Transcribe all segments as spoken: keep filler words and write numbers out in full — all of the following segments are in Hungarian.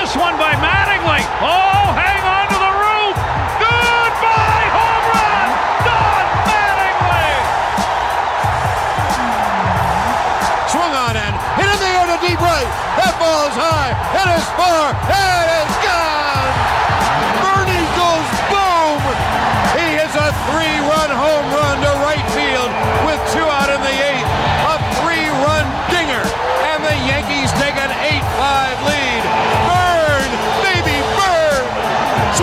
This one by Mattingly. Oh, hang on to the roof. Goodbye, home run. Don Mattingly. Swung on and hit in the air to deep right. That ball is high. It is far. It is gone. Bernie goes boom. He hits a three-run home run to right field with two out in the eighth. A three-run dinger. And the Yankees take an eight five lead.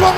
Swung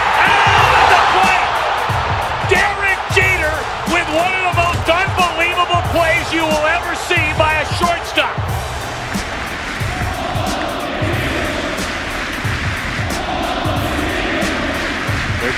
You will ever see by a shortstop. They're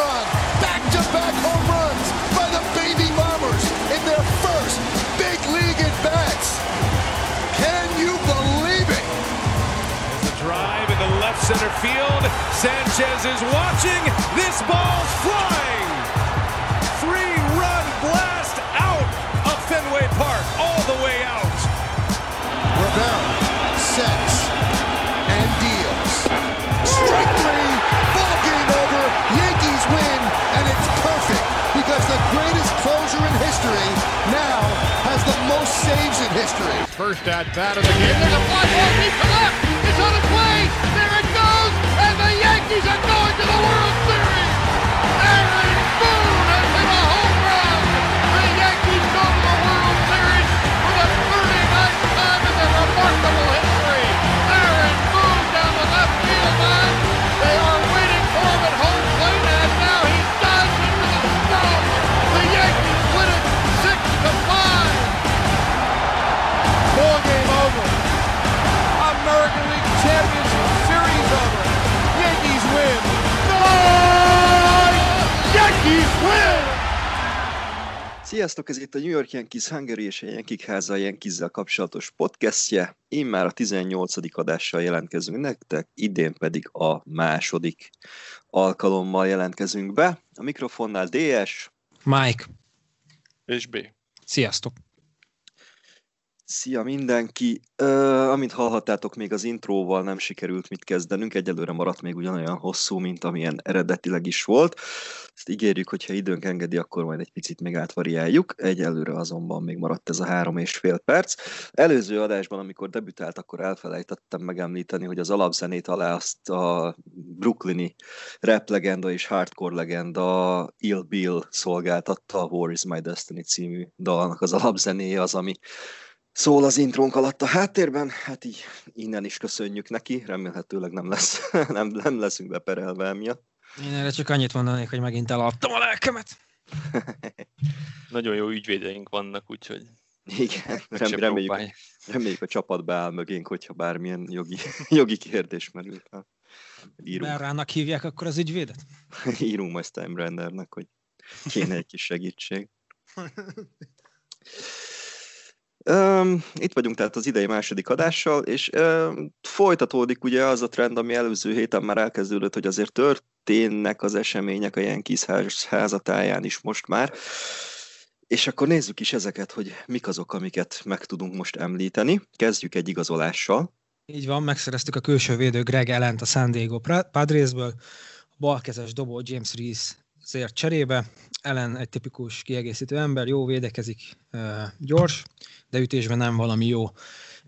run! Back-to-back home runs by the Baby Bombers in their first big league at-bats. Can you believe it? The drive in the left center field. Sanchez is watching. This ball's flying! Three-run blast out of Fenway Park, all the way out. Sets and deals. Strike three, ball game over, Yankees win, and it's perfect because the greatest closer in history now has the most saves in history. First at bat of the game. There's a fly ball deep to left. It's on its way. There it goes, and the Yankees are going to the World Series. Aaron Boone has hit a home run. The Yankees go to the World Series for the thirty-ninth time in their remarkable history. Sziasztok, ez itt a New York Yankees Hungary és a Yankee háza, a Yankees-zel kapcsolatos podcastje. Én már a tizennyolcadik adással jelentkezünk nektek, idén pedig a második alkalommal jelentkezünk be. A mikrofonnál dé es, Mike és B. Sziasztok! Szia mindenki! Uh, amint hallhattátok, még az intróval nem sikerült mit kezdenünk, egyelőre maradt még ugyanolyan hosszú, mint amilyen eredetileg is volt. Ezt ígérjük, hogyha időnk engedi, akkor majd egy picit még átvariáljuk. Egyelőre azonban még maradt ez a három és fél perc. Előző adásban, amikor debütált, akkor elfelejtettem megemlíteni, hogy az alapzenét alá azt a brooklyni rap legenda és hardcore legenda Ill Bill szolgáltatta, a War is My Destiny című dalnak az alapzenéje az, ami szól az intrónk alatt a háttérben, hát így innen is köszönjük neki, remélhetőleg nem, lesz, nem, nem leszünk beperelve emiatt. Én erre csak annyit mondanék, hogy megint eladtam a lelkemet. Nagyon jó ügyvédeink vannak, úgyhogy... Igen, rem, reméljük, reméljük a csapat beáll mögénk, hogyha bármilyen jogi, jogi kérdés merül. Berrának hívják akkor az ügyvédet? Írunk majd Time Rendernek, hogy kéne egy kis segítség. Um, itt vagyunk tehát az idei második adással, és um, folytatódik ugye az a trend, ami előző héten már elkezdődött, hogy azért történnek az események a Yankees ház, házatáján is most már. És akkor nézzük is ezeket, hogy mik azok, amiket meg tudunk most említeni. Kezdjük egy igazolással. Így van, megszereztük a külső védő Greg Allent a San Diego Padresből, a balkezes dobó James Reese zért cserébe. Allen egy tipikus kiegészítő ember, jó védekezik, gyors, de ütésben nem valami jó.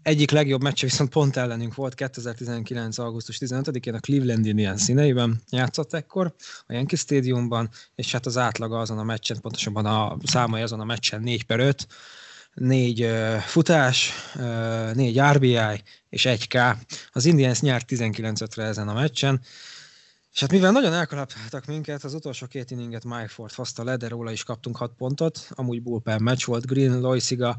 Egyik legjobb meccse viszont pont ellenünk volt kétezer-tizenkilenc augusztus tizenötödikén a Cleveland Indians színeiben játszott ekkor, a Yankee Stadiumban, és hát az átlaga azon a meccsen, pontosabban a számai azon a meccsen négy per öt, négy uh, futás, uh, négy er bé i és egy ká. Az Indians nyert tizenkilenc ötre ezen a meccsen, és hát mivel nagyon elkalapáltak minket, az utolsó két inninget Mike Ford hozta le, de róla is kaptunk hat pontot, amúgy bullpen meccs volt, Green, Loisaiga,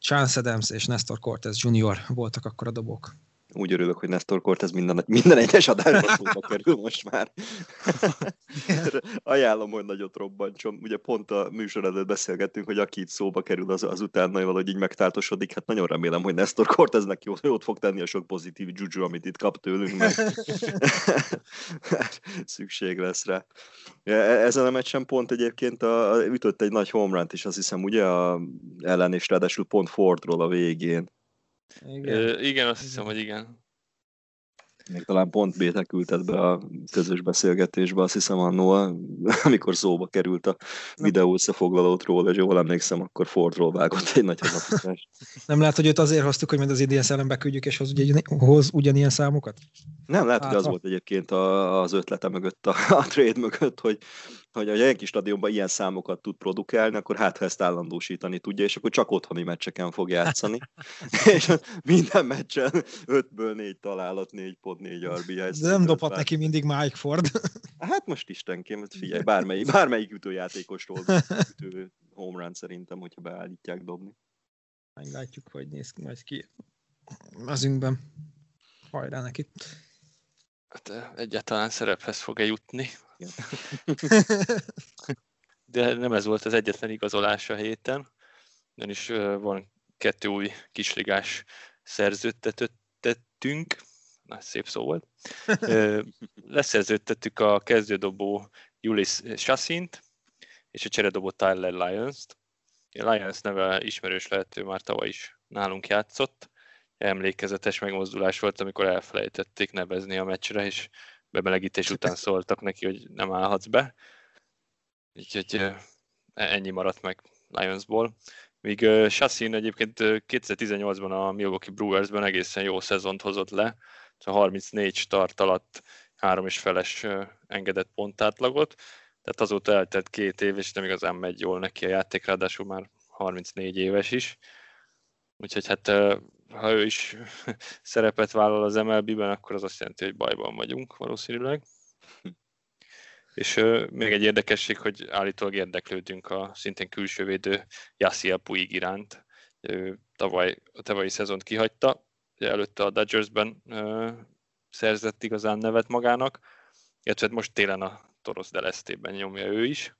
Chance Adams és Nestor Cortez junior voltak akkor a dobók. Úgy örülök, hogy Nestor Cortez minden, minden egyes adásban szóba kerül most már. Ajánlom, hogy nagyot robbantson. Ugye pont a műsor előtt beszélgettünk, hogy aki itt szóba kerül, az, az utána valahogy így megtáltosodik. Hát nagyon remélem, hogy Nestor Corteznek jót, jót fog tenni a sok pozitív juju, amit itt kap tőlünk. Szükség lesz rá. Ezen a meccsen pont egyébként a, a, ütött egy nagy home runt is, azt hiszem, ugye a ellen, és ráadásul pont Fordról a végén. Igen. Ö, igen, azt hiszem, hogy igen. Még talán pont Béta küldted be a közös beszélgetésbe, azt hiszem annól, amikor szóba került a videó összefoglalót róla, és jól emlékszem, akkor Fordról vágott egy nagy hazapítást. Nem lehet, hogy őt azért hoztuk, hogy majd az idén szellembe küldjük, és hoz, ugyan, hoz ugyanilyen számokat? Nem, lehet, hát, hogy az ha. volt egyébként a, az ötlete mögött, a, a trade mögött, hogy hogy a Yankee stadionban ilyen számokat tud produkálni, akkor hát ha ezt állandósítani tudja, és akkor csak otthoni meccseken fog játszani. És minden meccsen ötből négy találat, négy pont négy er bé i. De nem dobhat neki mindig Mike Ford. Hát most istenkém, figyelj, bármelyik, bármelyik ütőjátékostól ütő home run szerintem, hogyha beállítják dobni. Meglátjuk, hogy néz ki majd ki mezünkben. Hajrá neki. Hát egyáltalán szerephez fog-e jutni. De nem ez volt az egyetlen igazolás a héten, ugyanis van kettő új kisligás szerződtettünk, na szép szó volt, leszerződtettük a kezdődobó Julius Chassint és a cseredobó Tyler Lyons-t. A Lyons neve ismerős lehető, már tavaly is nálunk játszott, emlékezetes megmozdulás volt, amikor elfelejtették nevezni a meccsre, és bemelegítés után szóltak neki, hogy nem állhatsz be. Úgyhogy ennyi maradt meg Lionsból. Míg Chassin egyébként kétezer-tizennyolcban a Milwaukee Brewersben egészen jó szezont hozott le, szóval harmincnégy start alatt három és feles engedett pontátlagot, tehát azóta eltelt két év, és nem igazán megy jól neki a játék, ráadásul már harmincnégy éves is. Úgyhogy hát ha ő is szerepet vállal az em el bé-ben, akkor az azt jelenti, hogy bajban vagyunk valószínűleg. És uh, még egy érdekesség, hogy állítólag érdeklődünk a szintén külső védő Yasiel Puig iránt. Ő tavaly, a tavalyi szezont kihagyta, előtte a Dodgersben uh, szerzett igazán nevet magának, illetve most télen a Toros del Estében nyomja ő is.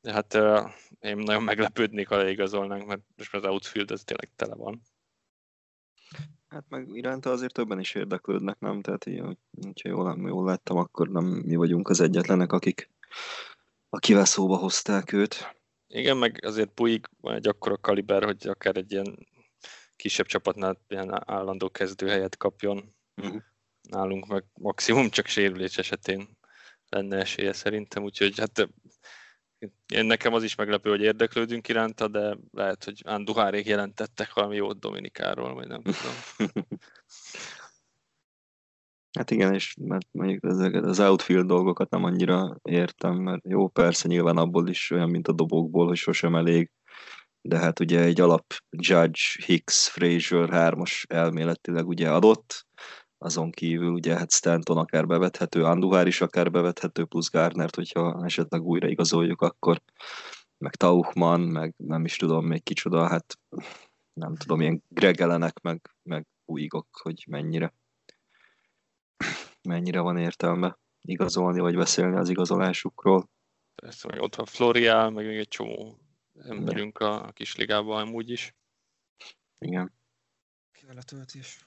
De hát uh, én nagyon meglepődnék, ha leigazolnánk, mert most az outfield az tényleg tele van. Hát meg iránta azért többen is érdeklődnek, nem? Tehát így, hogyha jól, jól láttam, akkor nem mi vagyunk az egyetlenek, akik akivel szóba hozták őt. Igen, meg azért Puig van egy akkora kaliber, hogy akár egy ilyen kisebb csapatnál ilyen állandó kezdőhelyet kapjon. Uh-huh. Nálunk meg maximum csak sérülés esetén lenne esélye szerintem, úgyhogy hát én nekem az is meglepő, hogy érdeklődünk iránta, de lehet, hogy Anduhárék jelentettek valami jót Dominikáról, vagy nem tudom. Hát igen, és mert mondjuk az outfield dolgokat nem annyira értem, mert jó, persze nyilván abból is olyan, mint a dobókból, hogy sosem elég, de hát ugye egy alap Judge, Hicks, Frazier hármas elméletileg ugye adott, azon kívül ugye hát Stanton akár bevethető, Anduhár is akár bevethető, plusz Garnert, hogyha esetleg újra igazoljuk, akkor meg Tauchman, meg nem is tudom még kicsoda, hát nem tudom, ilyen Greg Allenek, meg, meg Puigok, hogy mennyire mennyire van értelme igazolni, vagy beszélni az igazolásukról. Persze, meg ott van Florial, meg még egy csomó emberünk a kisligában amúgy is. Igen. Kivel a töltés?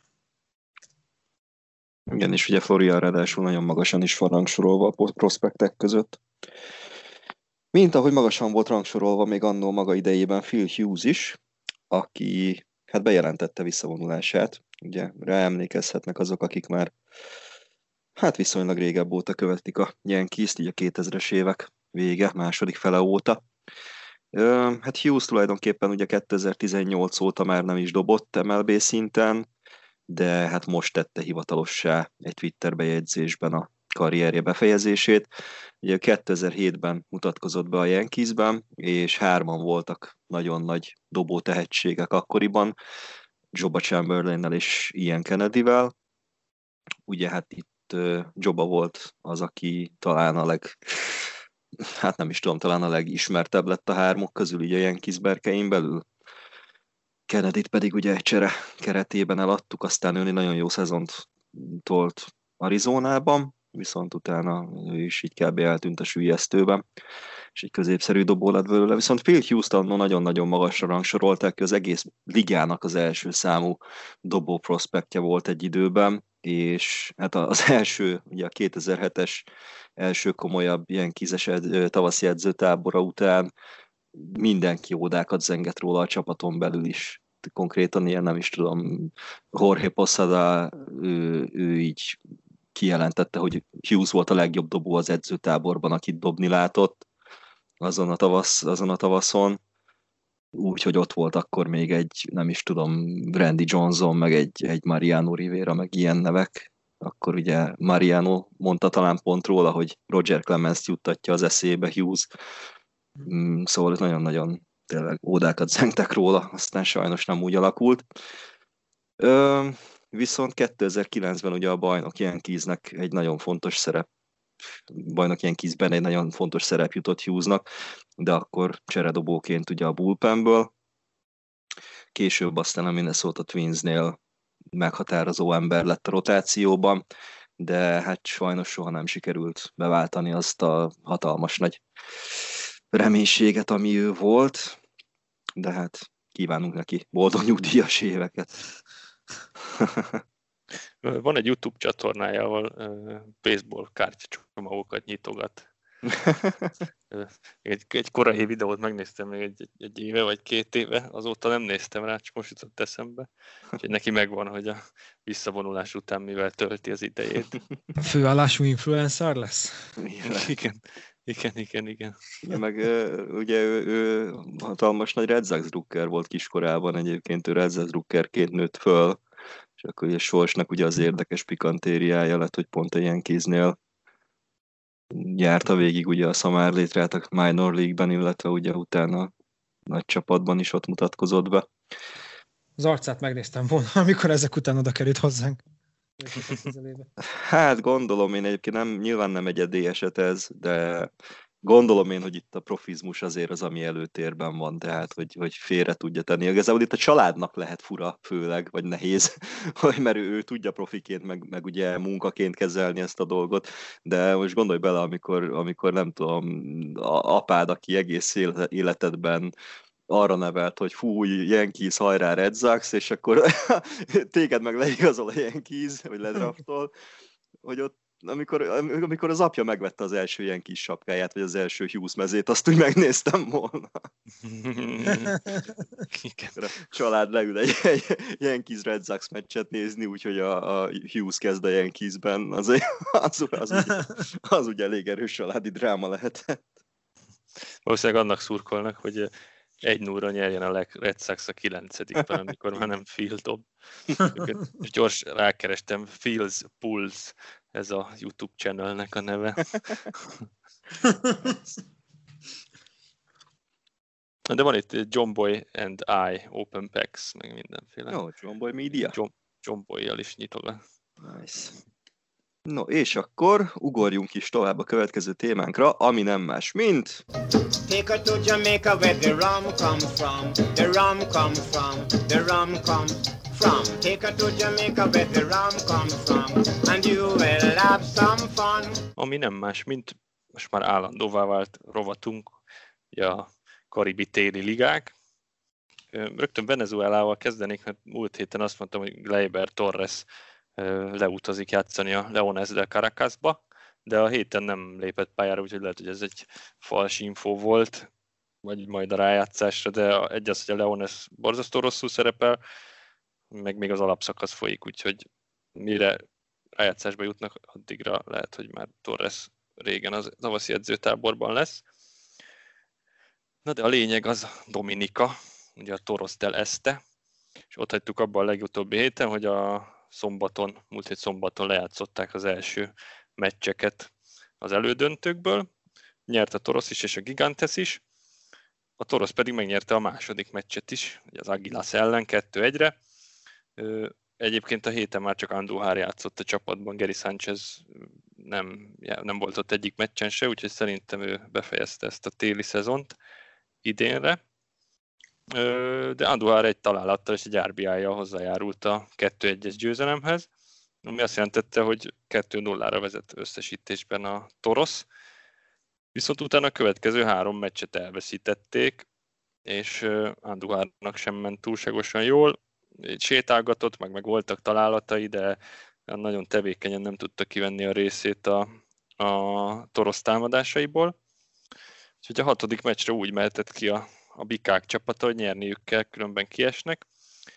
Igen, és ugye Florian ráadásul nagyon magasan is van rangsorolva a prospektek között. Mint ahogy magasan volt rangsorolva még annó maga idejében Phil Hughes is, aki hát bejelentette visszavonulását. Ugye rá emlékezhetnek azok, akik már hát viszonylag régebb óta követik a Yankees-t, így a kétezres évek vége, második fele óta. Hát Hughes tulajdonképpen ugye kétezer-tizennyolc óta már nem is dobott em el bé szinten, de hát most tette hivatalossá egy Twitter bejegyzésben a karrierje befejezését. Ugye kétezer-hétben mutatkozott be a Yankeesben, és hárman voltak nagyon nagy dobó tehetségek akkoriban, Jobba Chamberlainnel és Ian Kennedyvel. Ugye hát itt Jobba volt az, aki talán a leg... hát nem is tudom, talán a legismertebb lett a hármok közül, ugye a Yankees berkein belül. Kennedyt pedig ugye egy csere keretében eladtuk, aztán ő nagyon jó szezont tolt Arizonában, viszont utána ő is így kb. Eltűnt a süllyesztőben, és egy középszerű dobó lett belőle. Viszont Phil Hughes-t nagyon-nagyon magasra rangsorolták, az egész ligának az első számú dobó prospektje volt egy időben, és hát az első, ugye a kétezer-hetes első komolyabb ilyen kizes tavaszi edzőtábora után mindenki ódákat zengett róla a csapaton belül is. Konkrétan ilyen, nem is tudom, Jorge Posada, ő, ő így kijelentette, hogy Hughes volt a legjobb dobó az edzőtáborban, akit dobni látott azon a, tavasz, azon a tavaszon. Úgyhogy ott volt akkor még egy, nem is tudom, Randy Johnson, meg egy, egy Mariano Rivera, meg ilyen nevek. Akkor ugye Mariano mondta talán pont róla, hogy Roger Clemens juttatja az eszébe Hughes. Szóval nagyon-nagyon tényleg ódákat zengtek róla, aztán sajnos nem úgy alakult. Ö, viszont kétezer-kilencben ugye a bajnok Yankeesnek egy nagyon fontos szerep, bajnok Yankeesben egy nagyon fontos szerep jutott Hughesnak, de akkor cseredobóként ugye a bullpenből. Később aztán a Minnesota Twinsnél meghatározó ember lett a rotációban, de hát sajnos soha nem sikerült beváltani azt a hatalmas nagy reménységet, ami ő volt, de hát kívánunk neki boldog nyugdíjas éveket. Van egy YouTube csatornája, ahol uh, baseball kártyacsomagokat nyitogat. egy, egy korai videót megnéztem még egy, egy éve vagy két éve, azóta nem néztem rá, csak most jutott eszembe. Úgyhogy neki megvan, hogy a visszavonulás után mivel tölti az idejét. Főállású influencer lesz? Igen. Igen. Igen, igen, igen. Ja, meg ugye ő, ő hatalmas nagy Red Sox drukker volt kiskorában, egyébként ő Red Sox drukkerként nőtt föl, és akkor ugye Sorsnak ugye az érdekes pikantériája lett, hogy pont a Yankeesnél járta végig ugye a szamárlétrát a Minor League-ben, illetve ugye utána a nagy csapatban is ott mutatkozott be. Az arcát megnéztem volna, amikor ezek után oda került hozzánk. Hát gondolom én egyébként, nem, nyilván nem egyedi eset ez, de gondolom én, hogy itt a profizmus azért az, ami előtérben van, tehát hogy, hogy félre tudja tenni. Igazából itt a családnak lehet fura főleg, vagy nehéz, mert ő, ő tudja profiként, meg, meg ugye munkaként kezelni ezt a dolgot, de most gondolj bele, amikor, amikor nem tudom, a apád, aki egész életedben arra nevelt, hogy fú, Yankees, hajrá, Red Sox, és akkor téged meg leigazol a Yankees, vagy ledraftol, hogy ott, amikor, amikor az apja megvette az első Yankees sapkáját, vagy az első Hughes mezét, azt úgy megnéztem volna. A család leül egy, egy Yankees Red Sox meccset nézni, úgyhogy a, a Hughes kezd a Yankeesben, az, az, az, az, ugye, az ugye elég erős családi dráma lehetett. Valószínűleg annak szurkolnak, hogy egy nullra nyerjen a Red Sox a kilencedikben, amikor már nem Phil dob. És gyors rákerestem, Phil's Pulse, ez a YouTube channelnek a neve. De van itt John Boy and I, Open Packs, meg mindenféle. Jó, John Boy Media. John, John Boy-jal is nyitogat. Nice. No, és akkor ugorjunk is tovább a következő témánkra, ami nem más, mint... Take her to Jamaica where the rum come from, the rum come from, the rum come from. Take her to Jamaica where the rum come from, and you will have some fun. Ami nem más, mint most már állandóvá vált rovatunk, ugye a karibi téli ligák. Rögtön Venezuelával kezdenék, mert múlt héten azt mondtam, hogy Gleyber Torres leutazik játszani a Leones de Caracasba, de a héten nem lépett pályára, úgyhogy lehet, hogy ez egy fals infó volt, vagy majd a rájátszásra, de egy az, hogy a Leones borzasztó rosszul szerepel, meg még az alapszakasz folyik, úgyhogy mire rájátszásba jutnak, addigra lehet, hogy már Torres régen az tavaszi edzőtáborban lesz. Na de a lényeg az Dominika, ugye a Toros del Este, és ott hagytuk abban a legutóbbi héten, hogy a szombaton, múlt hét szombaton lejátszották az első meccseket az elődöntőkből, nyert a Toros is és a Gigantes is, a Toros pedig megnyerte a második meccset is, az Agilasz ellen kettő egyre. Egyébként a héten már csak Andujar játszott a csapatban, Gary Sanchez nem, nem volt ott egyik meccsen se, úgyhogy szerintem ő befejezte ezt a téli szezont idénre. De Andujar egy találattal és egy er bé i-jal hozzájárult a kettő egyes győzelemhez, ami azt jelentette, hogy kettő nulla vezet összesítésben a Toros, viszont utána a következő három meccset elveszítették, és Andujarnak sem ment túlságosan jól, sétálgatott, meg, meg voltak találatai, de nagyon tevékenyen nem tudta kivenni a részét a, a Toros támadásaiból. Úgyhogy a hatodik meccsre úgy mehetett ki a, a bikák csapata, hogy nyerniük kell, különben kiesnek.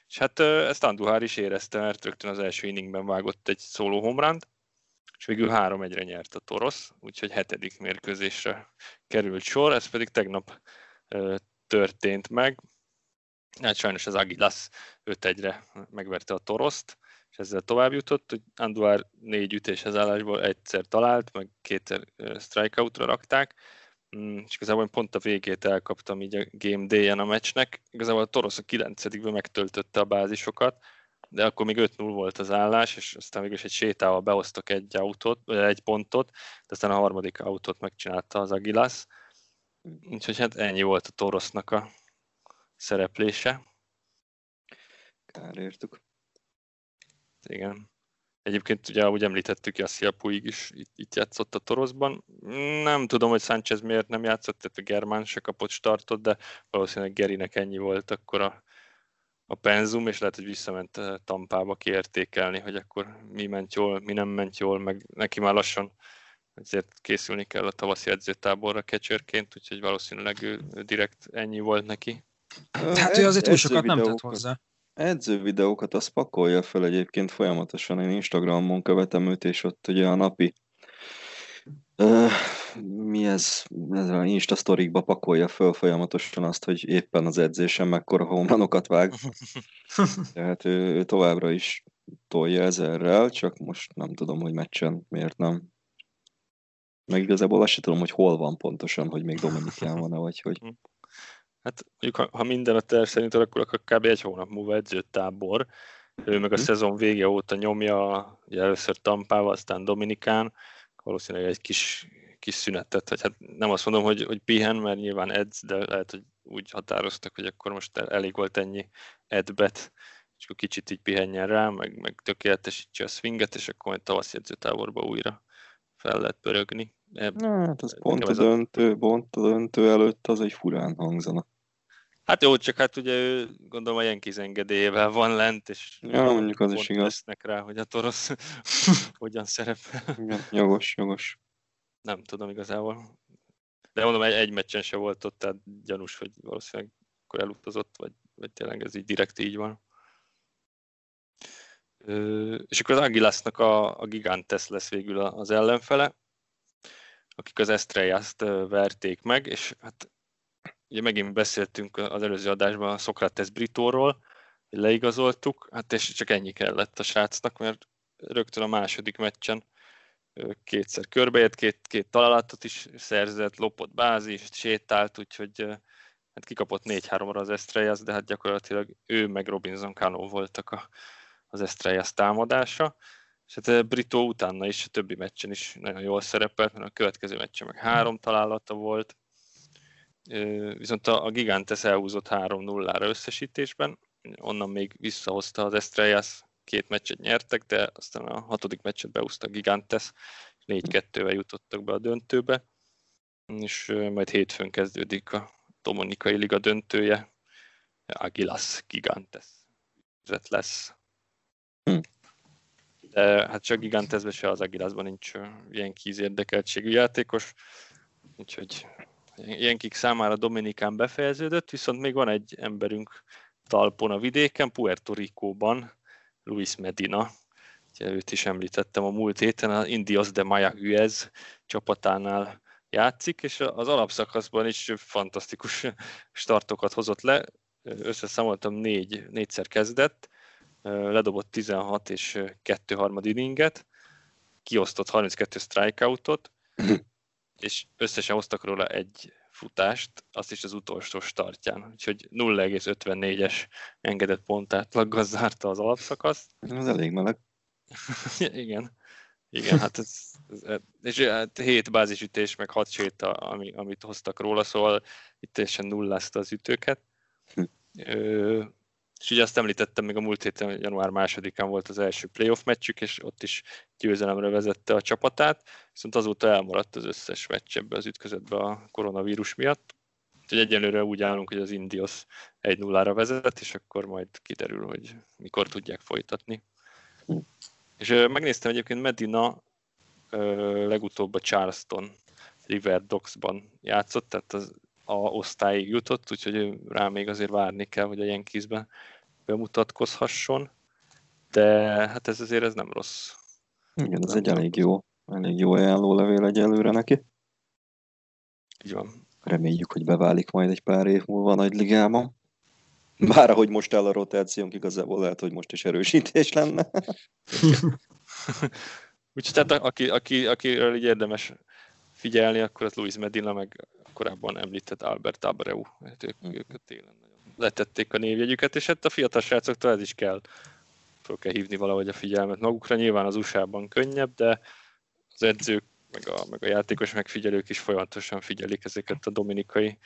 És hát ezt Andujar is érezte, mert rögtön az első inningben vágott egy szóló home runt, és végül három egyre nyert a Toros, úgyhogy hetedik mérkőzésre került sor, ez pedig tegnap ö, történt meg. Hát sajnos az Agilasz öt egyre megverte a Toroszt, és ezzel tovább jutott, hogy Andujar négy ütéshez állásból egyszer talált, meg kétszer strikeoutra rakták, és igazából pont a végét elkaptam így a game day-en a meccsnek. Igazából a Toros a kilencedikben megtöltötte a bázisokat, de akkor még öt null volt az állás, és aztán végül is egy sétával behoztak egy, autót, egy pontot, de aztán a harmadik autót megcsinálta az Agilasz. Úgyhogy hát ennyi volt a Torosnak a szereplése. Kár értük. Igen. Egyébként ugye, ahogy említettük, Yasiel Puig is itt, itt játszott a Torosban. Nem tudom, hogy Sanchez miért nem játszott, tehát a Germán se kapott startot, de valószínűleg Gerinek ennyi volt akkor a, a penzum, és lehet, hogy visszament Tampába kiértékelni, hogy akkor mi ment jól, mi nem ment jól, meg neki már lassan ezért készülni kell a tavaszi edzőtáborra catcherként, úgyhogy valószínűleg ő, ő direkt ennyi volt neki. Hát ő azért túl sokat nem tett hozzá. Edző videókat azt pakolja fel egyébként folyamatosan, én Instagramon követem őt, és ott ugye a napi uh, mi ez, ez a Insta sztorikba pakolja fel folyamatosan azt, hogy éppen az edzésen mekkora homlanokat vág. Tehát ő, ő továbbra is tolja ezerrel, csak most nem tudom, hogy meccsen miért nem. Meg igazából azt sem tudom, hogy hol van pontosan, hogy még Dominikán van-e, vagy hogy... Hát mondjuk, ha, ha minden a terv szerint alakul, akkor kb. Egy hónap múlva edzőtábor. Ő meg a szezon vége óta nyomja, ugye először Tampával, aztán Dominikán, valószínűleg egy kis, kis szünetet, vagy hát nem azt mondom, hogy, hogy pihen, mert nyilván edz, de lehet, hogy úgy határoztak, hogy akkor most elég volt ennyi edbet, és akkor kicsit így pihenjen rá, meg, meg tökéletesítse a swinget, és akkor majd tavaszi edzőtáborba újra fel lehet pörögni. Hát ez pont a, döntő, pont a döntő előtt az egy furán hangzana. Hát jó, csak hát ugye ő gondolom a Yankees engedélyével van lent, és ja, mondjuk az is igaz. Lesznek rá, hogy a Toros hogyan szerepel. Igen, jogos, jogos. Nem tudom igazából. De mondom, egy, egy meccsen se volt ott, tehát gyanús, hogy valószínűleg akkor elutazott, vagy, vagy tényleg ez így direkt így van. Ö, és akkor az Agilasznak a, a Gigantes lesz végül az ellenfele, akik az Esztreliast verték meg, és hát ugye megint beszéltünk az előző adásban a Socrates Britóról, hogy leigazoltuk, hát és csak ennyi kellett a srácnak, mert rögtön a második meccsen kétszer körbejött, két, két találatot is szerzett, lopott bázist, sétált, úgyhogy hát kikapott négy háromra az Esztrelias, de hát gyakorlatilag ő meg Robinson Cano voltak a, az Esztrelias támadása. És hát Brito utána is, a többi meccsen is nagyon jól szerepelt, mert a következő meccsen meg három találata volt, viszont a Gigantes elhúzott három nulla összesítésben, onnan még visszahozta az Esztrelias, két meccset nyertek, de aztán a hatodik meccset beúszta a Gigantes, négy kettővel jutottak be a döntőbe, és majd hétfőn kezdődik a Dominikai Liga döntője, Agilasz Gigantes üzlet lesz. Hm. De hát csak Gigantesben, se az Agilaszban nincs ilyen kézérdekeltségű játékos, úgyhogy ilyen kik számára Dominikán befejeződött, viszont még van egy emberünk talpon a vidéken, Puerto Ricóban, Luis Medina. Őt is említettem a múlt héten, az Indios de Mayagüez csapatánál játszik, és az alapszakaszban is fantasztikus startokat hozott le. Összeszámoltam, négy, négyszer kezdett, ledobott tizenhat és kettő harmad inninget, kiosztott harminckettő strikeoutot, és összesen hoztak róla egy futást, azt is az utolsó startján. Úgyhogy nulla egész ötvennégyes engedett pontátlaggal zárta az alapszakaszt. Ez elég meleg. igen, igen, hát ez, ez, és hát hét bázisütés, meg hat séta, ami, amit hoztak róla, szóval itt teljesen nullázta az ütőket. Ö, és ugye azt említettem, még a múlt héten, január másodikán volt az első playoff meccsük, és ott is győzelemre vezette a csapatát, viszont azóta elmaradt az összes meccs ebbe az ütközetbe a koronavírus miatt. Úgyhogy egyelőre úgy állunk, hogy az Indios egy nullára vezet, és akkor majd kiderül, hogy mikor tudják folytatni. És ö, megnéztem egyébként, Medina ö, legutóbb a Charleston River Dogs-ban játszott, tehát az a osztályig jutott, úgyhogy rá még azért várni kell, hogy a Yankeesben bemutatkozhasson, de hát ez azért ez nem rossz. Igen, ez nem egy elég jó, elég jó ajánlólevél egyelőre neki. Így van. Reméljük, hogy beválik majd egy pár év múlva a nagyligában. Bár ahogy most áll a rotációnk, igazából lehet, hogy most is erősítés lenne. Úgyhogy tehát aki, aki, akiről így érdemes figyelni, akkor az Luis Medina, meg korábban említett Albert Abreu. Hát ők, ők a télen nagyon letették a névjegyüket, és hát a fiatal srácoktól ez is kell, fel kell hívni valahogy a figyelmet magukra. Nyilván az u es á-ban könnyebb, de az edzők, meg a, meg a játékos megfigyelők is folyamatosan figyelik ezeket a dominikai,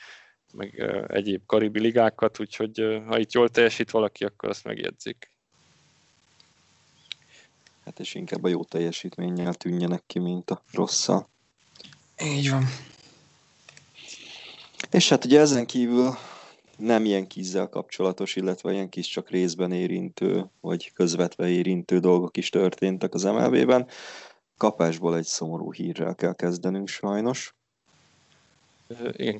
meg uh, egyéb karibi ligákat, úgyhogy uh, ha itt jól teljesít valaki, akkor azt megjegyzik. Hát és inkább a jó teljesítménnyel tűnjenek ki, mint a rosszal. Így van. És hát ugye ezen kívül nem ilyen kézzel kapcsolatos, illetve ilyen kis csak részben érintő, vagy közvetve érintő dolgok is történtek az em el bé-ben. Kapásból egy szomorú hírrel kell kezdenünk sajnos. Igen,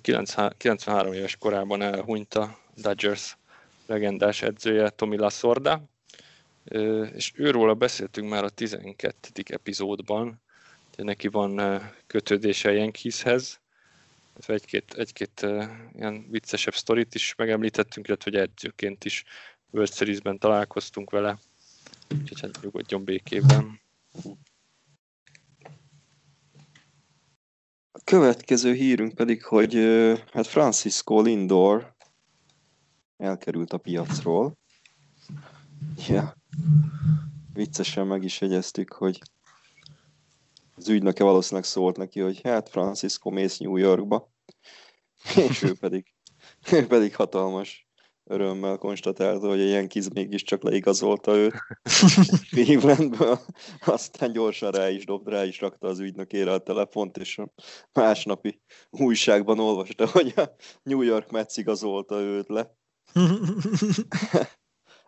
kilencvenhárom éves korában elhunyt a Dodgers legendás edzője, Tommy Lasorda, és őróla beszéltünk már a tizenkettedik epizódban, hogy neki van kötődése a Yankeeshez, egy-két, egy-két ilyen viccesebb sztorit is megemlítettünk, illetve hogy edzőként is World Series-ben találkoztunk vele, úgyhogy hát nyugodjon békében. A következő hírünk pedig, hogy hát Francisco Lindor elkerült a piacról. Ja, viccesen meg is jegyeztük, hogy az ügynöke valószínűleg szólt neki, hogy hát Francisco mész New Yorkba, és ő pedig, ő pedig hatalmas örömmel konstatálta, hogy a Yankees mégiscsak leigazolta őt Clevelandből, aztán gyorsan rá is dobt, rá is rakta az ügynökére a telefont, és a másnapi újságban olvasta, hogy a New York Mets igazolta őt le.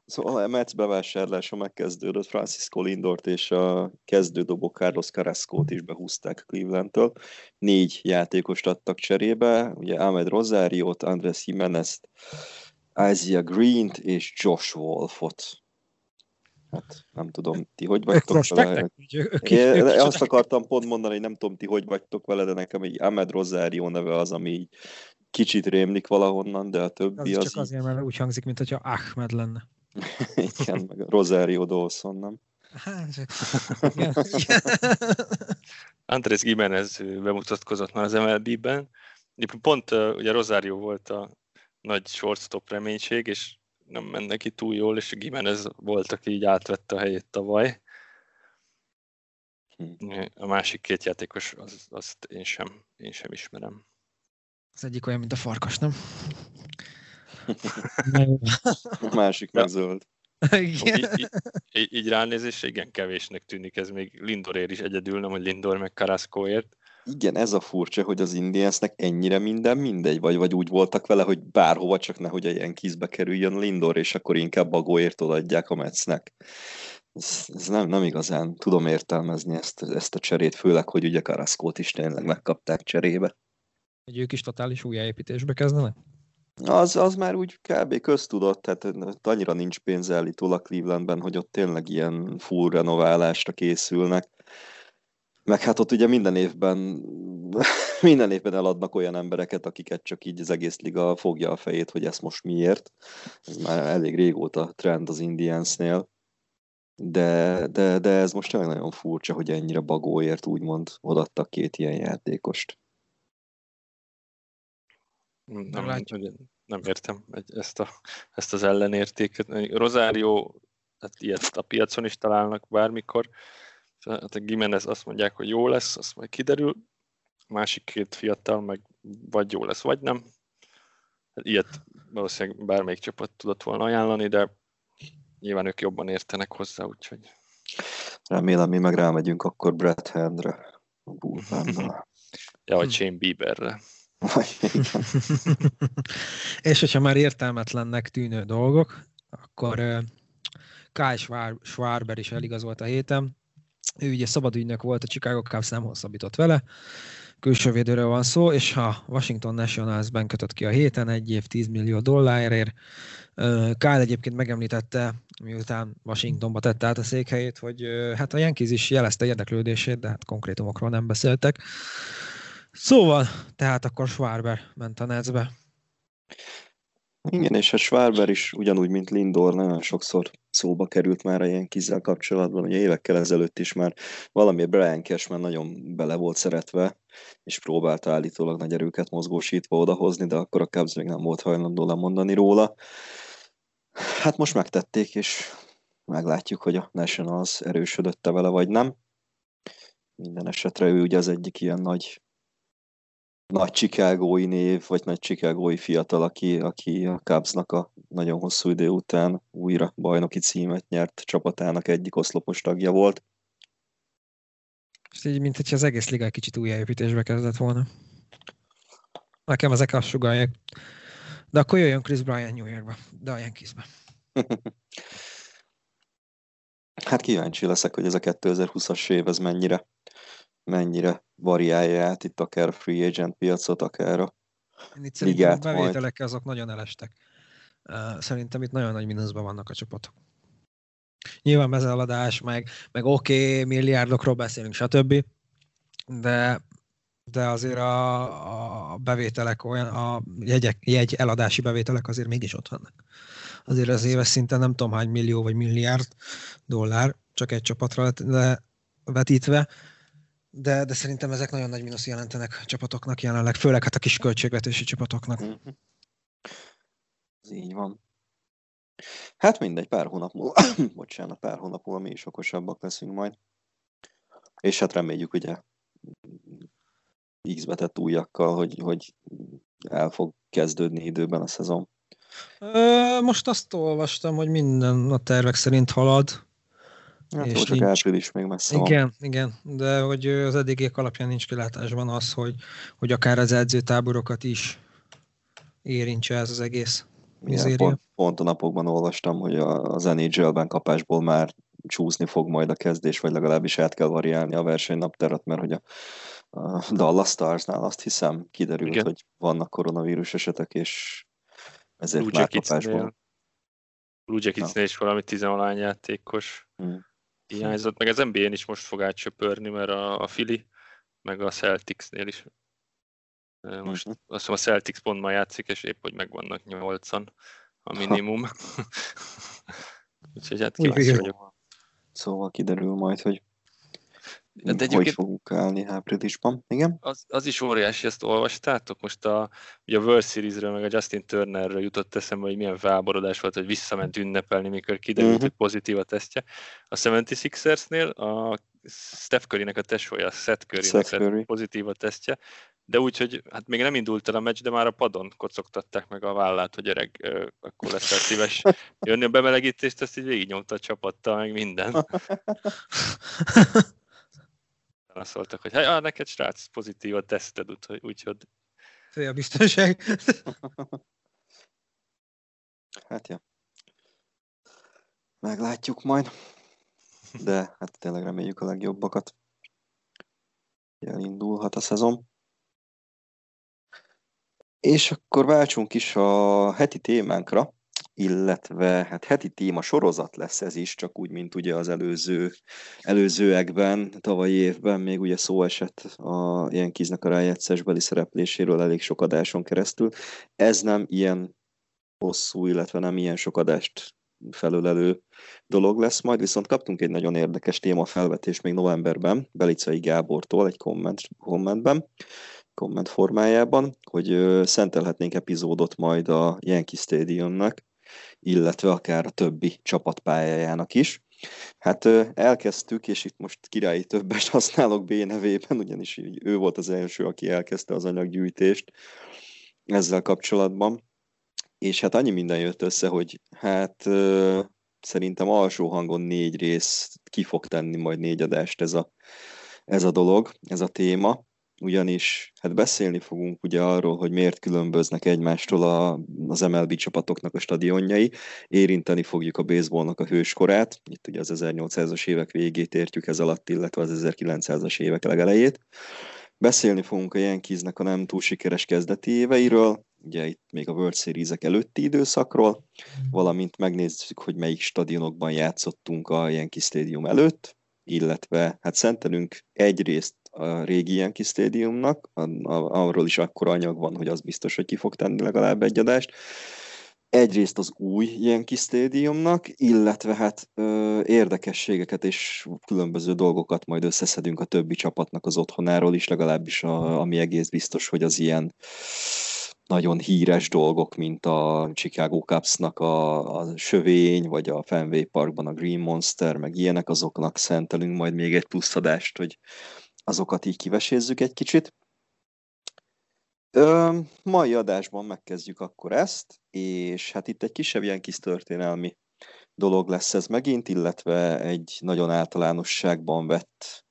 Szóval a Mets bevásárlása megkezdődött, Francisco Lindort és a kezdődobó Carlos Carrascót is behúzták Clevelandtől. Négy játékost adtak cserébe, ugye Ahmed Rosario-t, Andrés Jiménezt, Isaiah Greent és Josh Wolfot. Hát nem tudom, ti hogy vagytok vele? Én azt akartam pont mondani, hogy nem tudom, ti hogy vagytok vele, de nekem egy Ahmed Rosario neve az, ami így kicsit rémlik valahonnan, de a többi az... az csak azért, így... mert úgy hangzik, mint hogyha Ahmed lenne. Igen, meg a Rosario Dawson, nem? Andrés Jiménez bemutatkozott már az em el bé-ben. Pont ugye Rosario volt a nagy shortstop reménység, és nem ment neki túl jól, és Jiménez volt, aki így átvette a helyét tavaly. A másik két játékos, az, azt én sem, én sem ismerem. Az egyik olyan, mint a farkas, nem? A másik meg zöld. így, így, így, így ránézésre igen kevésnek tűnik, ez még Lindorért is egyedül, nem, hogy Lindor meg Carrascoért. Igen, ez a furcsa, hogy az Indiansnek ennyire minden mindegy, vagy, vagy úgy voltak vele, hogy bárhova, csak nehogy a Yankeesbe kerüljön Lindor, és akkor inkább Bagóért odaadják a Metsnek. Ez, ez nem, nem igazán tudom értelmezni ezt, ezt a cserét, főleg, hogy ugye Carrascót is tényleg megkapták cserébe. Hogy ők is totális újjáépítésbe kezdenek? Az, az már úgy kb. Köztudott, tehát annyira nincs pénz állítólag Clevelandben, hogy ott tényleg ilyen full renoválásra készülnek. Meg hát ott ugye minden évben, minden évben eladnak olyan embereket, akiket csak így az egész liga fogja a fejét, hogy ezt most miért. Ez már elég régóta trend az Indiansnél. De, de, de ez most tényleg nagyon furcsa, hogy ennyire bagóért úgymond odaadtak két ilyen játékost. Nem, nem, nem értem ezt, a, ezt az ellenértéket. Rosario, hát ilyet a piacon is találnak bármikor. Hát a Gimenez azt mondják, hogy jó lesz, azt majd kiderül. A másik két fiatal meg vagy jó lesz, vagy nem. Hát ilyet valószínűleg bármelyik csapat tudott volna ajánlani, de nyilván ők jobban értenek hozzá, úgyhogy... Remélem, mi meg rámegyünk akkor Brad Handre, a bullpennel. Ja, vagy Shane Bieberre. És hogyha már értelmetlennek tűnő dolgok, akkor uh, Kyle Schwarber is eligazolt a héten. Ő ugye szabadügynök volt, a Chicago Cubs nem hosszabbított vele. Külső védőről van szó, és a Washington Nationals-ben kötött ki a héten egy év tíz millió dollárért. Kyle egyébként megemlítette, miután Washingtonba tette át a székhelyét, hogy hát a Yankees is jelezte érdeklődését, de hát konkrétumokról nem beszéltek. Szóval, tehát akkor Schwarber ment a Netsbe. Igen, és a Schwarber is ugyanúgy, mint Lindor, nagyon sokszor szóba került már a Yankees-zel kapcsolatban, ugye évekkel ezelőtt is már valami Brian Cashman nagyon bele volt szeretve, és próbálta állítólag nagy erőket mozgósítva odahozni, de akkor a Cubs még nem volt hajlandó lemondani róla. Hát most megtették, és meglátjuk, hogy a Nationals erősödött-e vele, vagy nem. Minden esetre ő ugye az egyik ilyen nagy nagy chicagói név, vagy nagy chicagói fiatal, aki, aki a Cubsnak a nagyon hosszú idő után újra bajnoki címet nyert csapatának egyik oszlopos tagja volt. És így, mint hogyha az egész liga kicsit újjáépítésbe kezdett volna. Nekem ezek azt sugallják. De akkor jöjjön Chris Bryant New Yorkba, de a Yankeesbe. Hát kíváncsi leszek, hogy ez a kétezer-húszas év, ez mennyire mennyire variálja át itt akár a free agent piacot, akár a itt ligát majd. A bevételek azok nagyon elestek. Szerintem itt nagyon nagy mínuszban vannak a csapatok. Nyilván bezeladás, meg, meg oké, okay, milliárdokról beszélünk, stb. De, de azért a, a bevételek olyan, a jegyek, jegy eladási bevételek azért mégis ott vannak. Azért az éves szinten nem tudom hány millió vagy milliárd dollár, csak egy csapatra vetítve, De, de szerintem ezek nagyon nagy mínusz jelentenek a csapatoknak jelenleg, főleg hát a kis költségvetési csapatoknak. Mm-hmm. Ez így van. Hát mindegy, pár hónap múlva, bocsánat, pár hónap múlva mi is okosabbak leszünk majd. És hát reméljük ugye X-betett újakkal, hogy, hogy el fog kezdődni időben a szezon. Ö, most azt olvastam, hogy minden a tervek szerint halad. Hát, és csak április még messze van. Igen, igen, de hogy az eddigiek alapján nincs kilátásban az, hogy, hogy akár az edzőtáborokat is érintse ez az egész mizéria. Pont, pont a napokban olvastam, hogy az en há el-ben kapásból már csúszni fog majd a kezdés, vagy legalábbis át kell variálni a versenynaptárat, mert hogy a, a Dallas Starsnál azt hiszem kiderült, igen, hogy vannak koronavírus esetek, és ezért Blue már kapásból. Blue Jacketsnél is valami tizenvalány játékos. Hmm. Hiányzott, meg az en bé á-n is most fog átsöpörni, mert a, a Philly, meg a Celticsnél is. Most uh-huh. Azt hiszem a Celtics pont ma játszik, és épp, hogy megvannak nyolcan a minimum. Úgyhogy hát kíváncsi vagyok. Szóval kiderül majd, hogy hát hogy fogunk állni áprilisban. Igen? Az, az is óriási, ezt olvastátok? Most a, ugye a World Series-ről, meg a Justin Turnerről jutott eszembe, hogy milyen váborodás volt, hogy visszament ünnepelni, mikor kiderült, uh-huh. hogy pozitív a tesztje. A hetvenhatos-nél a Steph Curry-nek a tesója, a Seth Curry-nek pozitív a tesztje, de úgy, hogy hát még nem indult el a meccs, de már a padon kocogtatták meg a vállát, hogy öreg, ö, akkor leszel szíves jönni a bemelegítést, ezt így végignyomta a csapattal, meg minden. Szóltak, hogy hát neked srác pozitív a teszted, úgyhogy... Fél a biztonság. Hát ja. Meglátjuk majd. de hát tényleg reméljük a legjobbakat. Elindulhat a szezon. És akkor váltsunk is a heti témánkra, illetve hát heti téma sorozat lesz ez is, csak úgy, mint ugye az előző, előzőekben, tavalyi évben még ugye szó esett a Yankeesnek a rájátszásbeli szerepléséről elég sok adáson keresztül. Ez nem ilyen hosszú, illetve nem ilyen sok adást felölelő dolog lesz majd, viszont kaptunk egy nagyon érdekes témafelvetést még novemberben, Belicai Gábortól egy komment, kommentben, komment formájában, hogy szentelhetnénk epizódot majd a Yankee Stadiumnak, illetve akár a többi csapatpályájának is. Hát elkezdtük, és itt most királyi többest használok B nevében, ugyanis ő volt az első, aki elkezdte az anyaggyűjtést ezzel kapcsolatban. És hát annyi minden jött össze, hogy hát euh, szerintem alsó hangon négy rész ki fog tenni majd négy adást ez a, ez a dolog, ez a téma. Ugyanis hát beszélni fogunk ugye arról, hogy miért különböznek egymástól a, az em el bé csapatoknak a stadionjai. Érinteni fogjuk a baseballnak a hőskorát. Itt ugye az ezernyolcszázas évek végét értjük ez alatt, illetve az ezerkilencszázas évek legelejét. Beszélni fogunk a Yankeesnek a nem túl sikeres kezdeti éveiről, ugye itt még a World Series-ek előtti időszakról, valamint megnézzük, hogy melyik stadionokban játszottunk a Yankee Stadium előtt, illetve hát szentelünk egyrészt a régi Yankee Stadiumnak, arról is akkora anyag van, hogy az biztos, hogy ki fog tenni legalább egy adást, egyrészt az új Yankee Stadiumnak, illetve hát ö, érdekességeket és különböző dolgokat majd összeszedünk a többi csapatnak az otthonáról is, legalábbis a, ami egész biztos, hogy az ilyen nagyon híres dolgok, mint a Chicago Cubs-nak a, a sövény, vagy a Fenway Parkban a Green Monster, meg ilyenek, azoknak szentelünk majd még egy plusz adást, hogy azokat így kivesézzük egy kicsit. Ö, mai adásban megkezdjük akkor ezt, és hát itt egy kisebb ilyen kis történelmi dolog lesz ez megint, illetve egy nagyon általánosságban vett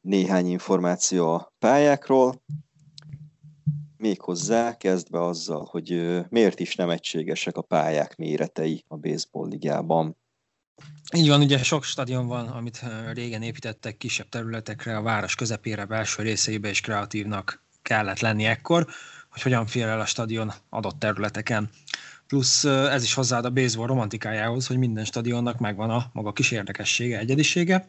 néhány információ a pályákról, méghozzá kezdve azzal, hogy miért is nem egységesek a pályák méretei a baseball ligában. Így van, ugye sok stadion van, amit régen építettek kisebb területekre, a város közepére, belső részeibe, és kreatívnak kellett lenni ekkor, hogy hogyan fér el a stadion adott területeken. Plusz ez is hozzáad a baseball romantikájához, hogy minden stadionnak megvan a maga kis érdekessége, egyedisége.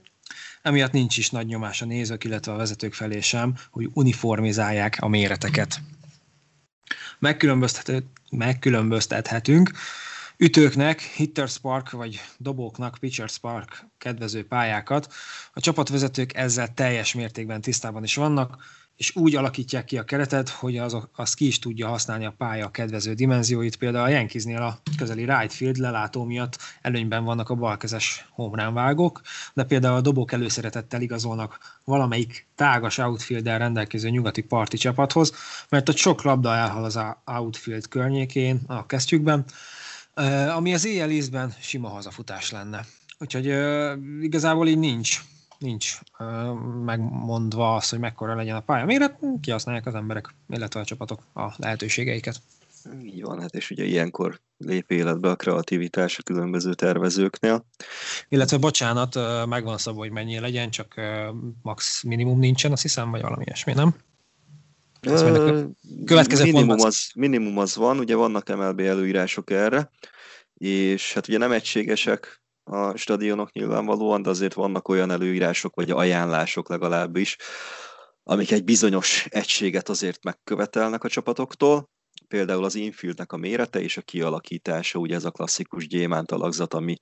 Emiatt nincs is nagy nyomás a nézők, illetve a vezetők felé sem, hogy uniformizálják a méreteket. Megkülönböztethetünk, megkülönböztethetünk ütőknek, hitters park vagy dobóknak, pitchers park kedvező pályákat. A csapatvezetők ezzel teljes mértékben tisztában is vannak, és úgy alakítják ki a keretet, hogy azok, az ki is tudja használni a pálya kedvező dimenzióit. Például a Yankeesnél a közeli right field lelátó miatt előnyben vannak a balkezes home run vágók, de például a dobók előszeretettel igazolnak valamelyik tágas outfielddel rendelkező nyugati parti csapathoz, mert ott sok labda elhal az outfield környékén, a kesztyükben, ami az éjjel ízben sima hazafutás lenne. Úgyhogy igazából így nincs nincs megmondva az, hogy mekkora legyen a pálya méret, kihasználják az emberek, illetve a csapatok a lehetőségeiket. Így van, hát és ugye ilyenkor lép életbe a kreativitás a különböző tervezőknél. Illetve bocsánat, megvan szabva, hogy mennyi legyen, csak max minimum nincsen, azt hiszem, vagy valami ilyesmi, nem? Ö, következő minimum az, minimum az van, ugye vannak em el bé előírások erre, és hát ugye nem egységesek a stadionok nyilvánvalóan, de azért vannak olyan előírások, vagy ajánlások legalábbis, amik egy bizonyos egységet azért megkövetelnek a csapatoktól. Például az infieldnek a mérete és a kialakítása, ugye ez a klasszikus gyémánt alakzat, ami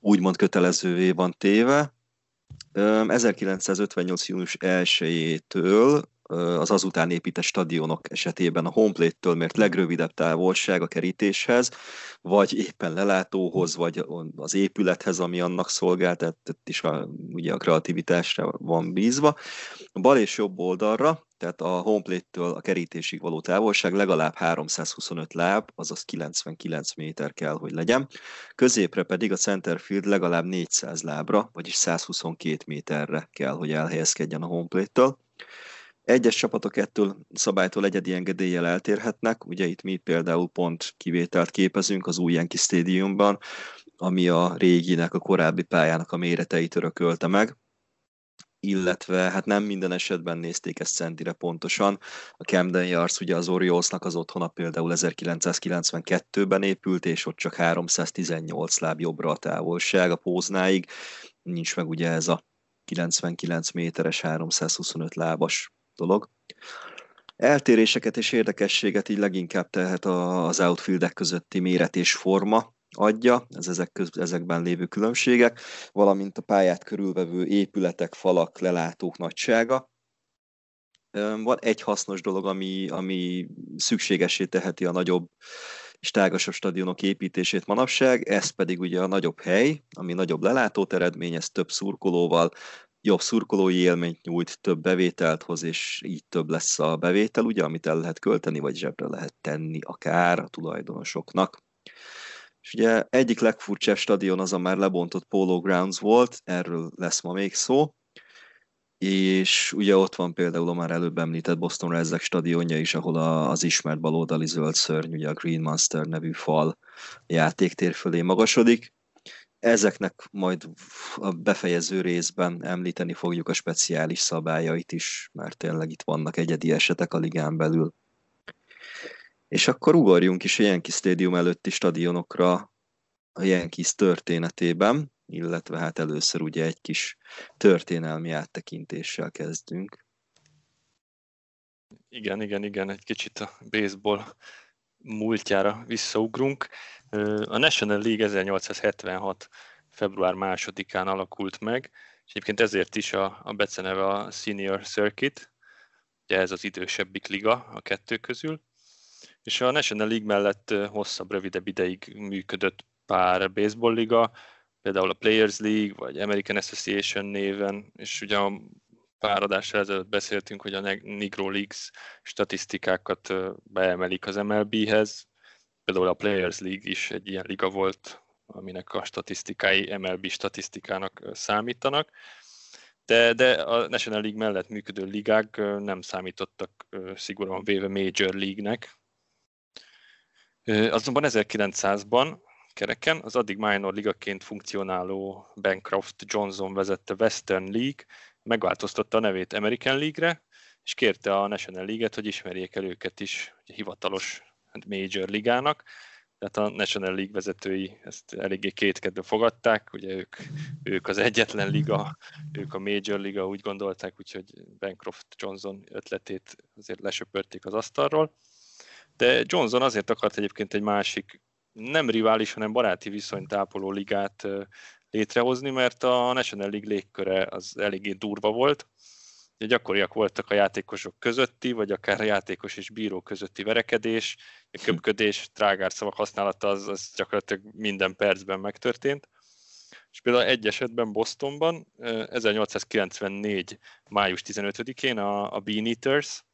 úgymond kötelezővé van téve. ezerkilencszázötvennyolc június elsejétől az azután épített stadionok esetében a home plate-től mért legrövidebb távolság a kerítéshez, vagy éppen lelátóhoz, vagy az épülethez, ami annak szolgált, tehát is a, ugye a kreativitásra van bízva. A bal és jobb oldalra, tehát a home plate-től a kerítésig való távolság legalább háromszázhuszonöt láb, azaz kilencvenkilenc méter kell, hogy legyen. Középre pedig a center field legalább négyszáz lábra, vagyis százhuszonkettő méterre kell, hogy elhelyezkedjen a home plate-től. Egyes csapatok ettől szabálytól egyedi engedéllyel eltérhetnek, ugye itt mi például pont kivételt képezünk az új Yankee Stadiumban, ami a réginek, a korábbi pályának a méreteit örökölte meg, illetve hát nem minden esetben nézték ezt centire pontosan. A Camden Yards ugye az Oriolesnak az otthona például ezerkilencszázkilencvenkettőben épült, és ott csak háromszáztizennyolc láb jobbra a távolság a Póznáig, nincs meg ugye ez a kilencvenkilenc méteres, háromszázhuszonöt lábas dolog. Eltéréseket és érdekességet így leginkább tehet az outfieldek közötti méret és forma adja, ez ezek köz, ezekben lévő különbségek, valamint a pályát körülvevő épületek, falak, lelátók nagysága. Van egy hasznos dolog, ami, ami szükségessé teheti a nagyobb és tágasabb stadionok építését manapság, ez pedig ugye a nagyobb hely, ami nagyobb lelátót eredményez, több szurkolóval, jobb szurkolói élményt nyújt, több bevételt hoz, és így több lesz a bevétel, ugye, amit el lehet költeni, vagy zsebre lehet tenni akár a tulajdonosoknak. És ugye egyik legfurcsább stadion az a már lebontott Polo Grounds volt, erről lesz ma még szó, és ugye ott van például a már előbb említett Boston Red Sox stadionja is, ahol az ismert baloldali zöld szörny, ugye a Green Monster nevű fal játéktér fölé magasodik. Ezeknek majd a befejező részben említeni fogjuk a speciális szabályait is, mert tényleg itt vannak egyedi esetek a ligán belül. És akkor ugorjunk is a Yankee Stadium előtti stadionokra a Yankees történetében, illetve hát először ugye egy kis történelmi áttekintéssel kezdünk. Igen, igen, igen, egy kicsit a baseball múltjára visszaugrunk. A National League ezernyolcszázhetvenhat. február másodikán alakult meg, és egyébként ezért is a, a beceneve a Senior Circuit, ugye ez az idősebbik liga a kettő közül, és a National League mellett hosszabb, rövidebb ideig működött pár baseball liga, például a Players League, vagy American Association néven, és ugye a pár adással ezelőtt beszéltünk, hogy a Negro Leagues statisztikákat beemelik az em el bé-hez, például a Players League is egy ilyen liga volt, aminek a statisztikái em el bé statisztikának számítanak, de, de a National League mellett működő ligák nem számítottak szigorúan véve Major League-nek. Azonban ezerkilencszázban kereken az addig minor ligaként funkcionáló Bancroft Johnson vezette Western League megváltoztatta a nevét American League-re, és kérte a National League-et, hogy ismerjék el őket is hivatalos Major ligának, tehát a National League vezetői ezt eléggé kétkedve fogadták, ugye ők, ők az egyetlen liga, ők a Major liga, úgy gondolták, úgyhogy Bancroft Johnson ötletét azért lesöpörték az asztalról. De Johnson azért akart egyébként egy másik, nem rivális, hanem baráti viszonyt ápoló ligát létrehozni, mert a National League légköre az eléggé durva volt. Gyakoriak voltak a játékosok közötti, vagy akár a játékos és bíró közötti verekedés, a köpködés, trágárszavak használata, az, az gyakorlatilag minden percben megtörtént. És például egy esetben Bostonban, ezernyolcszázkilencvennégy. május tizenötödikén a, a Bean Eaters,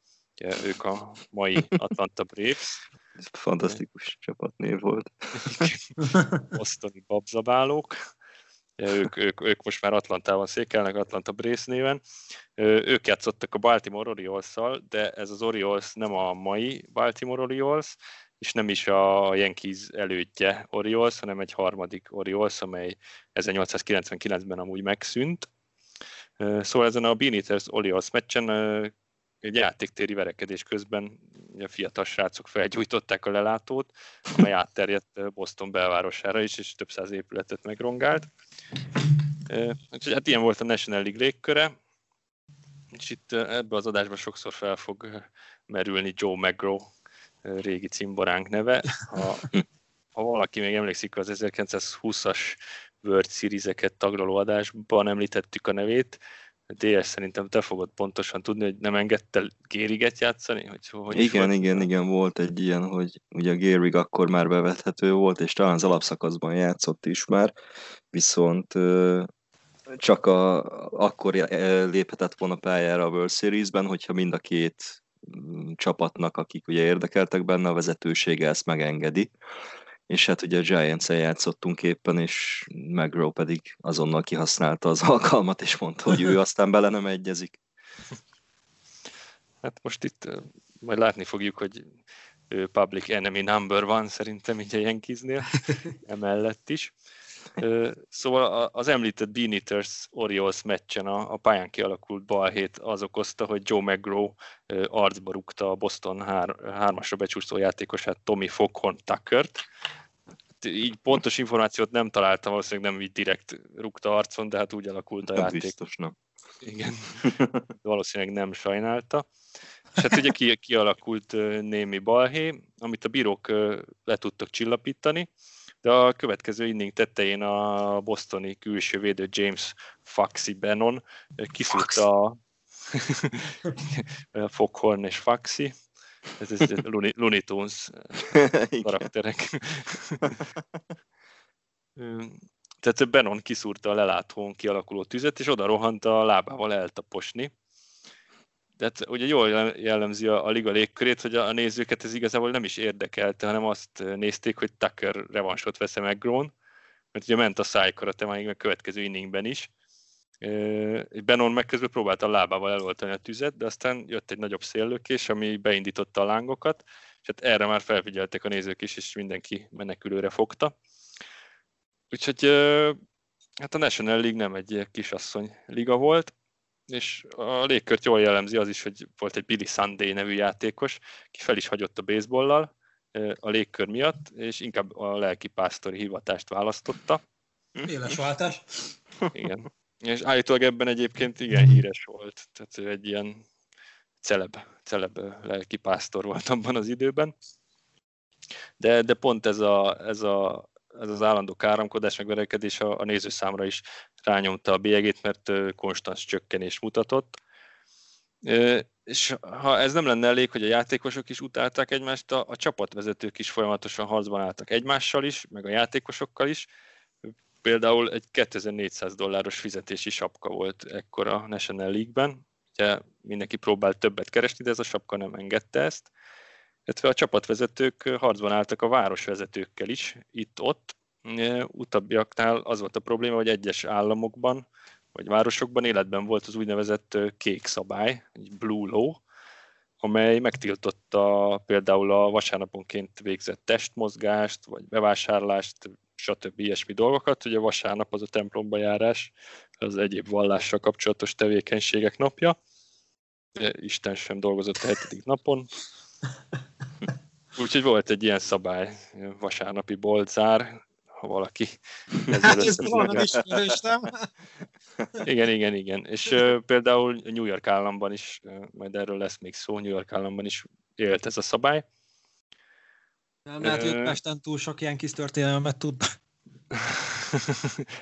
ugye, ők a mai Atlanta Braves. Ez fantasztikus csapatnév volt. Bostoni babzabálók. Ők, ők, ők most már Atlantában székelnek, Atlanta Braves néven. Ők játszottak a Baltimore Orioles-szal, de ez az Orioles nem a mai Baltimore Orioles, és nem is a Yankees elődje Orioles, hanem egy harmadik Orioles, amely ezernyolcszázkilencvenkilencben amúgy megszűnt. Szóval ezen a Bean Eaters Orioles meccsen egy játéktéri verekedés közben a fiatal srácok felgyújtották a lelátót, amely átterjedt Boston belvárosára is, és több száz épületet megrongált. Úgyhogy hát ilyen volt a National League légköre, és itt ebbe az adásban sokszor fel fog merülni Joe McGraw régi cimboránk neve. Ha, ha valaki még emlékszik, az ezerkilencszázhúszas World Series-eket taglaló adásban említettük a nevét, dé es szerintem te fogod pontosan tudni, hogy nem engedte Gehriget játszani? Hogy, hogy igen, igen, igen, volt egy ilyen, hogy ugye a Gehrig akkor már bevethető volt, és talán az alapszakaszban játszott is már, viszont csak a, akkor léphetett volna pályára a World Series-ben, hogyha mind a két csapatnak, akik ugye érdekeltek benne, a vezetősége ezt megengedi. És hát ugye a Giants-el játszottunk éppen, és McGraw pedig azonnal kihasználta az alkalmat, és mondta, hogy ő aztán bele nem egyezik. Hát most itt majd látni fogjuk, hogy ő public enemy number one szerintem így a Yankeesnél, emellett is. Szóval az említett Bean Eaters Orioles meccsen a pályán kialakult balhét az okozta, hogy Joe McGrow arcba rúgta a Boston hármasra becsúszó játékosát, Tommy Foghorn Tuckert. Így pontos információt nem találtam, valószínűleg nem így direkt rúgta arcon, de hát úgy alakult a nem játék. Biztos nem. Igen, valószínűleg nem sajnálta. És hát ugye kialakult némi balhé, amit a bírók le tudtak csillapítani, de a következő inning tetején a bostoni külső védő James Faxi Benon kiszúrta a Foghorn és Faxi. Ez, ez Looney Tunes karakterek. Tehát Benon kiszúrta a lelátón kialakuló tüzet, és oda rohant a lábával eltaposni. Tehát ugye jól jellemzi a, a liga légkörét, hogy a, a nézőket ez igazából nem is érdekelte, hanem azt nézték, hogy Tucker revansot vesz-e McGrown, mert ugye ment a szájkarate már a következő inningben is. Benon meg közben próbálta a lábával eloltani a tüzet, de aztán jött egy nagyobb széllökés, ami beindította a lángokat, és hát erre már felfigyeltek a nézők is, és mindenki menekülőre fogta. Úgyhogy hát a National League nem egy kisasszony liga volt, és a légkört jól jellemzi az is, hogy volt egy Billy Sunday nevű játékos, ki fel is hagyott a baseballlal a légkör miatt, és inkább a lelkipásztori hivatást választotta. Éles váltás. Igen. És állítólag ebben egyébként igen híres volt, tehát ő egy ilyen celeb, celeb lelkipásztor volt abban az időben. De, de pont ez, a, ez, a, ez az állandó káromkodás, meg verekedés a, a nézőszámra is rányomta a bélyegét, mert konstans csökkenés mutatott. És ha ez nem lenne elég, hogy a játékosok is utálták egymást, a, a csapatvezetők is folyamatosan harcban álltak egymással is, meg a játékosokkal is. Például egy kétezer-négyszáz dolláros fizetési sapka volt ekkor a National League-ben. Ugye mindenki próbált többet keresni, de ez a sapka nem engedte ezt. Illetve a csapatvezetők harcban álltak a városvezetőkkel is, itt-ott. Utóbbiaknál az volt a probléma, hogy egyes államokban vagy városokban életben volt az úgynevezett kék szabály, blue law, amely megtiltotta például a vasárnaponként végzett testmozgást, vagy bevásárlást, stb. Ilyesmi dolgokat. Ugye vasárnap az a templomba járás, az egyéb vallással kapcsolatos tevékenységek napja. Isten sem dolgozott a hetedik napon. Úgyhogy volt egy ilyen szabály, vasárnapi boltzár, ha valaki... Hát ez valami ismerős, nem? Igen, igen, igen. És uh, például New York államban is, uh, majd erről lesz még szó, New York államban is élt ez a szabály. Nem, hát ők Pesten túl sok ilyen kis történelmet tud.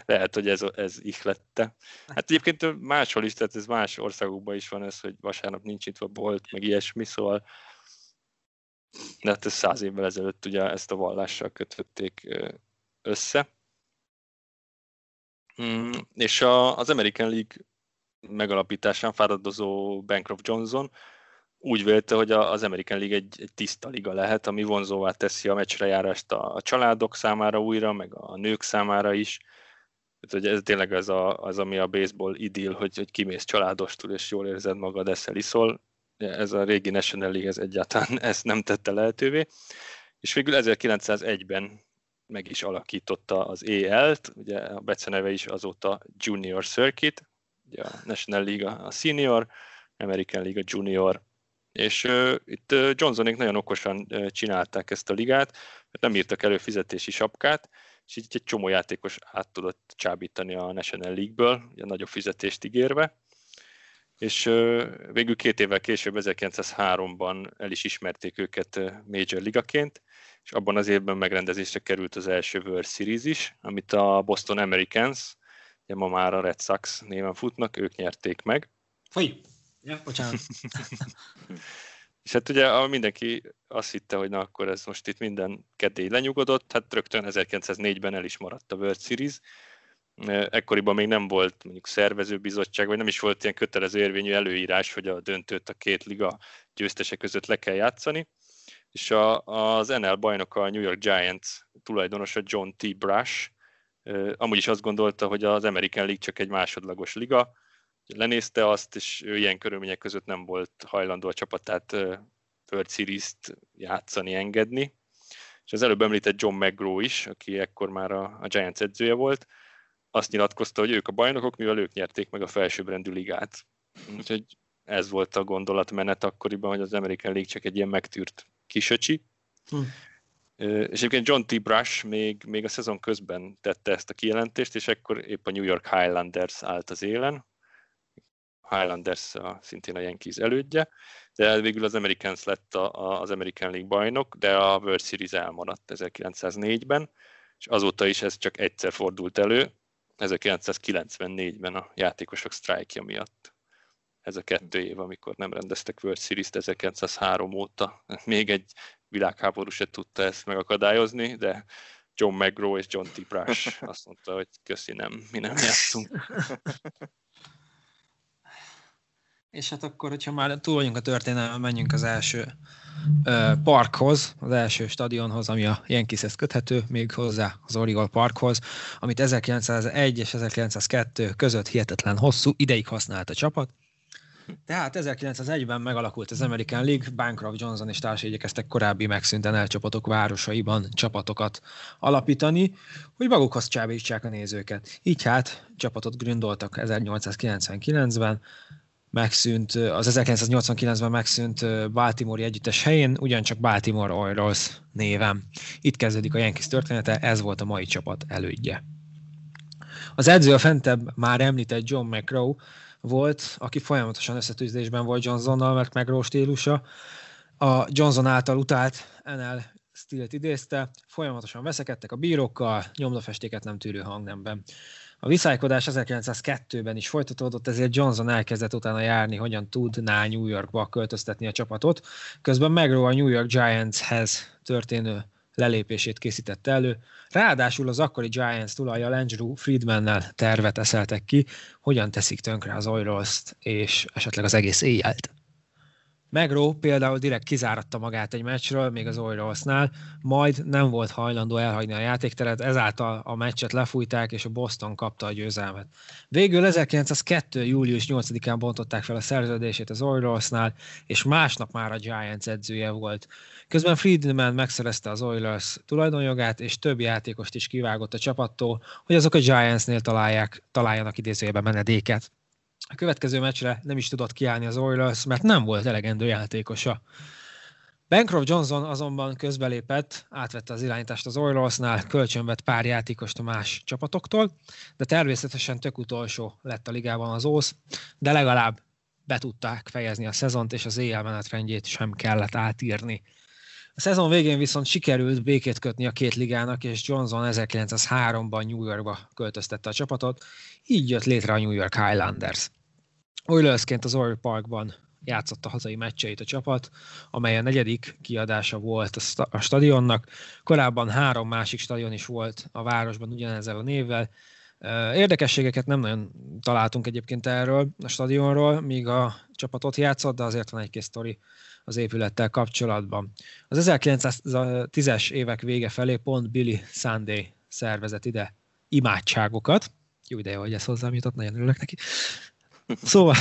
Lehet, hogy ez, ez ihlette. Hát egyébként máshol is, tehát ez más országokban is van ez, hogy vasárnap nincs nyitva bolt, meg ilyesmi, szóval... De hát ez száz évvel ezelőtt ugye ezt a vallással kötötték össze. Mm, és a, az American League megalapításán fáradozó Bancroft Johnson úgy vélte, hogy az American League egy, egy tiszta liga lehet, ami vonzóvá teszi a meccsre járást a, a családok számára újra, meg a nők számára is. Tehát, hogy ez tényleg az, a, az ami a baseball idyll, hogy, hogy kimész családostul, és jól érzed magad, eszel, iszol. Ez a régi National League ez egyáltalán ezt nem tette lehetővé. És végül ezerkilencszázegyben meg is alakította az á el-t, ugye a beceneve is azóta Junior Circuit, ugye a National League a Senior, American League a Junior. És uh, itt uh, Johnsonék nagyon okosan uh, csinálták ezt a ligát, mert nem írtak elő fizetési sapkát, és így egy csomó játékos át tudott csábítani a National League-ből, ugye nagyobb fizetést ígérve. És uh, végül két évvel később, ezerkilencszázháromban el is ismerték őket Major Ligaként, és abban az évben megrendezésre került az első World Series is, amit a Boston Americans, ugye ma már a Red Sox néven futnak, ők nyerték meg. Fúj! Ja, bocsánat. És hát ugye mindenki azt hitte, hogy na akkor ez most itt minden kedély lenyugodott, hát rögtön ezerkilencszáznégyben el is maradt a World Series. Ekkoriban még nem volt mondjuk szervezőbizottság, vagy nem is volt ilyen kötelező érvényű előírás, hogy a döntőt a két liga győztese között le kell játszani. És a, az en el bajnoka, a New York Giants tulajdonosa John T. Brush amúgy is azt gondolta, hogy az American League csak egy másodlagos liga, lenézte azt, és ő ilyen körülmények között nem volt hajlandó a csapatát World Series-t játszani, engedni. és az előbb említett John McGraw is, aki ekkor már a, a Giants edzője volt, azt nyilatkozta, hogy ők a bajnokok, mivel ők nyerték meg a felsőbbrendű ligát. Úgyhogy ez volt a gondolatmenet akkoriban, hogy az American League csak egy ilyen megtűrt kisöcsi. Hm. És egyébként John T. Brush még, még a szezon közben tette ezt a kijelentést, és ekkor épp a New York Highlanders állt az élen. Highlanders a, szintén a Yankees elődje, de végül az Americans lett a, a, az American League bajnok, de a World Series elmaradt ezerkilencszáznégyben, és azóta is ez csak egyszer fordult elő, ezerkilencszázkilencvennégyben a játékosok sztrájkja miatt. Ez a kettő év, amikor nem rendeztek World Series-t ezerkilencszázhárom óta. Még egy világháború se tudta ezt megakadályozni, de John McGraw és John T. Brush azt mondta, hogy köszi, nem, mi nem játszunk. És hát akkor, hogyha már túl vagyunk a történelmen, menjünk az első ö, parkhoz, az első stadionhoz, ami a Yankeeshez köthető, még hozzá az Oriole Parkhoz, amit ezerkilencszázegy és ezerkilencszázkettő között hihetetlen hosszú ideig használt a csapat. Tehát ezerkilencszázegyben megalakult az American League, Bancroft, Johnson és társai igyekeztek korábbi megszűnten elcsapatok városaiban csapatokat alapítani, hogy magukhoz csábítsák a nézőket. Így hát csapatot gründoltak ezernyolcszázkilencvenkilencben, megszűnt, az ezerkilencszáznyolcvankilencben megszűnt Baltimore-i együttes helyén, ugyancsak Baltimore Orioles néven. Itt kezdődik a Yankees története, ez volt a mai csapat elődje. Az edző a fentebb már említett John McGraw volt, aki folyamatosan összetűzésben volt Johnsonnal, mert McGraw stílusa a Johnson által utált en el stílet idézte, folyamatosan veszekedtek a bírókkal, nyomdafestéket nem tűrő hangnemben. A viszálykodás ezerkilencszázkettőben is folytatódott, ezért Johnson elkezdett utána járni, hogyan tudná New Yorkba költöztetni a csapatot. Közben McGraw a New York Giantshez történő lelépését készítette elő. Ráadásul az akkori Giants tulajja Landru Friedmannel tervet eszeltek ki, hogyan teszik tönkre az Orioles-t és esetleg az egész éjjelt. McGraw például direkt kizáratta magát egy meccsről, még az Orioles-nál, majd nem volt hajlandó elhagyni a játékteret, ezáltal a meccset lefújták, és a Boston kapta a győzelmet. Végül ezerkilencszázkettő. július nyolcadikán bontották fel a szerződését az Orioles-nál, és másnap már a Giants edzője volt. Közben Friedman megszerezte az Orioles tulajdonjogát, és több játékost is kivágott a csapattól, hogy azok a Giantsnél találják, találjanak idézőjében menedéket. A következő meccsre nem is tudott kiállni az Orioles, mert nem volt elegendő játékosa. Bancroft Johnson azonban közbelépett, átvette az irányítást az Orioles-nál, kölcsönvett pár játékost a más csapatoktól, de természetesen tök utolsó lett a ligában az O's, de legalább be tudták fejezni a szezont, és az éjjel menetrendjét sem kellett átírni. A szezon végén viszont sikerült békét kötni a két ligának, és Johnson ezerkilencszázháromban New Yorkba költöztette a csapatot, így jött létre a New York Highlanders. Orioles-ként az Oriole Parkban játszott a hazai meccseit a csapat, amely a negyedik kiadása volt a, sta- a stadionnak. Korábban három másik stadion is volt a városban ugyanezzel a névvel. Érdekességeket nem nagyon találtunk egyébként erről a stadionról, míg a csapatot játszott, de azért van egy-két sztori az épülettel kapcsolatban. Az ezerkilencszáztízes évek vége felé pont Billy Sunday szervezett ide imádságokat. Jó ideje, hogy ez hozzám jutott, nagyon örülök neki. Szóval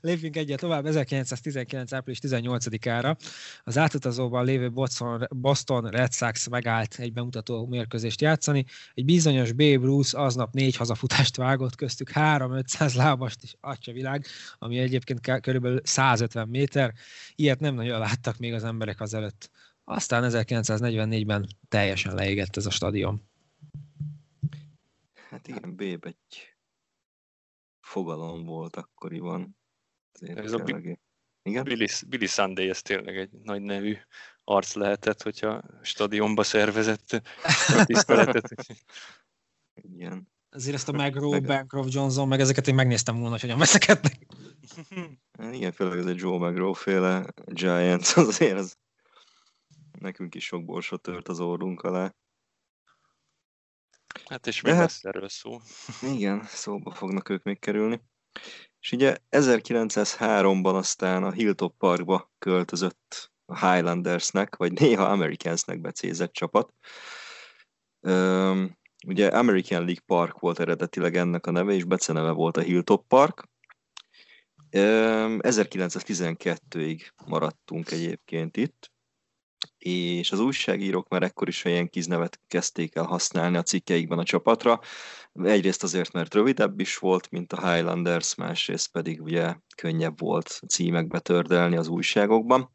lépjünk egyet tovább, ezerkilencszáztizenkilenc. április tizennyolcadikára az átutazóban lévő Boston, Boston Red Sox megállt egy bemutató mérkőzést játszani. Egy bizonyos Babe Ruth aznap négy hazafutást vágott, köztük három-ötszáz lábast is, atya világ, ami egyébként körülbelül százötven méter. Ilyet nem nagyon láttak még az emberek azelőtt. Aztán ezerkilencszáznegyvennégyben teljesen leégett ez a stadion. Hát igen, Babe egy fogalom volt akkoriban. Ez a bi- Igen? Billy, Billy Sunday, ez tényleg egy nagy nevű arc lehetett, hogyha stadionba szervezett a tiszteletet. Igen. Azért ezt a McGraw, Bancroft, Johnson, meg ezeket én megnéztem volna, hogy hogyan veszekednek. Igen, főleg ez egy Joe McGraw féle Giants, azért az nekünk is sok borsot tört az orrunk alá. Hát és még hát, lesz erről szó. Igen, szóba fognak ők még kerülni. És ugye ezerkilencszázháromban aztán a Hilltop Parkba költözött a Highlandersnek, vagy néha Americansnek becézett csapat. Üm, ugye American League Park volt eredetileg ennek a neve, és beceneve volt a Hilltop Park. Üm, ezerkilencszáztizenkettőig maradtunk egyébként itt. és az újságírók már ekkor is olyan kíznevet kezdték el használni a cikkeikben a csapatra. Egyrészt azért, mert rövidebb is volt, mint a Highlanders, másrészt pedig ugye könnyebb volt címekbe tördelni az újságokban.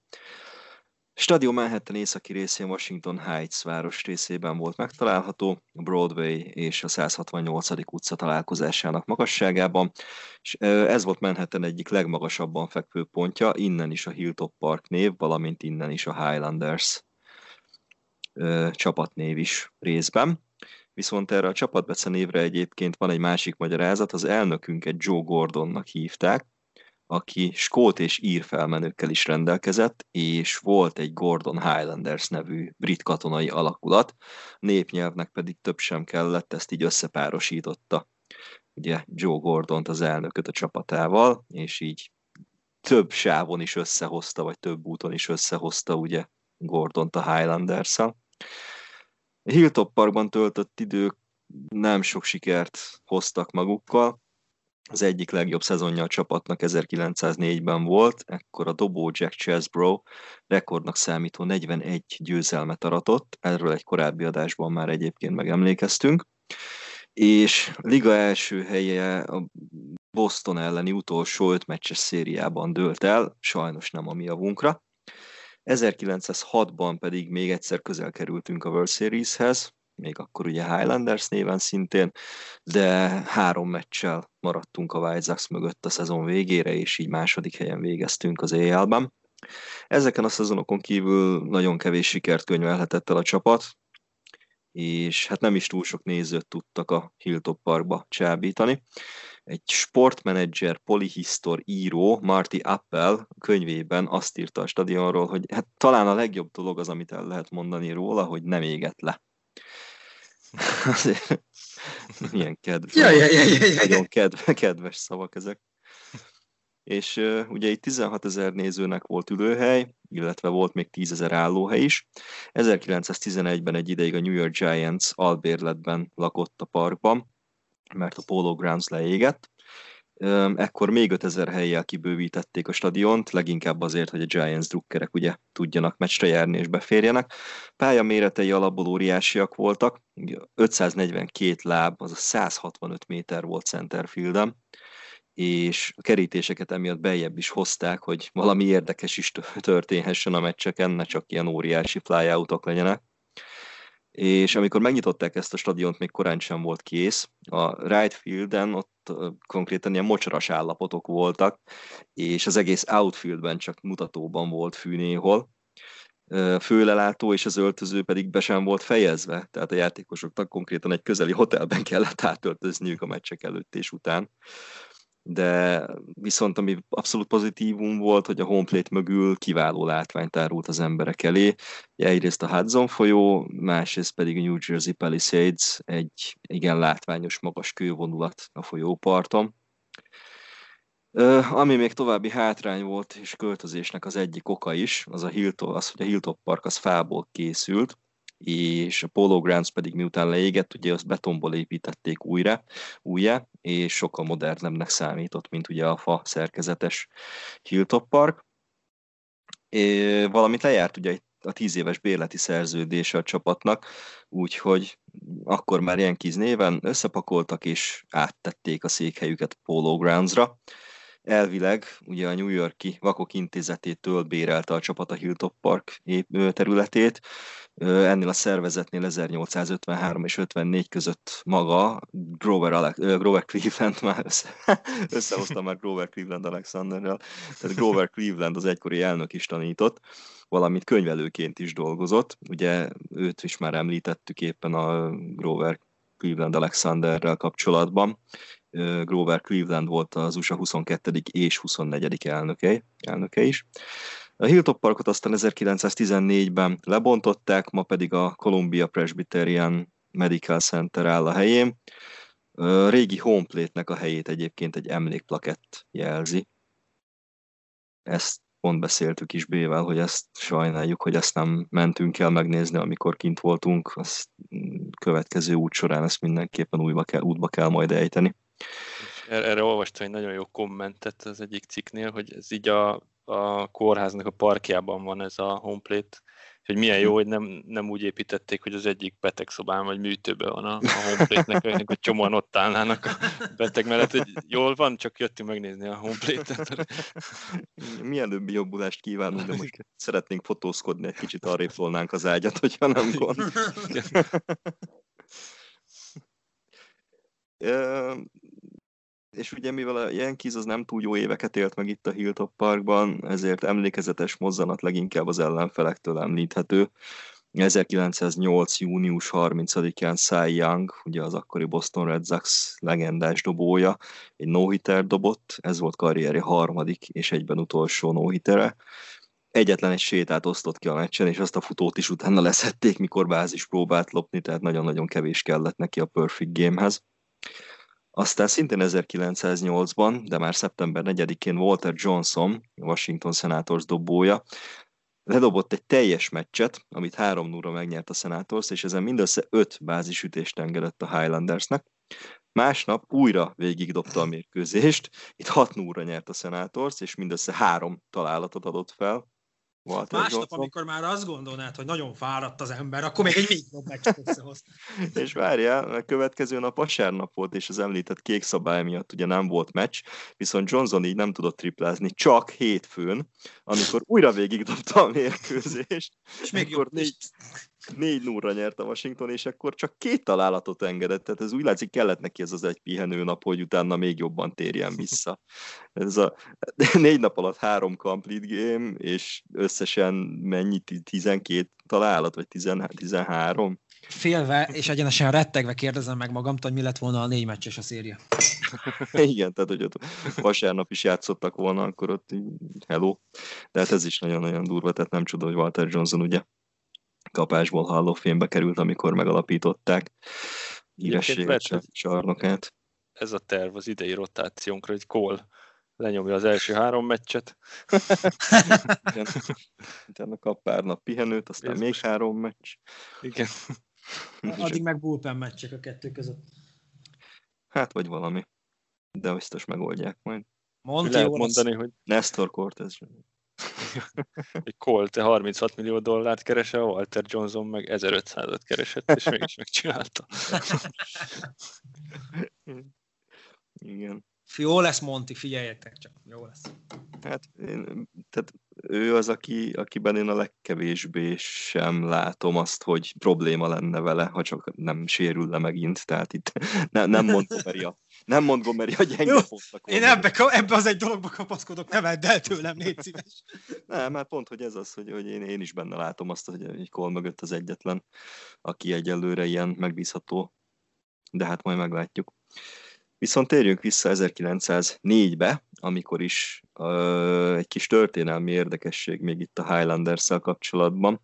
Stadion Manhattan északi részén Washington Heights város részében volt megtalálható, a Broadway és a száz hatvannyolcadik utca találkozásának magasságában, és ez volt Manhattan egyik legmagasabban fekvő pontja, innen is a Hilltop Park név, valamint innen is a Highlanders csapatnév is részben. Viszont erre a csapatbece névre egyébként van egy másik magyarázat, az elnökünket Joe Gordonnak hívták, aki skót és ír felmenőkkel is rendelkezett, és volt egy Gordon Highlanders nevű brit katonai alakulat, népnyelvnek pedig több sem kellett, ezt így összepárosította. Ugye Joe Gordont, az elnököt a csapatával, és így több sávon is összehozta, vagy több úton is összehozta ugye Gordont a Highlanders-szel. Hilltop Parkban töltött idők nem sok sikert hoztak magukkal. Az egyik legjobb szezonja a csapatnak ezerkilencszáznégyben volt, ekkor a dobó Jack Chesbrough rekordnak számító negyvenegy győzelmet aratott, erről egy korábbi adásban már egyébként megemlékeztünk, és liga első helye a Boston elleni utolsó öt meccses szériában dőlt el, sajnos nem a mi javunkra. ezerkilencszázhatban pedig még egyszer közel kerültünk a World Serieshez, még akkor ugye Highlanders néven szintén, de három meccsel maradtunk a White Sox mögött a szezon végére, és így második helyen végeztünk az á el-ben. Ezeken a szezonokon kívül nagyon kevés sikert könyvelhetett el a csapat, és hát nem is túl sok nézőt tudtak a Hilltop Parkba csábítani. Egy sportmenedzser, polihisztor, író, Marty Appel könyvében azt írta a stadionról, hogy hát talán a legjobb dolog az, amit el lehet mondani róla, hogy nem égett le. Azért, milyen kedves, ja, ja, ja, ja, ja. Nagyon kedve, kedves szavak ezek. És uh, ugye itt tizenhatezer nézőnek volt ülőhely, illetve volt még tízezer állóhely is. ezerkilencszáztizenegyben egy ideig a New York Giants albérletben lakott a parkban, mert a Polo Grounds leégett. Ekkor még ötezer helyjel kibővítették a stadiont, leginkább azért, hogy a Giants drukkerek ugye tudjanak meccsre járni és beférjenek. Pálya méretei alapból óriásiak voltak, ötszáznegyvenkét láb, azaz száz hatvanöt méter volt centerfielden, és a kerítéseket emiatt beljebb is hozták, hogy valami érdekes is történhessen a meccseken, ne csak ilyen óriási flyoutok legyenek. És amikor megnyitották ezt a stadiont, még korán sem volt kész. A right fielden ott konkrétan ilyen mocsaras állapotok voltak, és az egész outfieldben csak mutatóban volt fű néhol. Főlelátó és az öltöző pedig be sem volt fejezve, tehát a játékosoknak konkrétan egy közeli hotelben kellett átöltözniük a meccsek előtt és után. De viszont ami abszolút pozitívum volt, hogy a home plate mögül kiváló látvány tárult az emberek elé. Egyrészt a Hudson folyó, másrészt pedig a New Jersey Palisades, egy igen látványos magas kővonulat a folyóparton. Ami még további hátrány volt, és költözésnek az egyik oka is, az, a Hilltop, az hogy a Hilltop Park az fából készült, és a Polo Grounds pedig miután leégett, ugye azt betonból építették újra, újjá, és sokkal modernebbnek számított, mint ugye a fa szerkezetes Hilltop Park. É, valamint lejárt ugye a tíz éves bérleti szerződése a csapatnak, úgyhogy akkor már Yankees néven összepakoltak, és áttették a székhelyüket Polo Groundsra. Elvileg ugye a New York-i Vakok Intézetétől bérelte a csapat a Hilltop Park területét. Ennél a szervezetnél ezernyolcszázötvenhárom és ötvennégy között maga Grover, Ale- Grover Cleveland már össze- összehoztam már Grover Cleveland Alexanderrel. Tehát Grover Cleveland az egykori elnök is tanított, valamint könyvelőként is dolgozott. Ugye őt is már említettük éppen a Grover Cleveland Alexanderrel kapcsolatban. Grover Cleveland volt az u es á huszonkettedik és huszonnegyedik elnöke, elnöke is. A Hilltop Parkot aztán ezerkilencszáztizennégyben lebontották, ma pedig a Columbia Presbyterian Medical Center áll a helyén. A régi home plate-nek a helyét egyébként egy emlékplakett jelzi. Ezt pont beszéltük is B-vel, hogy ezt sajnáljuk, hogy ezt nem mentünk el megnézni, amikor kint voltunk. Azt következő út során ezt mindenképpen újba kell, útba kell majd ejteni. Erre olvastam egy nagyon jó kommentet az egyik cikknél, hogy ez így a, a kórháznak a parkjában van ez a home plate, hogy milyen jó, hogy nem, nem úgy építették, hogy az egyik betegszobán vagy műtőben van a, a homeplate-nek, hogy hogy csomóan ott állnának a beteg mellett, hogy jól van, csak jöttünk megnézni a homeplate-et. Mielőbb jobbulást kívánunk, de most szeretnénk fotózkodni, egy kicsit arrébb szólnánk az ágyat, hogyha nem gond. És ugye mivel a Yankees az nem túl jó éveket élt meg itt a Hilltop Parkban, ezért emlékezetes mozzanat leginkább az ellenfelektől említhető. ezerkilencszáznyolc. június harmincadikán Cy Young, ugye az akkori Boston Red Sox legendás dobója, egy no-hitter dobott, ez volt karrieri harmadik és egyben utolsó no-hitere. Egyetlen egy sétát osztott ki a meccsen, és azt a futót is utána leszették, mikor bázis próbált lopni, tehát nagyon-nagyon kevés kellett neki a perfect gamehez. Aztán szintén ezerkilencszáznyolcban, de már szeptember negyedikén Walter Johnson, Washington Senators dobója, ledobott egy teljes meccset, amit három nulla megnyert a Senators, és ezen mindössze öt bázisütést engedett a Highlandersnek. Másnap újra végigdobta a mérkőzést, itt hat nulla nyert a Senators, és mindössze három találatot adott fel. Walter Másnap, Johnson. Amikor már azt gondolnád, hogy nagyon fáradt az ember, akkor még egy végig meccset összehozta. És várjál, mert következő nap vasárnap volt, és az említett kék szabály miatt ugye nem volt meccs, viszont Johnson így nem tudott triplázni, csak hétfőn, amikor újra végigdobta a mérkőzést. És még jobb négy... négy nulla nyert a Washington, és akkor csak két találatot engedett, tehát ez úgy látszik, kellett neki ez az egy pihenő nap, hogy utána még jobban térjen vissza. Ez a négy nap alatt három complete game, és összesen mennyi, tizenkét találat, vagy tizenhárom? Félve, és egyenesen rettegve kérdezem meg magamtól, hogy mi lett volna a négy meccses a széria. Igen, tehát hogy ott vasárnap is játszottak volna, akkor ott hello. De hát ez is nagyon-nagyon durva, tehát nem csoda, hogy Walter Johnson ugye kapásból Hall of Fame-be került, amikor megalapították hírességet, csarnokát. Ez a terv az idei rotációnkra, hogy Cole lenyomja az első három meccset. Utána kap pár nap pihenőt, aztán Jézus. Még három meccs. Igen. Addig meg bullpen meccsek a kettő között. Hát, vagy valami. De biztos megoldják majd. Monty lehet mondani, hogy Nestor Cortez Junior Egy Cole, te harminchat millió dollárt keresel, Walter Johnson meg ezerötszázat keresett, és mégis megcsinálta. Igen. Jó lesz, Monty, figyeljetek csak, jó lesz. Hát, én, tehát ő az, aki, akiben én a legkevésbé sem látom azt, hogy probléma lenne vele, ha csak nem sérül le megint, tehát itt ne, nem mondom, Maria. Nem Montgomery, hogy gyenge fogtak. Én ebbe, ebbe az egy dologba kapaszkodok, ne vedd el tőlem, légy szíves. Nem, hát pont, hogy ez az, hogy, hogy én, én is benne látom azt, hogy Cole mögött az egyetlen, aki egyelőre ilyen megbízható, de hát majd meglátjuk. Viszont térjünk vissza ezerkilencszáznégybe, amikor is ö, egy kis történelmi érdekesség még itt a Highlanders-szel kapcsolatban.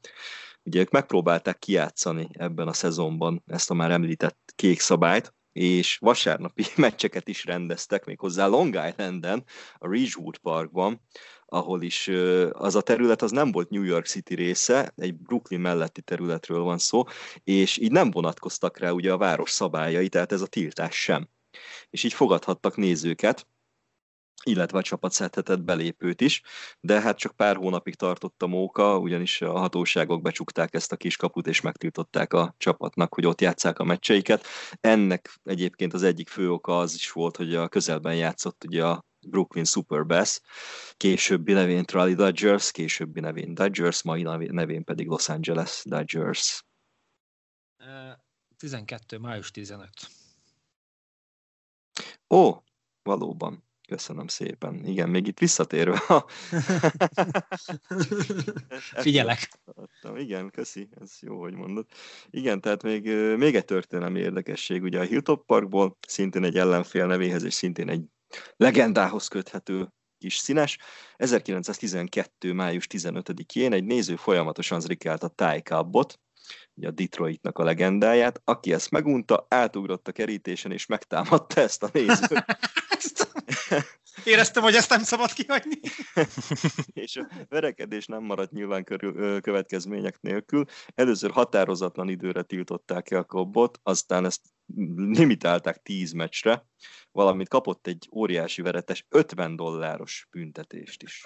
Ugye ők megpróbálták kijátszani ebben a szezonban ezt a már említett kék szabályt, és vasárnapi meccseket is rendeztek, méghozzá Long Islanden, a Ridgewood Parkban, ahol is az a terület az nem volt New York City része, egy Brooklyn melletti területről van szó, és így nem vonatkoztak rá ugye a város szabályai, tehát ez a tiltás sem. És így fogadhattak nézőket, illetve a csapat szedhetett belépőt is, de hát csak pár hónapig tartott a móka, ugyanis a hatóságok becsukták ezt a kiskaput, és megtiltották a csapatnak, hogy ott játsszák a meccseiket. Ennek egyébként az egyik fő oka az is volt, hogy a közelben játszott ugye a Brooklyn Superbass, későbbi nevén Trolley Dodgers, későbbi nevén Dodgers, mai nevén pedig Los Angeles Dodgers. tizenkettő május tizenötödike. Ó, valóban. Köszönöm szépen. Igen, még itt visszatérve. Figyelek. Igen, köszi, ez jó, hogy mondod. Igen, tehát még, még egy történelmi érdekesség. Ugye a Hilltop Parkból szintén egy ellenfél nevéhez, és szintén egy legendához köthető kis színes. ezerkilencszáztizenkettő május tizenötödikén egy néző folyamatosan zrikálta Ty Cobbot, a Detroitnak a legendáját, aki ezt megunta, átugrott a kerítésen, és megtámadta ezt a nézőt. Éreztem, hogy ezt nem szabad kihagyni. És a verekedés nem maradt nyilván körül, következmények nélkül. Először határozatlan időre tiltották el Cobbot, aztán ezt limitálták tíz meccsre, valamint kapott egy óriási veretes ötven dolláros büntetést is.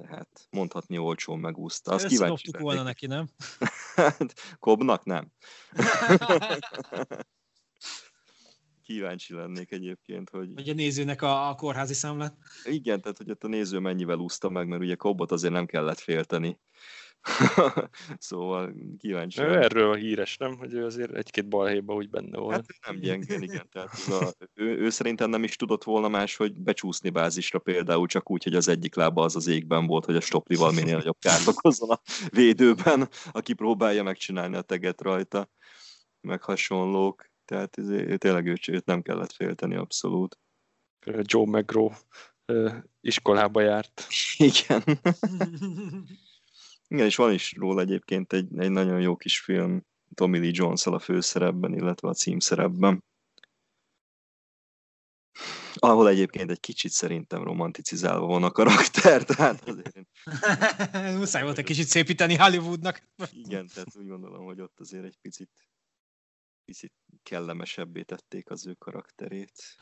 Tehát mondhatni olcsón megúszta. Azt összenoptuk volna neki, nem? Kobnak nem. Kíváncsi lennék egyébként, hogy... Vagy a nézőnek a, a kórházi számlát. Igen, tehát hogy ott a néző mennyivel úszta meg, mert ugye Cobbot azért nem kellett félteni. Szóval kíváncsi. Ő erről a híres, nem? Hogy ő azért egy-két balhéba úgy benne volt. Hát nem gyengén, igen. Tehát a, ő, ő szerintem nem is tudott volna más, hogy becsúszni bázisra például, csak úgy, hogy az egyik lába az az égben volt, hogy a stoplival minél nagyobb kárt okozzon a védőben, aki próbálja megcsinálni a teget rajta, meg hasonlók. Tehát ezért, tényleg őt nem kellett félteni abszolút. Joe McGraw iskolába járt. Igen. Igen, és van is róla egyébként egy, egy nagyon jó kis film Tommy Lee Jones-sal a főszerepben, illetve a címszerepben. Ahol egyébként egy kicsit szerintem romanticizálva van a karakter, tehát azért... Muszáj volt egy kicsit szépíteni Hollywoodnak. Igen, tehát úgy gondolom, hogy ott azért egy picit, picit kellemesebbé tették az ő karakterét.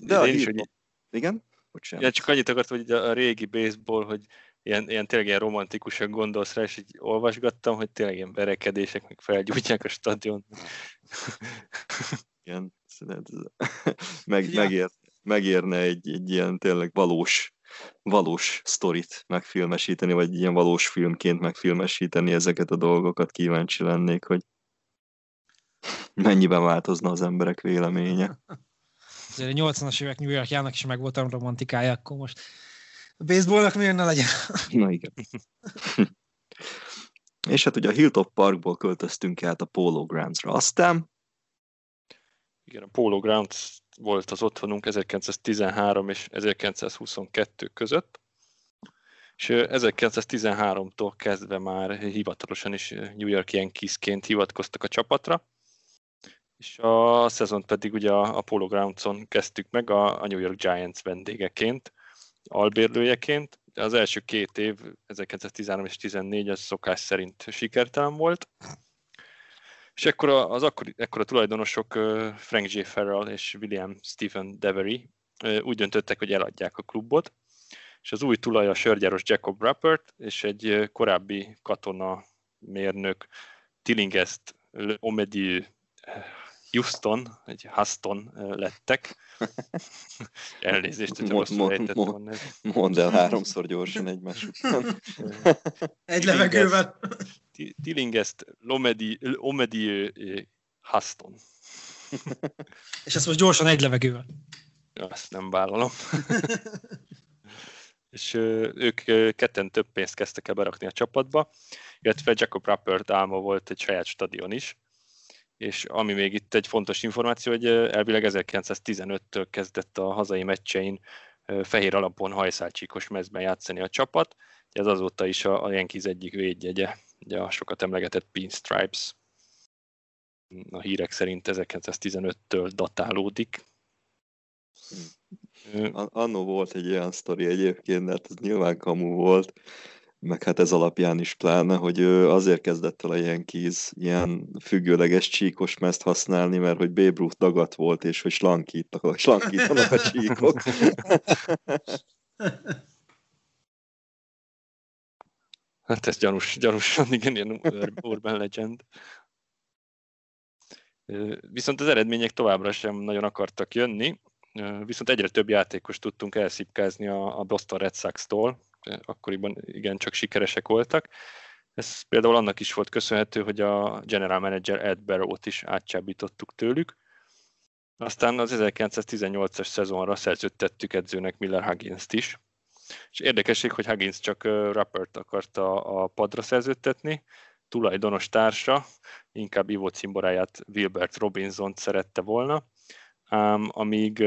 De én is, hogy... Igen? Ja, csak annyit akartam, hogy a régi baseball, hogy Ilyen, ilyen tényleg ilyen romantikusan gondolsz rá, és így olvasgattam, hogy tényleg ilyen verekedések, meg felgyújtják a stadion. Igen, meg, megér, megérne egy, egy ilyen tényleg valós, valós sztorit megfilmesíteni, vagy ilyen valós filmként megfilmesíteni ezeket a dolgokat. Kíváncsi lennék, hogy mennyiben változna az emberek véleménye. Azért a nyolcvanas évek New Yorkjának is meg volt a romantikája, akkor most... A baseballnak miért ne legyen? Na igen. És hát ugye a Hilltop Parkból költöztünk át a Polo Groundsra. Aztán... Igen, a Polo Grounds volt az otthonunk ezerkilencszáztizenhárom és ezerkilencszázhuszonkettő között. És ezerkilencszáztizenháromtól kezdve már hivatalosan is New York Yankeesként hivatkoztak a csapatra. És a szezont pedig ugye a Polo Groundson kezdtük meg a New York Giants vendégeként, albérlőjeként. Az első két év, ezerkilencszáztizenhárom és ezerkilencszáztizennégy, az szokás szerint sikertelen volt. És ekkor az akkori, ekkor a tulajdonosok Frank J. Farrell és William Stephen Devery úgy döntöttek, hogy eladják a klubot, és az új tulaj a sörgyáros Jacob Rappert és egy korábbi katona mérnök Tillinghast Omedi Houston, egy Huston lettek. Elnézést, hogyha mond, rosszul ejtettem mond, volna. Mondd el háromszor gyorsan egymás után. Egy levegővel. Tillinghast, Omedi, Huston. És ezt most gyorsan egy levegővel. Azt nem vállalom. És ők ketten több pénzt kezdtek el berakni a csapatba, illetve Jacob Rappert álma volt egy saját stadion is. És ami még itt egy fontos információ, hogy elvileg ezerkilencszáztizenöttől kezdett a hazai meccsein fehér alapon hajszálcsíkos mezben játszani a csapat. Ez azóta is a Yankees egyik védjegye, ugye a sokat emlegetett Pinstripes. A hírek szerint ezerkilencszáztizenöttől datálódik. Annó volt egy olyan sztori egyébként, mert ez nyilván kamu volt, meg hát ez alapján is pláne, hogy azért kezdett el a Yankees ilyen függőleges csíkos mezt használni, mert hogy Babe Ruth dagat volt, és hogy slankítanak, slankítanak a csíkok. Hát ez gyanús, gyanúsan, igen, ilyen urban legend. Viszont az eredmények továbbra sem nagyon akartak jönni, viszont egyre több játékost tudtunk elszipkázni a Boston Red Sox-tól, akkoriban igen csak sikeresek voltak. Ez például annak is volt köszönhető, hogy a general manager Ed Barrow-t is átcsábítottuk tőlük. Aztán az ezerkilencszáztizennyolcas szezonra szerződtettük edzőnek Miller Hugginst is. És érdekesség, hogy Huggins csak Rappert akarta a padra szerződtetni, tulajdonos társa inkább ivó cimboráját, Wilbert Robinsont szerette volna, ám amíg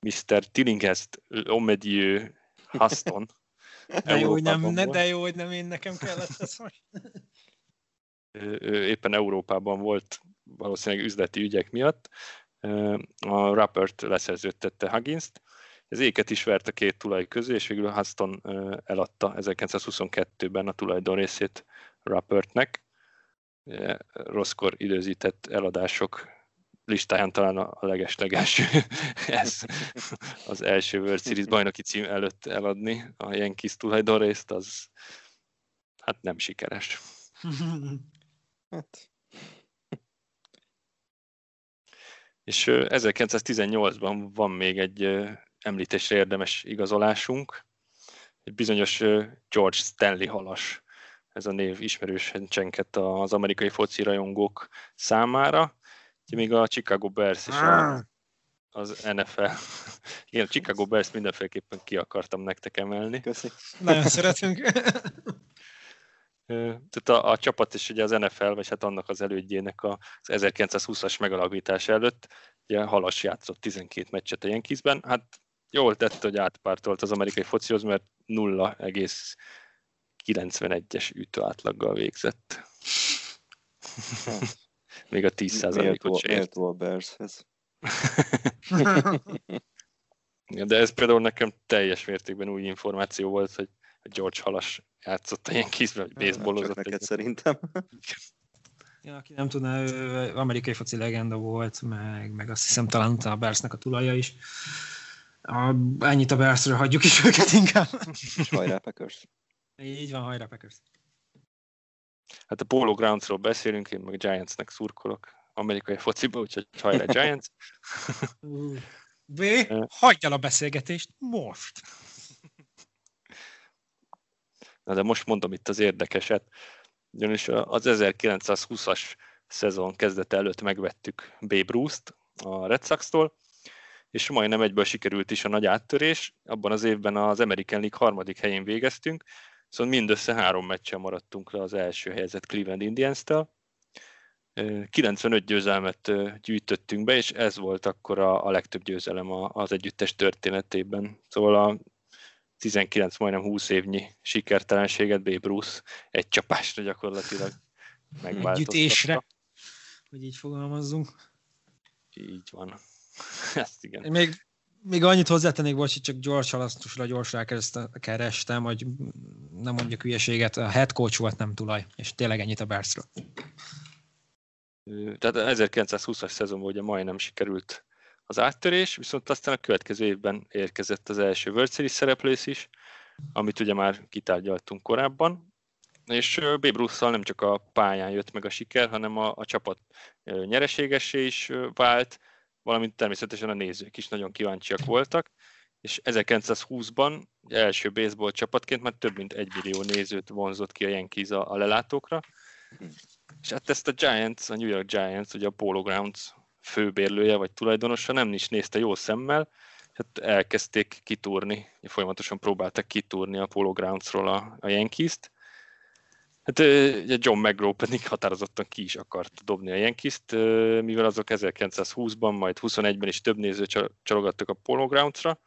miszter Tillinghast Omedieu Huston De jó, nem, ne, de jó, hogy nem én nekem kellett ez most. Éppen Európában volt valószínűleg üzleti ügyek miatt. A Rappert leszerződtette Hugginst. Ez éket is vert a két tulaj közé, és végül Huston eladta ezerkilencszázhuszonkettőben a tulajdon részét Rappertnek. Rosszkor időzített eladások listáján talán a legeslegelső ez az első World Series bajnoki cím előtt eladni a Yankees tulajdonrészt, az hát nem sikeres. Hát. És ezerkilencszáztizennyolcban van még egy említésre érdemes igazolásunk, egy bizonyos George Stanley halas. Ez a név ismerősen csengett az amerikai foci rajongók számára. Még a Chicago Bears és a, az en ef el. Igen, a Chicago Bears mindenféleképpen ki akartam nektek emelni. Köszi. Nagyon szeretünk. Tehát a, a csapat is ugye az en ef el, vagy hát annak az elődjének az ezerkilencszázhúszas megalapítása előtt ugye halas játszott tizenkét meccset a Yankeesben. Hát jól tett, hogy átpártolt az amerikai focihoz, mert nulla egész kilencvenegyes ütőátlaggal végzett. Még a tíz százalékot se ért. Miért volt Bearshez? De ez például nekem teljes mértékben új információ volt, hogy George halas játszott ilyen kisbe, hogy baseballozott. Csak neked szerintem. Ja, aki nem tudná, ő amerikai foci legenda volt, meg, meg azt hiszem talán a Bearsnek a tulaja is. A, annyit a Bearsről hagyjuk is őket inkább. És hajrá Packers. Így van, hajrá Packers. Hát a Polo Groundsról beszélünk, én meg Giantsnek szurkolok amerikai fociba, úgyhogy hajrá Giants. B, hagyj el a beszélgetést most! Na de most mondom itt az érdekeset. Ugyanis az ezerkilencszázhúszas szezon kezdete előtt megvettük Babe Ruth-t a Red Sox-tól, és majdnem egyből sikerült is a nagy áttörés. Abban az évben az American League harmadik helyén végeztünk, szóval mindössze három meccsen maradtunk le az első helyezett Cleveland Indians-től. kilencvenöt győzelmet gyűjtöttünk be, és ez volt akkor a, a legtöbb győzelem az együttes történetében. Szóval a tizenkilenc, majdnem húsz évnyi sikertelenséget Babe Ruth egy csapásra gyakorlatilag megváltoztatta. Együttésre, hogy így fogalmazzunk. Így van. Ezt igen. Még... Még annyit hozzátennék, bocs, csak George halasztusra gyorsra kerestem, hogy nem mondjak hülyeséget, a head coach volt, nem tulaj, és tényleg ennyit a Bearsről. Tehát a ezerkilencszázhúszas szezonban ugye majdnem sikerült az áttörés, viszont aztán a következő évben érkezett az első World Series szereplés is, amit ugye már kitárgyaltunk korábban, és Babe Ruth-szal nem csak a pályán jött meg a siker, hanem a, a csapat nyereségessé is vált, valamint természetesen a nézők is nagyon kíváncsiak voltak, és ezerkilencszázhúszban első baseball csapatként már több mint egy millió nézőt vonzott ki a Yankees a, a lelátókra, és hát ezt a Giants, a New York Giants, ugye a Polo Grounds főbérlője vagy tulajdonosa nem is nézte jó szemmel, hát elkezdték kitúrni, folyamatosan próbáltak kitúrni a Polo Groundsról a, a Yankees-t. Hát John McGraw pedig határozottan ki is akart dobni a Yankees-t, mivel azok ezerkilencszázhúszban, majd huszonegyben is több néző csalogattak a Polo Grounds-ra,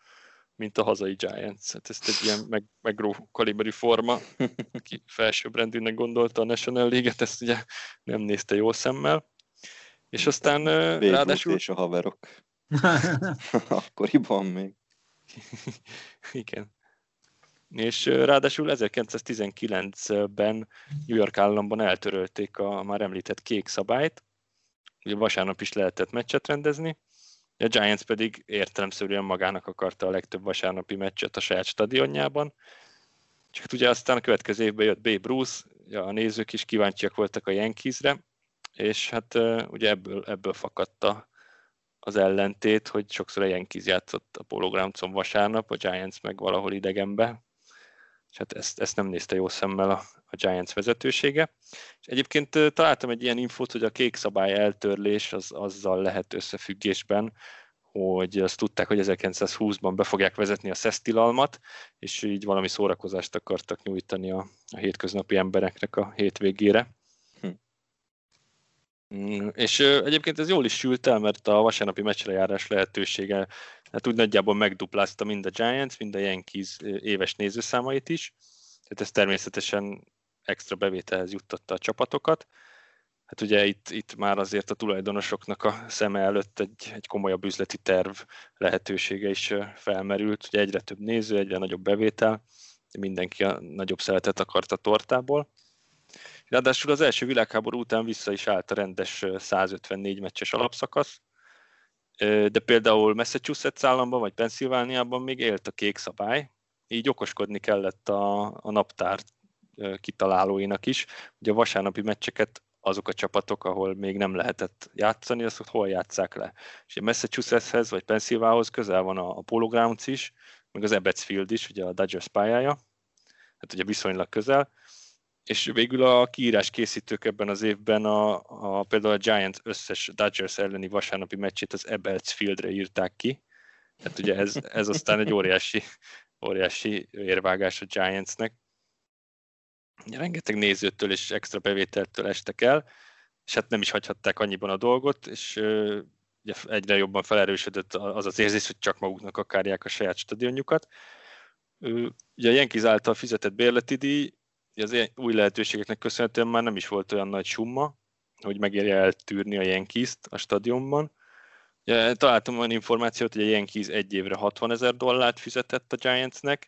mint a hazai Giants. Hát ezt egy ilyen McGraw kaliberű forma, aki felsőbbrendűnek gondolta a National League-et, ezt ugye nem nézte jó szemmel. És aztán Végül ráadásul... és a haverok. Akkoriban még. Igen. És ráadásul ezerkilencszáztizenkilencben New York államban eltörölték a már említett kék szabályt, ugye vasárnap is lehetett meccset rendezni, a Giants pedig értelemszerűen magának akarta a legtöbb vasárnapi meccset a saját stadionjában, csak ugye aztán a következő évben jött Babe Ruth, a nézők is kíváncsiak voltak a Yankeesre, és hát ugye ebből, ebből fakadt a az ellentét, hogy sokszor a Yankees játszott a Polo Groundson vasárnap, a Giants meg valahol idegenbe. És hát ezt, ezt nem nézte jó szemmel a, a Giants vezetősége. És egyébként találtam egy ilyen infót, hogy a kék szabály eltörlés az, azzal lehet összefüggésben, hogy azt tudták, hogy ezerkilencszázhúszban be fogják vezetni a szesztilalmat, és így valami szórakozást akartak nyújtani a, a hétköznapi embereknek a hétvégére. Hm. Mm, és ö, egyébként ez jól is sült el, mert a vasárnapi meccsrejárás lehetősége hát úgy nagyjából megduplázta mind a Giants, mind a Yankees éves nézőszámait is. Tehát ez természetesen extra bevételhez juttatta a csapatokat. Hát ugye itt, itt már azért a tulajdonosoknak a szeme előtt egy, egy komolyabb üzleti terv lehetősége is felmerült. Ugye egyre több néző, egyre nagyobb bevétel, mindenki a nagyobb szeletet akart a tortából. Ráadásul az első világháború után vissza is állt a rendes százötvennégy meccses alapszakasz, de például Massachusetts államban vagy Pennsylvániában még élt a kék szabály, így okoskodni kellett a, a naptár kitalálóinak is. Ugye a vasárnapi meccseket azok a csapatok, ahol még nem lehetett játszani, azok hol játsszák le. És a Massachusettshez vagy Pennsylvániához közel van a, a Polo Grounds is, meg az Ebbets Field is, ugye a Dodgers pályája, hát ugye viszonylag közel, és végül a kiírás készítők ebben az évben a, a, például a Giants összes Dodgers elleni vasárnapi meccsét az Ebbets Fieldre írták ki, hát ugye ez, ez aztán egy óriási, óriási érvágás a Giantsnek. Rengeteg nézőtől és extra bevételtől estek el, és hát nem is hagyhatták annyiban a dolgot, és ö, ugye egyre jobban felerősödött az az érzés, hogy csak maguknak akarják a saját stadionjukat. Ö, ugye a Yankees által fizetett bérleti díj, az új lehetőségeknek köszönhetően már nem is volt olyan nagy summa, hogy megérje eltűrni a Yankeest a stadionban. Ugye, találtam olyan információt, hogy a Yankees egy évre hatvanezer dollárt fizetett a Giantsnek,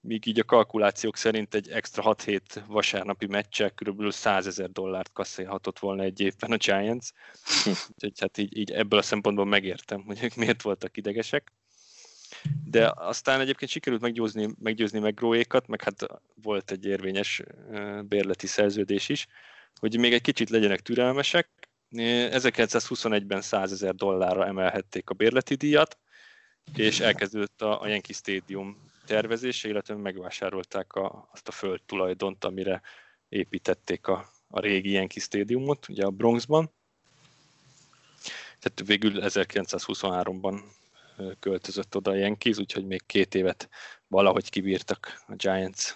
míg így a kalkulációk szerint egy extra hat hét vasárnapi meccsel körülbelül százezer dollárt kasszélhatott volna egy évben a Giants. Úgyhogy hát így, így ebből a szempontból megértem, hogy ők miért voltak idegesek. De aztán egyébként sikerült meggyőzni, meggyőzni meg Gróékat, meg hát volt egy érvényes bérleti szerződés is, hogy még egy kicsit legyenek türelmesek. ezerkilencszázhuszonegyben százezer dollárra emelhették a bérleti díjat, és elkezdődött a Yankee Stadium tervezése, illetve megvásárolták a, azt a földtulajdont, amire építették a, a régi Yankee Stadiumot, ugye a Bronxban. Tehát végül ezerkilencszázhuszonháromban költözött oda a Yankees, úgyhogy még két évet valahogy kibírtak a Giants.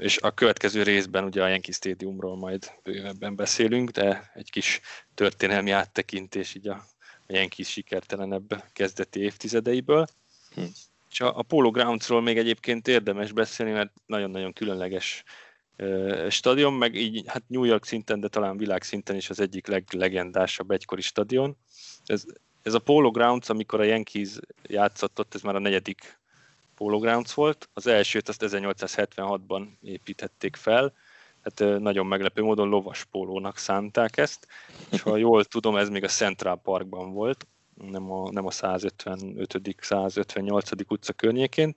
És a következő részben ugye a Yankee Stadiumról majd bővebben beszélünk, de egy kis történelmi áttekintés így a Yankees sikertelenebb kezdeti évtizedeiből. Hm. És a, a Polo Groundsról még egyébként érdemes beszélni, mert nagyon-nagyon különleges ö, stadion, meg így hát New York szinten, de talán világszinten is az egyik leglegendásabb egykori stadion. Ez, ez a Polo Grounds, amikor a Yankees játszott ott, ez már a negyedik Polo Grounds volt. Az elsőt azt ezernyolcszázhetvenhatban építették fel, hát nagyon meglepő módon lovas pólónak szánták ezt, és ha jól tudom, ez még a Central Parkban volt, nem a, nem a százötvenötödik százötvennyolcadik utca környékén.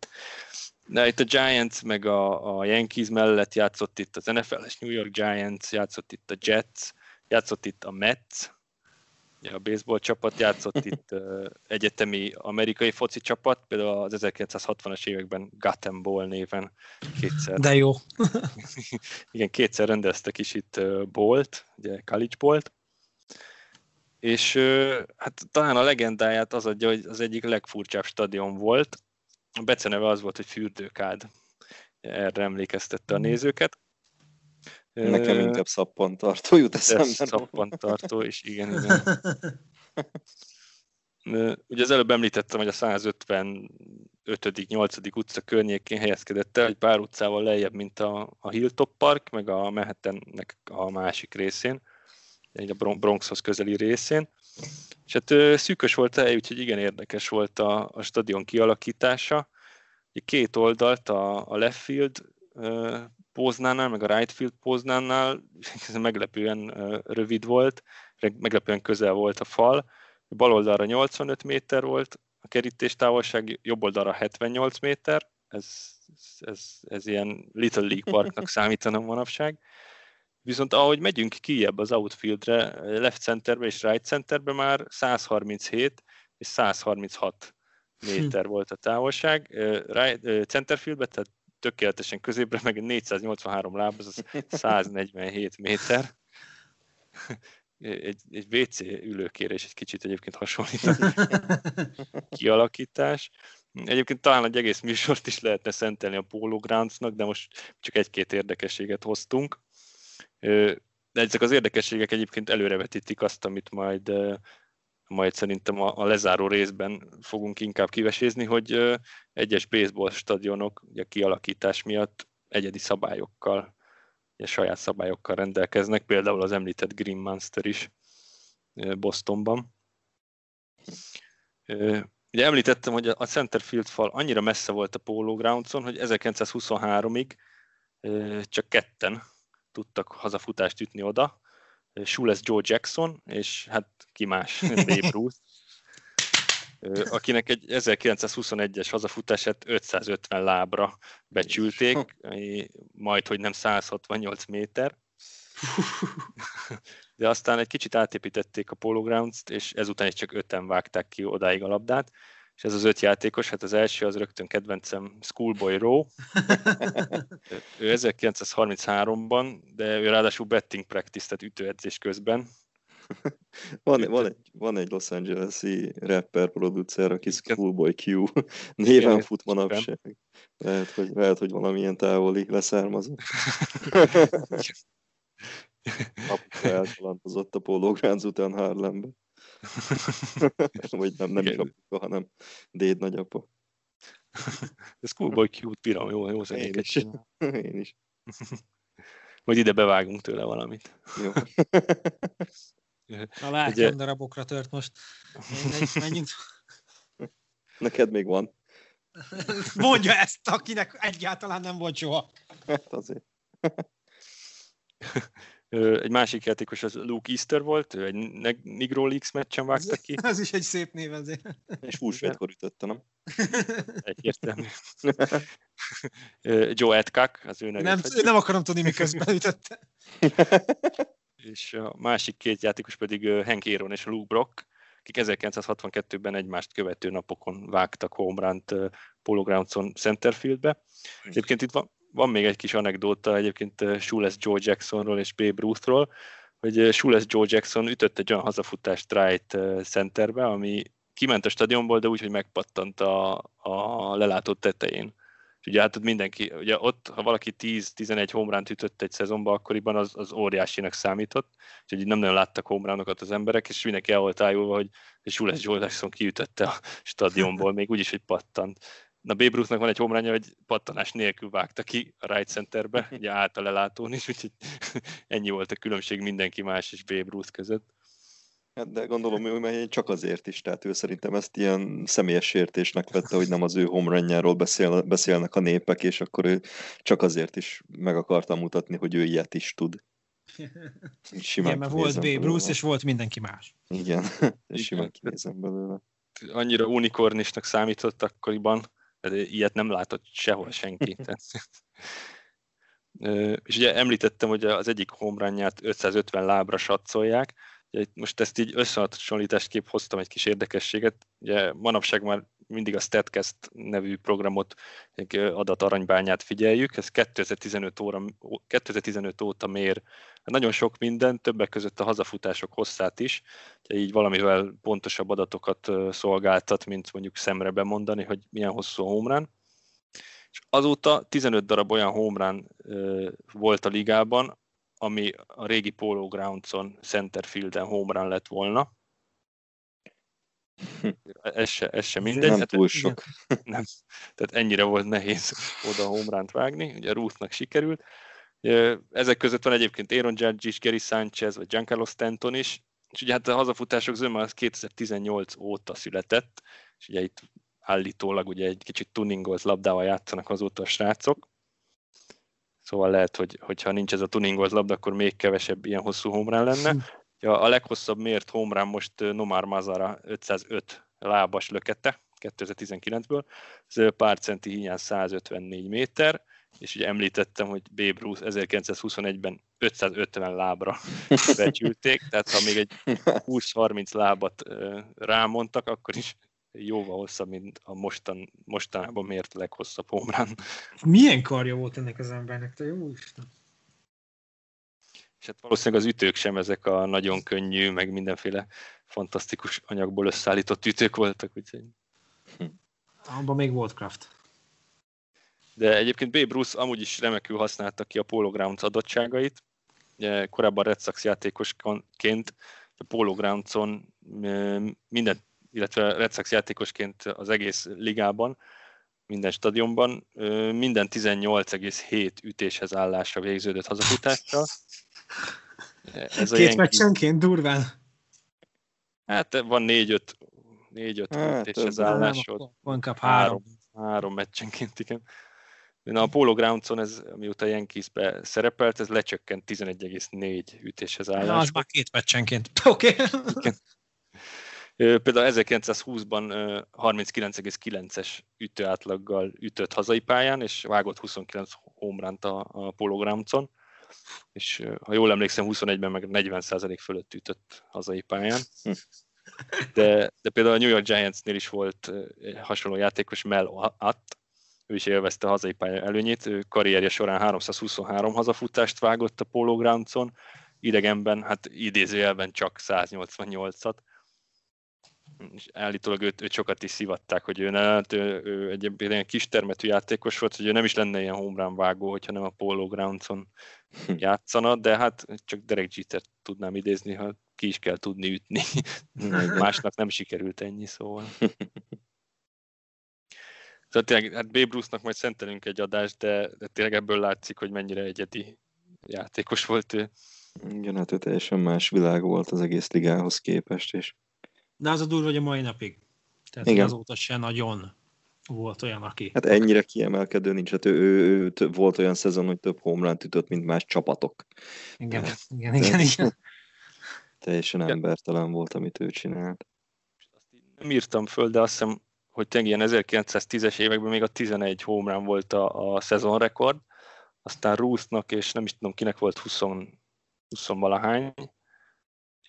De itt a Giants meg a, a Yankees mellett játszott itt az en ef el-es New York Giants, játszott itt a Jets, játszott itt a Mets, a baseball csapat, játszott itt uh, egyetemi amerikai foci csapat, például az ezerkilencszázhatvanas években Guttenball néven kétszer. De jó. Igen, kétszer rendeztek is itt uh, ballt, ugye college ballt. És hát talán a legendáját az adja, hogy az egyik legfurcsább stadion volt. A beceneve az volt, hogy fürdőkád. Erre emlékeztette a nézőket. Nekem inkább szappantartó jut eszembe. Szappantartó, és igen, igen. Ugye az előbb említettem, hogy a százötvenötödik nyolcadik utca környékén helyezkedett el, egy pár utcával lejjebb, mint a, a Hilltop Park, meg a Manhattannek a másik részén, a Bronxhoz közeli részén, és hát szűkös volt el, úgyhogy igen érdekes volt a, a stadion kialakítása. Két oldalt, a, a left field póznánál, meg a right field póznánál meglepően rövid volt, meglepően közel volt a fal, bal oldalra nyolcvanöt méter volt, a kerítés távolság jobb oldalra hetvennyolc méter, ez, ez, ez ilyen Little League Parknak számítanom manapság. Viszont ahogy megyünk kijebb az outfieldre, left centerbe és right centerbe már százharminchét és százharminchat méter volt a távolság. Right, centerfieldbe, tehát tökéletesen középre, meg négyszáznyolcvanhárom láb, az száznegyvenhét méter. Egy, egy vé cé ülőkére is egy kicsit egyébként hasonlítani kialakítás. Egyébként talán egy egész műsort is lehetne szentelni a Polo Groundsnak, de most csak egy-két érdekességet hoztunk. De ezek az érdekességek egyébként előrevetítik azt, amit majd, majd szerintem a lezáró részben fogunk inkább kivesézni, hogy egyes baseball stadionok a kialakítás miatt egyedi szabályokkal, a saját szabályokkal rendelkeznek, például az említett Green Monster is Bostonban. Ugye említettem, hogy a centerfield fal annyira messze volt a Polo Groundson, hogy ezerkilencszázhuszonháromig csak ketten tudtak hazafutást ütni oda, Shoe lesz Joe Jackson, és hát ki más, Babe Ruth, akinek egy ezerkilencszázhuszonegyes hazafutását ötszázötven lábra becsülték, ami majd, hogy nem száz hatvannyolc méter. De aztán egy kicsit átépítették a Polo Grounds-t, és ezután is csak öten vágták ki odáig a labdát. És ez az öt játékos, hát az első az rögtön kedvencem, Schoolboy Rowe. Ő ezerkilencszázharminchárom-ban, de ő ráadásul betting practice-t ütőedzés közben. Van, van, egy, van egy Los Angeles-i rapper producer, aki Schoolboy Q néven igen, fut manapság. Lehet hogy, lehet, hogy valamilyen távoli leszármazott. Apuka eltalantozott a Polo Grounds után Harlembe. Vagy nem, nem is apuka, hanem déd nagyapa. Ez Schoolboy Q-t bírom, jó, jó zenéket csinál. Én is. Vagy ide bevágunk tőle valamit. Jó. A látom darabokra tört most. Menjünk. Neked még van. Mondja ezt, akinek egyáltalán nem volt soha. Hát azért. Egy másik játékos az Luke Easter volt, ő egy Negro Leagues meccsen vágta ki. Ez is egy szép név azért. És húsvétkor ütötte, nem? Egyértelmű. Joe Adcock, az ő nevét. Nem, nem akarom tudni, miközben ütötte. És a másik két játékos pedig Hank Aaron és Lou Brock, akik ezerkilencszázhatvankettőben egymást követő napokon vágtak home runt Polo Grounds-on centerfieldbe. Egyébként itt van, van még egy kis anekdóta egyébként Shoeless Joe Jacksonról és Babe Ruthról, hogy Shoeless Joe Jackson ütött egy olyan hazafutást right centerbe, ami kiment a stadionból, de úgy, hogy megpattant a, a lelátó tetején. És ugye hát ott mindenki, ugye ott, ha valaki tíz-tizenegy home run-t ütött egy szezonban, akkoriban az, az óriásinak számított, úgyhogy nem nagyon láttak home runokat az emberek, és mindenki el volt ájulva, hogy Shoeless Joe Jackson kiütötte a stadionból, még úgyis, hogy pattant. Na, Babe Ruthnak van egy home runja, hogy pattanás nélkül vágta ki a right centerbe, ugye állt a lelátón is, úgyhogy ennyi volt a különbség mindenki más és Babe Ruth között. Hát de gondolom, hogy csak azért is, tehát ő szerintem ezt ilyen személyes sértésnek vette, hogy nem az ő home runjáról beszél, beszélnek a népek, és akkor ő csak azért is meg akarta mutatni, hogy ő ilyet is tud. Simán igen, mert volt Babe Ruth, és volt mindenki más. Igen, és simán kinézem belőle. Annyira unikornisnak számított akkoriban, ilyet nem látott sehol senki. És ugye említettem, hogy az egyik home runját ötszázötven lábra satszolják. Most ezt így összehasonlításképp hoztam egy kis érdekességet. Ugye manapság már mindig a Statcast nevű programot, egy adataránybányát figyeljük. Ez kétezer-tizenöt, óra, kétezer-tizenöt óta mér nagyon sok minden, többek között a hazafutások hosszát is. Ugye így valamivel pontosabb adatokat szolgáltat, mint mondjuk szemre bemondani, hogy milyen hosszú a home run. És azóta tizenöt darab olyan home run volt a ligában, ami a régi Polo Grounds-on, centerfield-en home run lett volna. Ez se, ez se mindegy. Nem hát, túl sok. Nem. Tehát ennyire volt nehéz oda home runt vágni. Ugye Ruthnak sikerült. Ezek között van egyébként Aaron Judge is, Gary Sanchez, vagy Giancarlo Stanton is. És ugye hát a hazafutások zöme az kétezer-tizennyolc óta született. És ugye itt állítólag ugye egy kicsit tuningolt labdával játszanak azóta a srácok. Szóval lehet, hogy ha nincs ez a tuningolt labda, akkor még kevesebb ilyen hosszú home run lenne. A leghosszabb mért home run most Nomar Mazara ötszázöt lábas lökete kétezer-tizenkilencből, ez pár centi híján százötvennégy méter, és ugye említettem, hogy Babe Ruth ezerkilencszázhuszonegyben ötszázötven lábra becsülték, tehát ha még egy húsz-harminc lábat rámondtak, akkor is jóval hosszabb, mint a mostan, mostanában mért leghosszabb home run. Milyen karja volt ennek az embernek, te jó Isten! És hát valószínűleg az ütők sem ezek a nagyon könnyű, meg mindenféle fantasztikus anyagból összeállított ütők voltak, úgyhogy... Hm. Abban még volt craft. De egyébként Babe Ruth amúgy is remekül használta ki a Polo Grounds adottságait. Ugye, korábban Red Sox játékosként a Polo Grounds-on mindent, illetve Red Sox játékosként az egész ligában, minden stadionban, minden tizennyolc egész hét ütéshez állásra végződött hazafutással. Ez két Yankee... meccsenként durván? Hát van négy-öt ütéshez állásod. Van kap három. Három meccsenként, igen. A Polo Groundson, ez, mióta Yankeesbe szerepelt, ez lecsökkent tizenegy egész négy ütéshez állásra. Na, az már két meccsenként. Oké. Okay. Például ezerkilencszázhúszban harminckilenc egész kilences ütőátlaggal ütött hazai pályán, és vágott huszonkilenc home runt a, a Polo Groundson, és ha jól emlékszem, huszonegyben meg negyven százalék fölött ütött hazai pályán. De, de például a New York Giantsnél is volt hasonló játékos, Mel Ott, ő is élvezte a hazai pálya előnyét, ő karrierje során háromszázhuszonhárom hazafutást vágott a Polo Groundson, idegenben, hát idézőjelben csak száznyolcvannyolcat, és állítólag őt, őt sokat is szivatták, hogy ő, ne, ő, ő egy ilyen kis termetű játékos volt, hogy ő nem is lenne ilyen home run vágó, hogyha nem a Polo Groundson játszana, de hát csak Derek Jetert tudnám idézni, ha ki is kell tudni ütni. Másnak nem sikerült ennyi, szóval. Tehát tényleg, hát Babe Ruthnak majd szentelünk egy adást, de, de tényleg ebből látszik, hogy mennyire egyedi játékos volt ő. Igen, hát ő teljesen más világ volt az egész ligához képest, és de az a durva, hogy a mai napig. Tehát igen. Azóta se nagyon volt olyan, aki... Hát ennyire kiemelkedő nincs. Hát ő, ő, ő volt olyan szezon, hogy több home runt ütött, mint más csapatok. Igen, tehát, igen, igen, igen. Teljesen embertelen volt, amit ő csinált. Nem írtam föl, de azt hiszem, hogy ilyen ezerkilencszáztízes években még a tizenegy home run volt a, a szezon rekord, aztán Ruthnak, és nem is tudom kinek volt húsz valahány,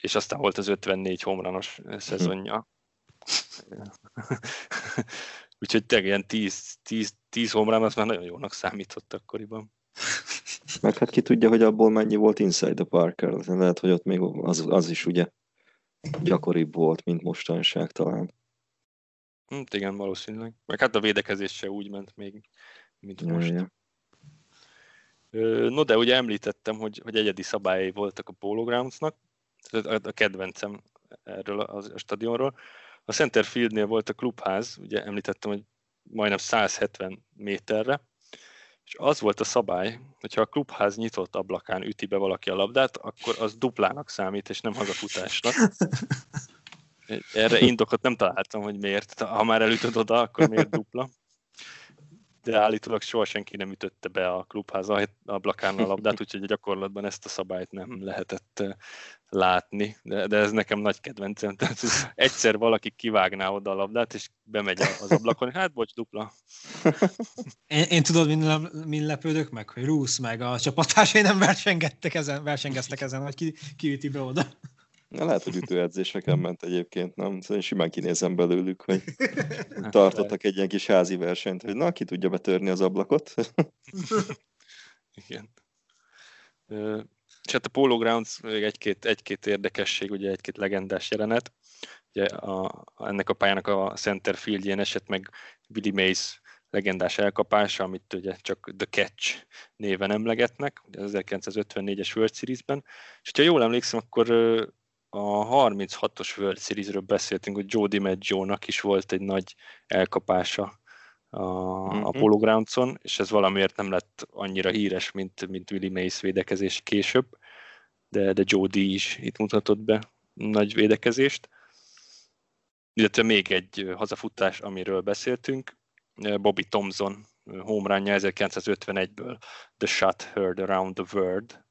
és aztán volt az ötvennégy home runos szezonja. Úgyhogy tényleg ilyen tíz home run, az már nagyon jónak számított akkoriban. Meg hát ki tudja, hogy abból mennyi volt Inside the Parker, lehet, hogy ott még az, az is ugye gyakoribb volt, mint mostanság talán. Hát igen, valószínűleg. Meg hát a védekezés se úgy ment még, mint ja, most. Ja. No, de ugye említettem, hogy, hogy egyedi szabályai voltak a Polo Groundsnak, a kedvencem erről a stadionról. A Center Fieldnél volt a klubház, ugye említettem, hogy majdnem száz hetven méterre, és az volt a szabály, hogyha a klubház nyitott ablakán üti be valaki a labdát, akkor az duplának számít, és nem hazafutásnak. Erre indokot nem találtam, hogy miért. Ha már elütöd oda, akkor miért dupla? De állítólag soha senki nem ütötte be a klubház ablakán a labdát, úgyhogy a gyakorlatban ezt a szabályt nem lehetett látni. De, de ez nekem nagy kedvencem. Tehát egyszer valaki kivágná oda a labdát, és bemegy az ablakon, hát bocs, dupla. Én, én tudod, min, min lepődök meg, hogy Rusz meg a csapattársai nem versengeztek ezen, versengeztek ezen, hogy ki, ki üti be oda. Na, lehet, hogy ütőedzéseken ment egyébként, nem? Szóval én simán kinézem belőlük, hogy tartottak egy ilyen kis házi versenyt, hogy na, ki tudja betörni az ablakot. Igen. És hát a Polo Grounds még egy-két, egy-két érdekesség, ugye egy-két legendás jelenet. Ugye a, ennek a pályának a center fieldjén esett meg Willie Mays legendás elkapása, amit ugye csak The Catch néven emlegetnek, ugye ezerkilencszázötvennégyes World Series-ben. És ha jól emlékszem, akkor a harminchatos World Series-ről beszéltünk, hogy Joe DiMaggio-nak is volt egy nagy elkapása a, mm-hmm. a Polo Groundson, és ez valamiért nem lett annyira híres, mint, mint Willie Mays védekezés később, de, de Joe D is itt mutatott be nagy védekezést. Illetve még egy hazafutás, amiről beszéltünk, Bobby Thompson home runja ezerkilencszázötvenegyből, The Shot Heard Around the World.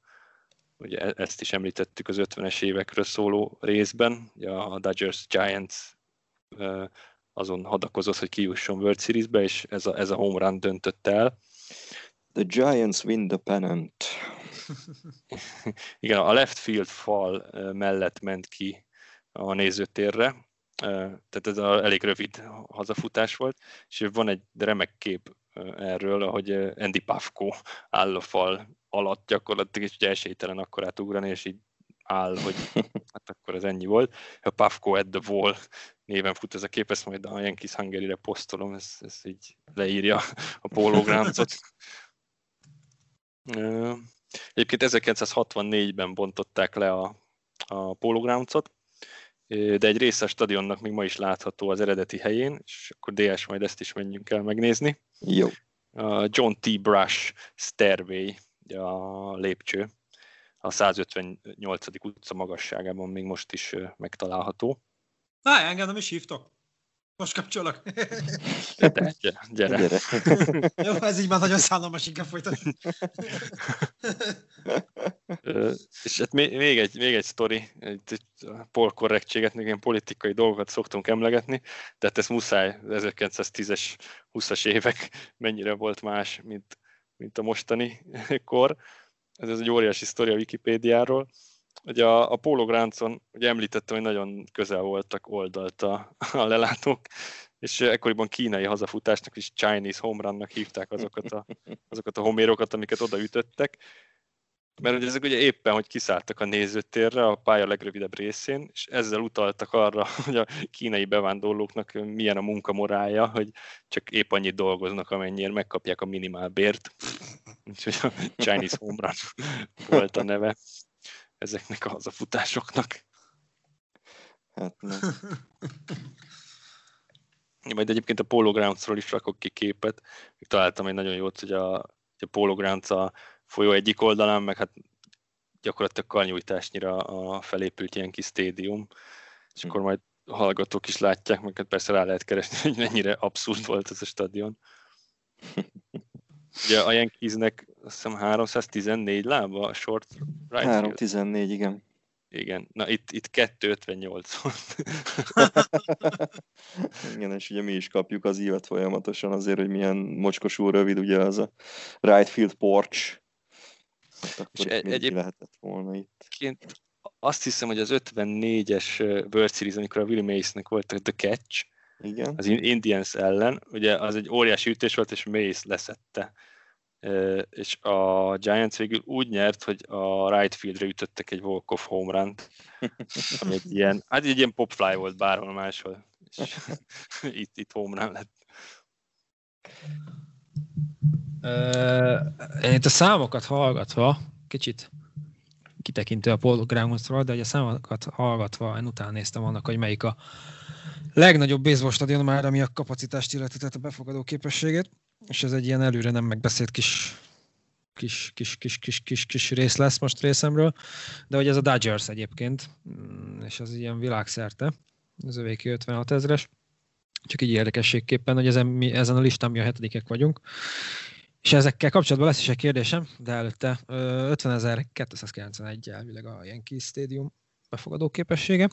Ugye ezt is említettük az ötvenes évekről szóló részben, a Dodgers Giants azon hadakozott, hogy kijusson World Series-be, és ez a, ez a home run döntött el. The Giants win the pennant. Igen, a left field fal mellett ment ki a nézőtérre, tehát ez a elég rövid hazafutás volt, és van egy remek kép erről, ahogy Andy Pafko áll a fal alatt gyakorlatilag, és ugye esélytelen akkor átugrani, és így áll, hogy hát akkor ez ennyi volt. A Pafko at the wall néven fut ez a kép, ezt majd a Yankees Hungary-re posztolom, ez, ez így leírja a Polo Groundsot. Egyébként ezerkilencszázhatvannégyben bontották le a, a Polo Groundsot, de egy része a stadionnak még ma is látható az eredeti helyén, és akkor dé es majd ezt is menjünk el megnézni. Jó. A John T. Brush Stairway, a lépcső, a százötvennyolcadik utca magasságában még most is megtalálható. Na, engem nem is hívtak. Most kapcsolok. De, gyere. gyere. Jó, ez így már nagyon szánalmas, inkább folytatni. És hát még, még egy, még egy sztori, polkorrektséget, még ilyen politikai dolgokat szoktunk emlegetni, de hát ez muszáj, ezerkilencszáztízes, húszas évek mennyire volt más, mint, mint a mostani kor. Ez, ez egy óriási sztori a Wikipédiáról. Ugye a, a pólográncon, ugye említettem, hogy nagyon közel voltak oldalt a, a lelátók, és ekkoriban kínai hazafutásnak is Chinese home runnak hívták azokat a, azokat a homérokat, amiket odaütöttek, mert ugye ezek ugye éppen, hogy kiszálltak a nézőtérre a pálya legrövidebb részén, és ezzel utaltak arra, hogy a kínai bevándorlóknak milyen a munkamorálja, hogy csak épp annyit dolgoznak, amennyire megkapják a minimálbért. Úgyhogy a Chinese home run volt a neve ezeknek a hazafutásoknak. Hát nem. Majd egyébként a Polo Groundsról is rakok ki képet. Még találtam egy nagyon jót, hogy a, a Polo Grounds a folyó egyik oldalán, meg hát gyakorlatilag karnyújtásnyira a felépült ilyen kis stadium. És akkor majd hallgatók is látják, meg hát persze rá lehet keresni, hogy mennyire abszurd volt ez a stadion. Ugye a Yankeesnek azt hiszem háromszáztizennégy lába a short right. háromszáztizennégy, igen. Igen, na itt, itt kétszázötvennyolc volt. Igen, és ugye mi is kapjuk az ívet folyamatosan azért, hogy milyen mocskosul rövid ugye az a right field porch. Hát és egyébként lehetett volna itt. Azt hiszem, hogy az ötvennégyes World Series, amikor a Willie Mays-nek volt a The Catch, igen, az Indians ellen, ugye az egy óriási ütés volt, és Mays leszette. És a Giants végül úgy nyert, hogy a right fieldre ütöttek egy walk-off home runt, ami egy ilyen, hát egy ilyen popfly volt bárhol máshol, és itt, itt home run lett. Én itt a számokat hallgatva, kicsit kitekintő a Polo Groundsról, de hogy a számokat hallgatva én után néztem annak, hogy melyik a legnagyobb baseball stadion már, ami a kapacitást illeti, tehát a befogadó képességét, és ez egy ilyen előre nem megbeszélt kis, kis, kis, kis, kis, kis, kis rész lesz most részemről, de hogy ez a Dodgers egyébként, és az ilyen világszerte, az övéki ötvenhat ezres, csak így érdekességképpen, hogy ezen, mi, ezen a listán mi a hetedikek vagyunk, és ezekkel kapcsolatban lesz is egy kérdésem, de előtte ötvenezer-kétszázkilencvenegy elvileg a Yankee Stadium befogadó képessége.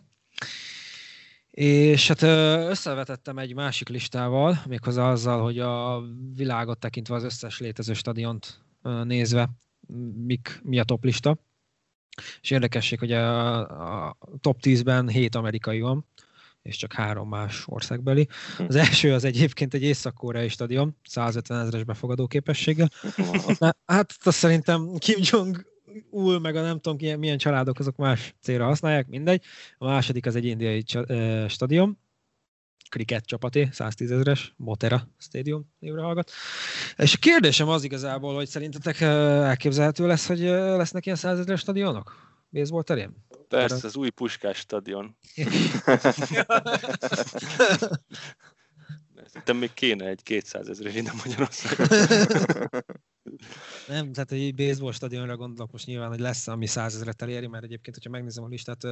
És hát összevetettem egy másik listával, méghozzá azzal, hogy a világot tekintve az összes létező stadiont nézve, mik, mi a top lista. És érdekesség, hogy a, a top tízben hét amerikai van, és csak három más országbeli. Az első az egyébként egy észak-koreai stadion, százötvenezres befogadó képességgel. Hát azt szerintem Kim Jong Úl, meg a nem tudom milyen családok, azok más célra használják, mindegy. A második az egy indiai stadion, kriket csapaté, száztízezres, Motera Stadium névre hallgat. És a kérdésem az igazából, hogy szerintetek elképzelhető lesz, hogy lesznek ilyen százezres stadionok? Baseball terén? Persze, az új Puskás stadion. Szerintem még kéne egy kétszázezres innen Magyarországon. Nem, tehát egy baseball stadionra gondolok most nyilván, hogy lesz, ami százezret eléri, mert egyébként, hogyha megnézem a listát,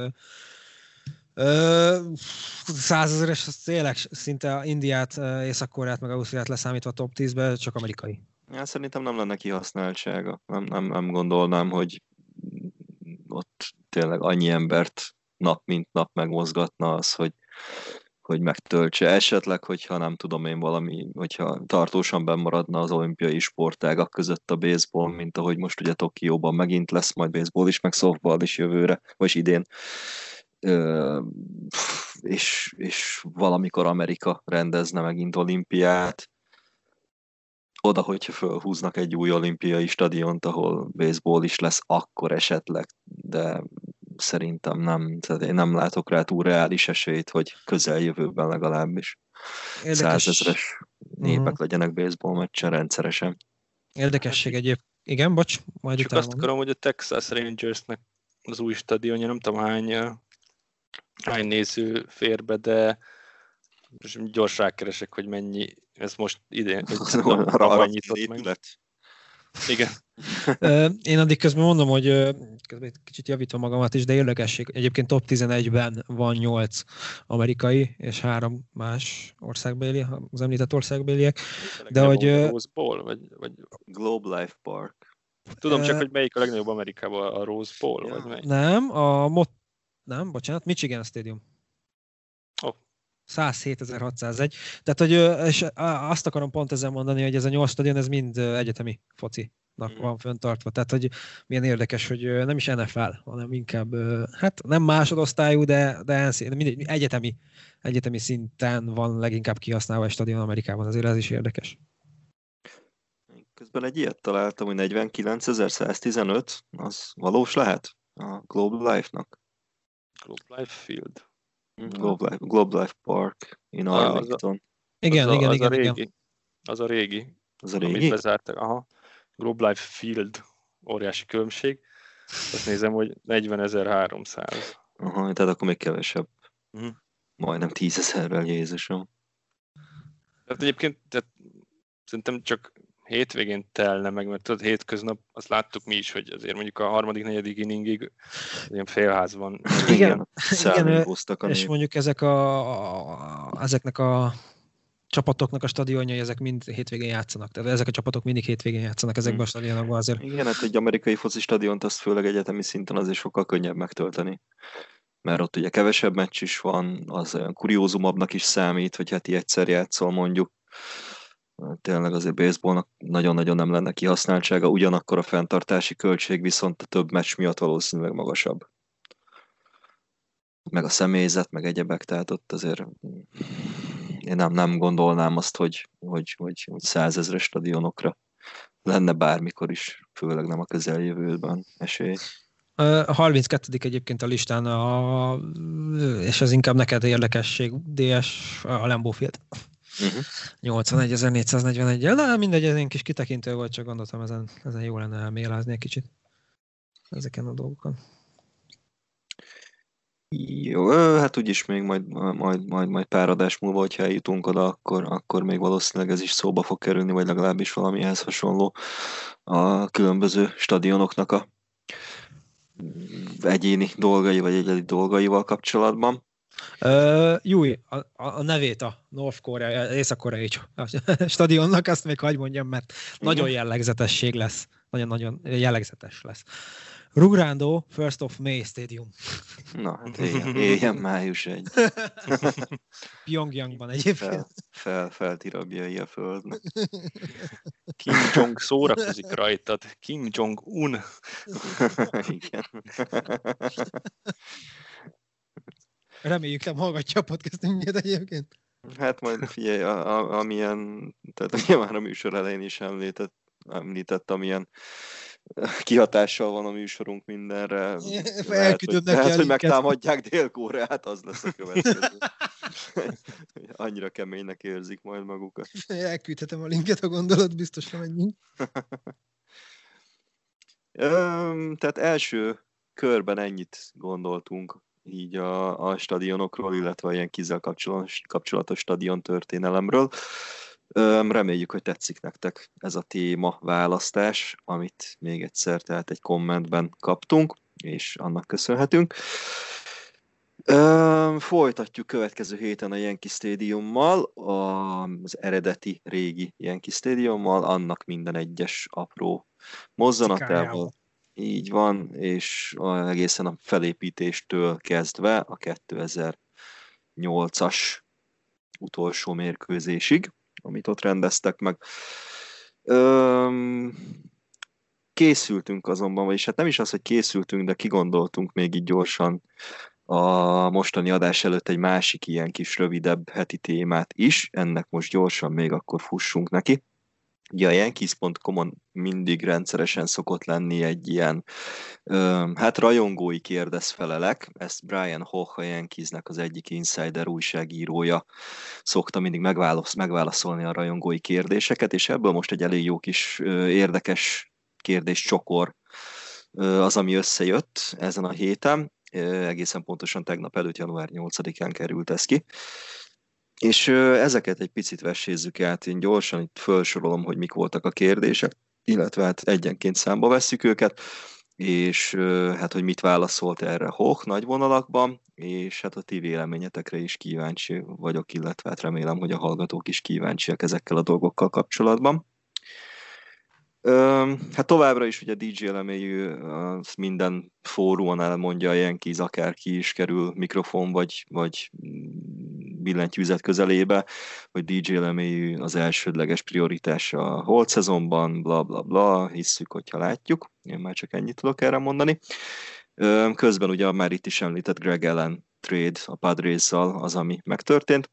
százezeres tényleg szinte Indiát, Észak-Koreát, meg Ausztriát leszámítva a top tízbe, csak amerikai. Ja, szerintem nem lenne kihasználtsága. Nem, nem, nem gondolnám, hogy ott tényleg annyi embert nap mint nap megmozgatna az, hogy hogy megtöltse. Esetleg, hogyha nem tudom én valami, hogyha tartósan bennmaradna az olimpiai sportágak között a baseball, mint ahogy most ugye Tokióban megint lesz majd baseball is, meg softball is jövőre, vagy idén. Ö, és, és valamikor Amerika rendezne megint olimpiát. Oda, hogyha fölhúznak egy új olimpiai stadiont, ahol baseball is lesz, akkor esetleg, de szerintem nem. Tehát én nem látok rá túl reális esélyt, hogy közeljövőben legalábbis százezres népek uh-huh. legyenek baseball meccsen rendszeresen. Érdekesség egyéb. Igen, bocs, majd csak utána. Csak azt akarom, hogy a Texas Rangersnek az új stadionja, nem tudom hány, hány néző fér be, de gyors rákeresek, hogy mennyi, ez most idén, hogy nap, nap annyit ott meg. Igen. Én addig közben mondom, hogy közben kicsit javítom magamat is, de érdekesség. Egyébként top tizenegyben van nyolc amerikai, és három más országbéli, az említett országbéliek. De hogy... Rose Bowl, vagy, vagy Globe Life Park. Tudom csak, hogy melyik a legnagyobb Amerikában, a Rose Bowl, ja, vagy melyik? Nem, a Mot... Nem, bocsánat, Michigan Stadium. Oh. száz hét ezer hatszázegy. Tehát, hogy és azt akarom pont ezzel mondani, hogy ez a nyolc stadion, ez mind egyetemi focinak van föntartva. Tehát, hogy milyen érdekes, hogy nem is en ef el, hanem inkább, hát nem másodosztályú, de, de mindegy, egyetemi, egyetemi szinten van leginkább kihasználva a stadion Amerikában. Azért ez is érdekes. Közben egy ilyet találtam, hogy negyvenkilencezer-száztizenöt, az valós lehet a Globe Life-nak. Globe Life Field. Globe Life, Globe Life Park in Arlington. Ah, igen, a, igen, az igen, a régi, igen. Az a régi. Az a régi? Amit bezártak. Aha. Globe Life Field, óriási különbség. Azt nézem, hogy negyvenezer-háromszáz. Aha, tehát akkor még kevesebb. Uh-huh. Majdnem tízezerrel, Jézusom. Tehát egyébként tehát szerintem csak hétvégén telne meg, mert tudod, hétköznap azt láttuk mi is, hogy azért mondjuk a harmadik, negyedik inningig ilyen félházban. Igen, igen, és mondjuk ezek a, a, ezeknek a csapatoknak a stadionjai, ezek mind hétvégén játszanak. Tehát ezek a csapatok mindig hétvégén játszanak ezekben hmm. a stadionokban azért. Igen, hát egy amerikai foci stadiont azt főleg egyetemi szinten azért sokkal könnyebb megtölteni. Mert ott ugye kevesebb meccs is van, az olyan kuriózumabbnak is számít, hogy hát egyszer játszol mondjuk. Tényleg azért baseballnak nagyon-nagyon nem lenne kihasználtsága, ugyanakkor a fenntartási költség viszont a több meccs miatt valószínűleg magasabb. Meg a személyzet, meg egyebek, tehát ott azért én nem, nem gondolnám azt, hogy, hogy, hogy, hogy százezres stadionokra lenne bármikor is, főleg nem a közeljövőben esély. A harminckettedik egyébként a listán, a, és ez inkább neked érdekesség, dé es, a Lambeau Field. Uh-huh. nyolcvanegyezer-négyszáznegyvenegyel, de mindegy, ez én kis kitekintő volt, csak gondoltam, ezen, ezen jó lenne elmélázni egy kicsit ezeken a dolgokon. Jó, hát úgyis még majd, majd, majd, majd pár adás múlva, hogyha eljutunk oda, akkor, akkor még valószínűleg ez is szóba fog kerülni, vagy legalábbis valamihez hasonló a különböző stadionoknak a egyéni dolgai, vagy egyedi dolgaival kapcsolatban. Uh, Júj, a, a nevét a North-Korea, Észak-Koreai stadionnak, azt még hagy mondjam, mert nagyon jellegzetesség lesz. Nagyon-nagyon jellegzetes lesz. Rugrando First of May Stadium. Na, hát éljen, éljen május egy. Pyongyangban egyébként. Fel, fel, feltirabjai a földnek. Kim Jong szórakozik rajtad. Kim Jong-un. Igen. Reméljük, nem hallgatja a podcastünket egyébként. Hát majd figyelj, a, a, amilyen, tehát ugye már a műsor elején is említett, említett amilyen kihatással van a műsorunk mindenre. Lehet, hogy, lehet, hogy megtámadják Dél-Koreát, az lesz a következő. Annyira keménynek érzik majd magukat. Elküldhetem a linket, a gondolat, biztos nem ennyi. Tehát első körben ennyit gondoltunk így a, a stadionokról, illetve ilyen kézzel kapcsolatos, kapcsolatos stadion történelemről. Reméljük, hogy tetszik nektek ez a téma választás, amit még egyszer tehát egy kommentben kaptunk, és annak köszönhetünk. Öm, folytatjuk következő héten a Yankee Stadiummal, az eredeti régi Yankee Stadiummal, annak minden egyes apró mozzanatával. Így van, és egészen a felépítéstől kezdve a kétezer-nyolcas utolsó mérkőzésig, amit ott rendeztek meg. Öm, készültünk azonban, vagyis hát nem is az, hogy készültünk, de kigondoltunk még így gyorsan a mostani adás előtt egy másik ilyen kis rövidebb heti témát is, ennek most gyorsan még akkor fussunk neki. Ugye a Yankees pont com-on mindig rendszeresen szokott lenni egy ilyen, ö, hát rajongói kérdezfelelek, ezt Brian Hoch, a Yankeesnek az egyik insider újságírója szokta mindig megválasz, megválaszolni a rajongói kérdéseket, és ebből most egy elég jó kis ö, érdekes kérdéscsokor ö, az, ami összejött ezen a héten, ö, egészen pontosan tegnap előtt, január nyolcadikán került ez ki. És ezeket egy picit vesézzük át, én gyorsan itt felsorolom, hogy mik voltak a kérdések, illetve hát egyenként számba vesszük őket, és hát, hogy mit válaszolt erre Hoch nagy vonalakban, és hát a ti véleményetekre is kíváncsi vagyok, illetve hát remélem, hogy a hallgatók is kíváncsiak ezekkel a dolgokkal kapcsolatban. Hát továbbra is, hogy a dé jé elemélyű minden fórumon elmondja, ilyen kiz, akárki is kerül mikrofon, vagy, vagy billentyűzet közelébe, hogy dé jé elemélyű az elsődleges prioritás a holt szezonban, bla bla bla, hisszük, hogyha látjuk. Én már csak ennyit tudok erre mondani. Közben ugye már itt is említett Greg Allen trade a Padres-szal az, ami megtörtént.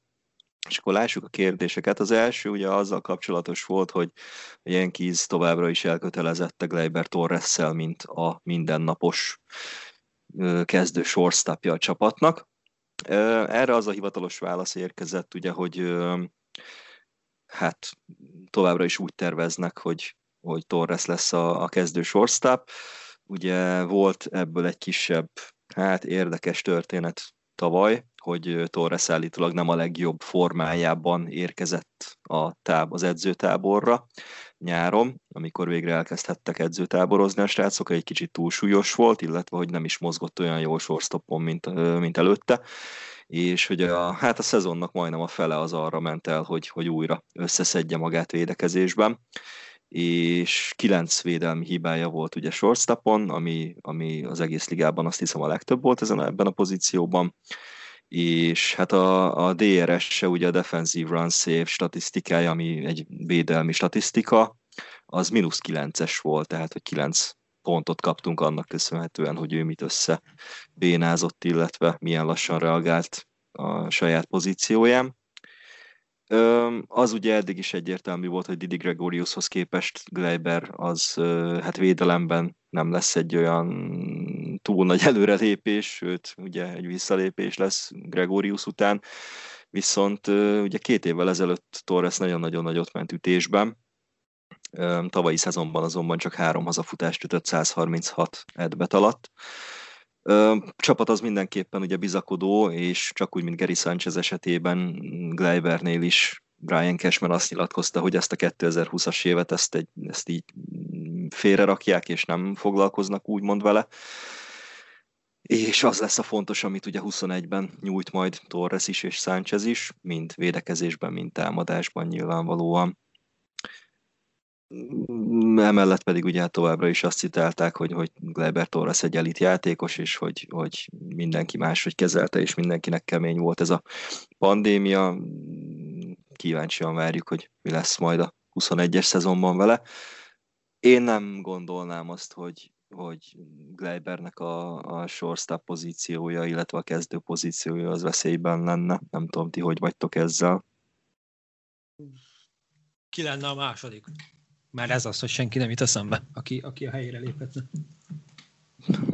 És akkor lássuk a kérdéseket. Az első ugye azzal kapcsolatos volt, hogy a Yankees továbbra is elkötelezette Gleyber Torresszel, mint a mindennapos kezdő shortstopja a csapatnak. Erre az a hivatalos válasz érkezett, ugye, hogy hát továbbra is úgy terveznek, hogy, hogy Torres lesz a, a kezdő shortstop. Ugye volt ebből egy kisebb, hát érdekes történet tavaly, hogy Torres állítólag nem a legjobb formájában érkezett a táb, az edzőtáborra nyáron, amikor végre elkezdhettek edzőtáborozni a srácok, egy kicsit túlsúlyos volt, illetve hogy nem is mozgott olyan jól shortstopon, mint, mint előtte, és hogy a, hát a szezonnak majdnem a fele az arra ment el, hogy, hogy újra összeszedje magát védekezésben, és kilenc védelmi hibája volt ugye shortstopon, ami, ami az egész ligában azt hiszem a legtöbb volt ezen, ebben a pozícióban, és hát a, a dé er es-e, ugye a Defensive Run Save statisztikája, ami egy védelmi statisztika, az mínusz kilences volt, tehát hogy kilenc pontot kaptunk annak köszönhetően, hogy ő mit összebénázott, illetve milyen lassan reagált a saját pozícióján. Az ugye eddig is egyértelmű volt, hogy Didi Gregoriushoz képest Gleyber az hát védelemben nem lesz egy olyan túl nagy előrelépés, sőt, ugye egy visszalépés lesz Gregorius után, viszont ugye két évvel ezelőtt Torres nagyon-nagyon nagyot ment ütésben, tavalyi szezonban azonban csak három hazafutást ütött száz harminchat at-bat alatt. Csapat az mindenképpen ugye bizakodó, és csak úgy, mint Gary Sanchez esetében Gleybernél is Brian Cashman azt nyilatkozta, hogy ezt a kétezer-húszas évet ezt, egy, ezt így félrerakják, és nem foglalkoznak úgymond vele. És az lesz a fontos, amit ugye huszonegyben nyújt majd Torres is és Sanchez is, mind védekezésben, mind támadásban nyilvánvalóan. Emellett pedig ugye továbbra is azt citálták, hogy, hogy Gleyber Torres egy elit játékos, és hogy, hogy mindenki máshogy kezelte, és mindenkinek kemény volt ez a pandémia. Kíváncsian várjuk, hogy mi lesz majd a huszonegyes szezonban vele. Én nem gondolnám azt, hogy, hogy Gleybernek a, a shortstop pozíciója, illetve a kezdő pozíciója az veszélyben lenne. Nem tudom, ti hogy vagytok ezzel. Ki lenne a második? Már ez az, hogy senki nem jut eszembe, aki, aki a helyére léphetne.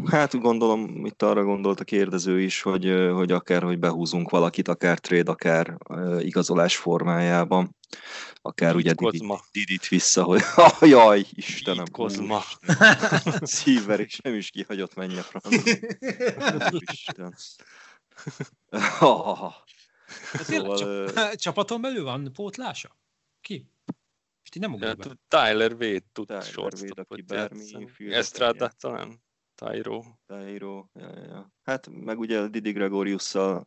Hát gondolom, itt arra gondolt a kérdező is, hogy, hogy akár, hogy behúzunk valakit, akár trade, akár uh, igazolás formájában, akár ugye Didit vissza, hogy jaj, Istenem, Kozma. Szívver, és nem is kihagyott, menj a francba. Isten. Csapaton belül van pótlása? Ki? Most így nem ugrál be. Tyler Wade tud shortstopot játszani. Estrada talán. Tairo. Tairo, ja, ja, ja. Hát meg ugye Didi Gregoriusszal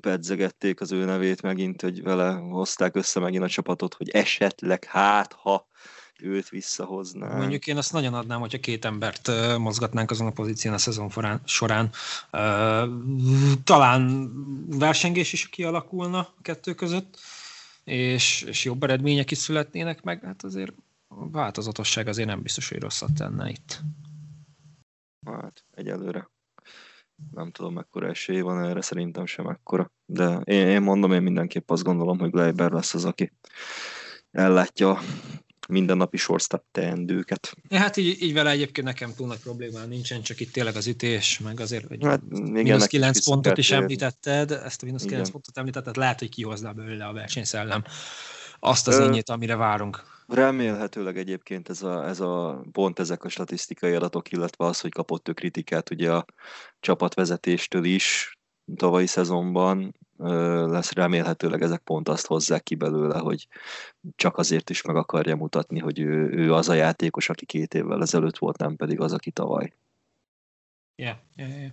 pedzegették az ő nevét megint, hogy vele hozták össze megint a csapatot, hogy esetleg hát, ha őt visszahoznánk. Mondjuk én azt nagyon adnám, hogyha két embert uh, mozgatnánk azon a pozíción a szezon forán, során. Uh, talán versengés is kialakulna a kettő között, és, és jobb eredmények is születnének meg. Hát azért a változatosság azért nem biztos, hogy rosszat tenne itt. Hát, egyelőre nem tudom, mekkora esély van erre, szerintem sem mekkora. De én, én mondom, én mindenképp azt gondolom, hogy Gleyber lesz az, aki ellátja a mindennapi shortstop teendőket. Ja, hát így, így vele egyébként nekem túl nagy problémám nincsen, csak itt tényleg az ütés, meg azért, hogy hát, mínusz kilenc pontot is említetted, ezt a mínusz kilenc pontot említetted, lehet, hogy kihozná belőle a versenyszellem azt az innyit, amire várunk. Remélhetőleg egyébként ez a, ez a, pont ezek a statisztikai adatok, illetve az, hogy kapott ő kritikát ugye a csapatvezetéstől is tavalyi szezonban, lesz remélhetőleg, ezek pont azt hozzák ki belőle, hogy csak azért is meg akarja mutatni, hogy ő, ő az a játékos, aki két évvel ezelőtt volt, nem pedig az, aki tavaly. Yeah, yeah, yeah.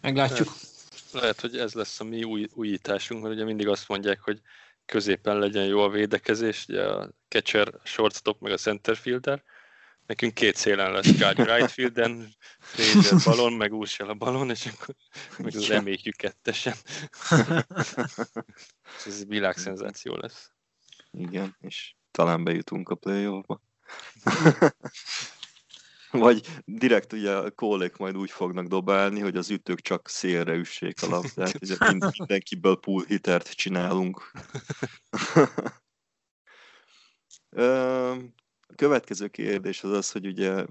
Meglátjuk. Lehet, lehet, hogy ez lesz a mi új, újításunk, mert ugye mindig azt mondják, hogy középen legyen jó a védekezés, ugye a catcher, a shortstop, meg a centerfielder. Nekünk két szélen lesz, Judge right fielden, Frazier balon, meg Ursel a balon, és akkor meg reméljük kettesen. Ez világszenzáció lesz. Igen, és talán bejutunk a playoffba. Vagy direkt ugye a kollék majd úgy fognak dobálni, hogy az ütők csak szélre üssék a labdát, ugye mindenkiből pool hitert csinálunk. A következő kérdés az az, hogy ugye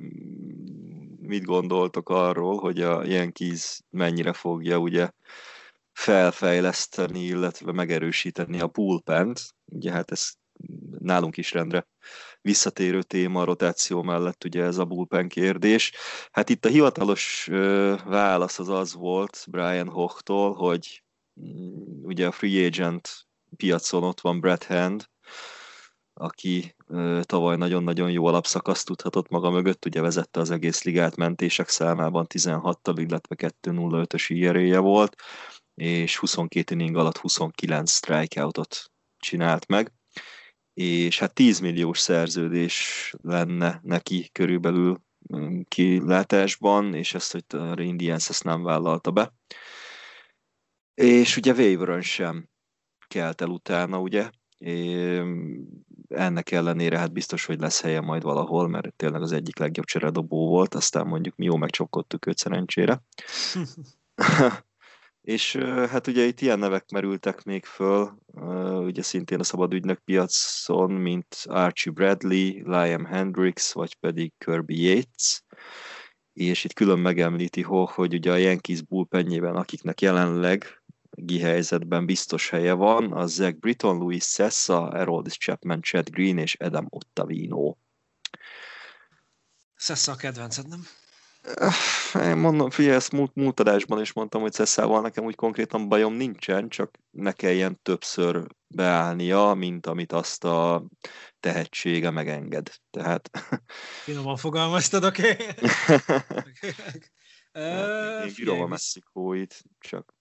mit gondoltok arról, hogy a Yankees mennyire fogja ugye felfejleszteni, illetve megerősíteni a bullpent. Ugye hát ez nálunk is rendre visszatérő téma a rotáció mellett, ugye ez a bullpen kérdés. Hát itt a hivatalos válasz az az volt Brian Hochtól, hogy ugye a free agent piacon ott van Brad Hand, aki tavaly nagyon-nagyon jó alapszakaszt tudhatott maga mögött, ugye vezette az egész ligát mentések számában tizenhattal, illetve kettő nulla ötös i er éje volt, és huszonkét inning alatt huszonkilenc strikeoutot csinált meg, és hát tíz milliós szerződés lenne neki körülbelül kilátásban, és ezt, hogy a Indians ezt nem vállalta be. És ugye waiveren sem kelt el utána, ugye, É, ennek ellenére hát biztos, hogy lesz helye majd valahol, mert tényleg az egyik legjobb cseredobó volt, aztán mondjuk mi jó megcsapkodtuk őt szerencsére. És hát ugye itt ilyen nevek merültek még föl, ugye szintén a szabad ügynök piacon, mint Archie Bradley, Liam Hendricks, vagy pedig Kirby Yates, és itt külön megemlíti, hogy ugye a Yankees bullpenjében, akiknek jelenleg helyzetben biztos helye van, az Zach Britton, Luis Sessa, Aroldis Chapman, Chad Green és Adam Ottavino. Sessa a kedvenced, nem? Én mondom, figyelj, ezt múlt, múlt adásban is mondtam, hogy Sessával nekem úgy konkrétan bajom nincsen, csak ne kelljen többször beállnia, mint amit azt a tehetsége megenged. Tehát... Finoman fogalmaztad, oké? Okay? Én bírom a Mexikóit, csak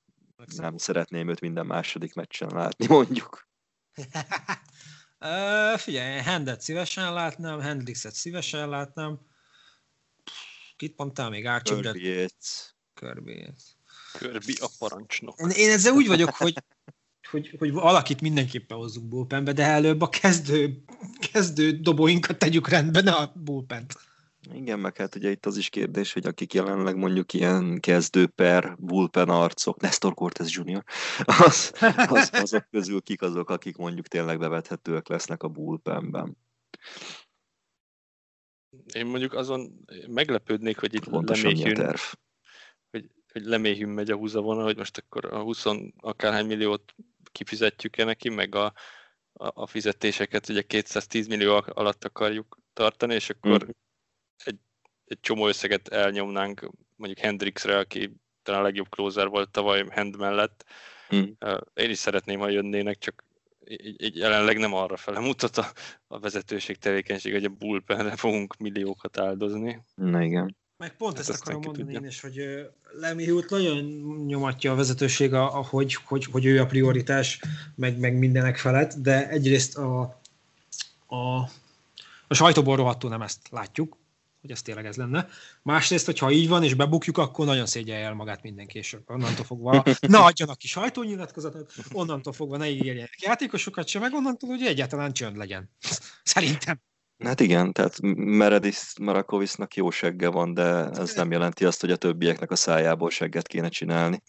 nem szeretném őt minden második meccsen látni, mondjuk. uh, figyelj, Handet szívesen látnám, Hendrixet szívesen látnám. Kit mondtál még? Körbiét. Körbiét. Körbi a parancsnok. Én, én ezzel úgy vagyok, hogy, hogy, hogy valakit mindenképpen hozzuk bullpenbe, de előbb a kezdő, kezdő dobóinkat tegyük rendbe, ne a bullpent. Igen, meg hát ugye itt az is kérdés, hogy akik jelenleg mondjuk ilyen kezdő per bullpen arcok, Nestor Cortez junior, az, az, azok közül kik azok, akik mondjuk tényleg bevethetőek lesznek a bullpenben. Én mondjuk azon meglepődnék, hogy itt leméhűn, hogy, hogy leméhűn megy a húzavona, hogy most akkor a húsz akárhány milliót kifizetjük-e neki, meg a, a, a fizetéseket ugye kétszáztíz millió alatt akarjuk tartani, és akkor... Hmm. Egy, egy csomó összeget elnyomnánk, mondjuk Hendrixre, aki talán a legjobb closer volt tavaly Hand mellett. Hmm. Én is szeretném, ha jönnének, csak így, így jelenleg nem arra fele mutat a, a vezetőség tevékenység, hogy a bullpenre fogunk milliókat áldozni. Na igen. Meg pont ezt, ezt akarom mondani tudja. Én is, hogy Lemieux-t nagyon nyomatja a vezetőség, ahogy, hogy, hogy ő a prioritás, meg, meg mindenek felett, de egyrészt a, a, a sajtóból rohadtul nem ezt látjuk, hogy ez tényleg ez lenne. Másrészt, hogyha így van, és bebukjuk, akkor nagyon szégyelje el magát mindenki, és onnantól fogva ne adjanak ki sajtónyilatkozatot, onnantól fogva ne ígérjenek játékosokat sem, meg onnantól, hogy egyáltalán csönd legyen. Szerintem. Hát igen, tehát Meredith Marakovicsnak jó segge van, de ez nem jelenti azt, hogy a többieknek a szájából segget kéne csinálni.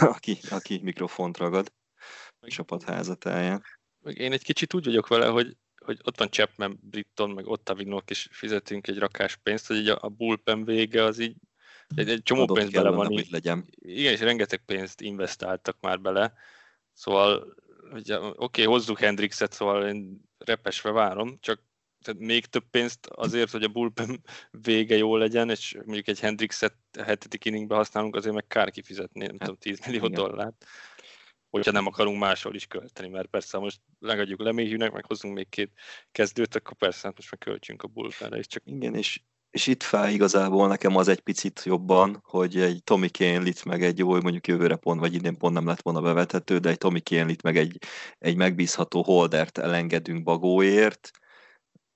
Aki, aki mikrofont ragad a csapatházatáján. Én egy kicsit úgy vagyok vele, hogy hogy ott van Chapman, Britton, meg Ottavinók is fizetünk egy rakás pénzt, hogy így a, a bullpen vége az így egy, egy csomó pénz bele van. Így, legyen. Igen, és rengeteg pénzt investáltak már bele. Szóval, oké, okay, hozzuk Hendrixet, szóval én repesve várom, csak tehát még több pénzt azért, hogy a bullpen vége jó legyen, és mondjuk egy Hendrixet hetedik inningbe használunk, azért meg kár kifizetni, nem hát, tudom, tíz millió dollárt. hogyha nem akarunk máshol is költeni, mert persze most legadjuk Leméhűnek, meg hozzunk még két kezdőt, akkor persze hát most meg költjünk a bullpenre is csak. Igen, és, és itt fáj igazából nekem az egy picit jobban, hogy egy Tommy Kahnlit meg egy jó, mondjuk jövőre pont, vagy idén pont nem lett volna bevethető, de egy Tommy Kahnlit meg egy, egy megbízható holdert elengedünk Bagóért,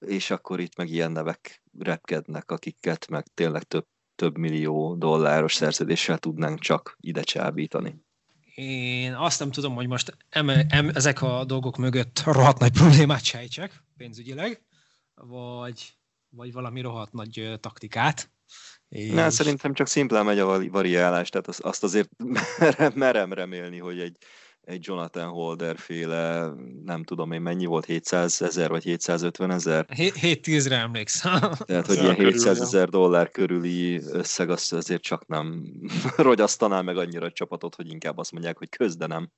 és akkor itt meg ilyen nevek repkednek, akiket meg tényleg több, több millió dolláros szerződéssel tudnánk csak ide csábítani. Én azt nem tudom, hogy most eme, em, ezek a dolgok mögött rohadt nagy problémát sejtsek pénzügyileg, vagy, vagy valami rohadt nagy ö, taktikát. És... Na, szerintem csak szimplán megy a variálás, tehát az, azt azért merem, merem remélni, hogy egy, egy Jonathan Holder féle, nem tudom én mennyi volt, hétszáz ezer vagy hétszázötven ezer? hét-tízre emlékszem. Tehát, hogy ilyen hétszázezer dollár körüli összeg, azt azért csak nem rogyasztaná meg annyira a csapatot, hogy inkább azt mondják, hogy közdenem.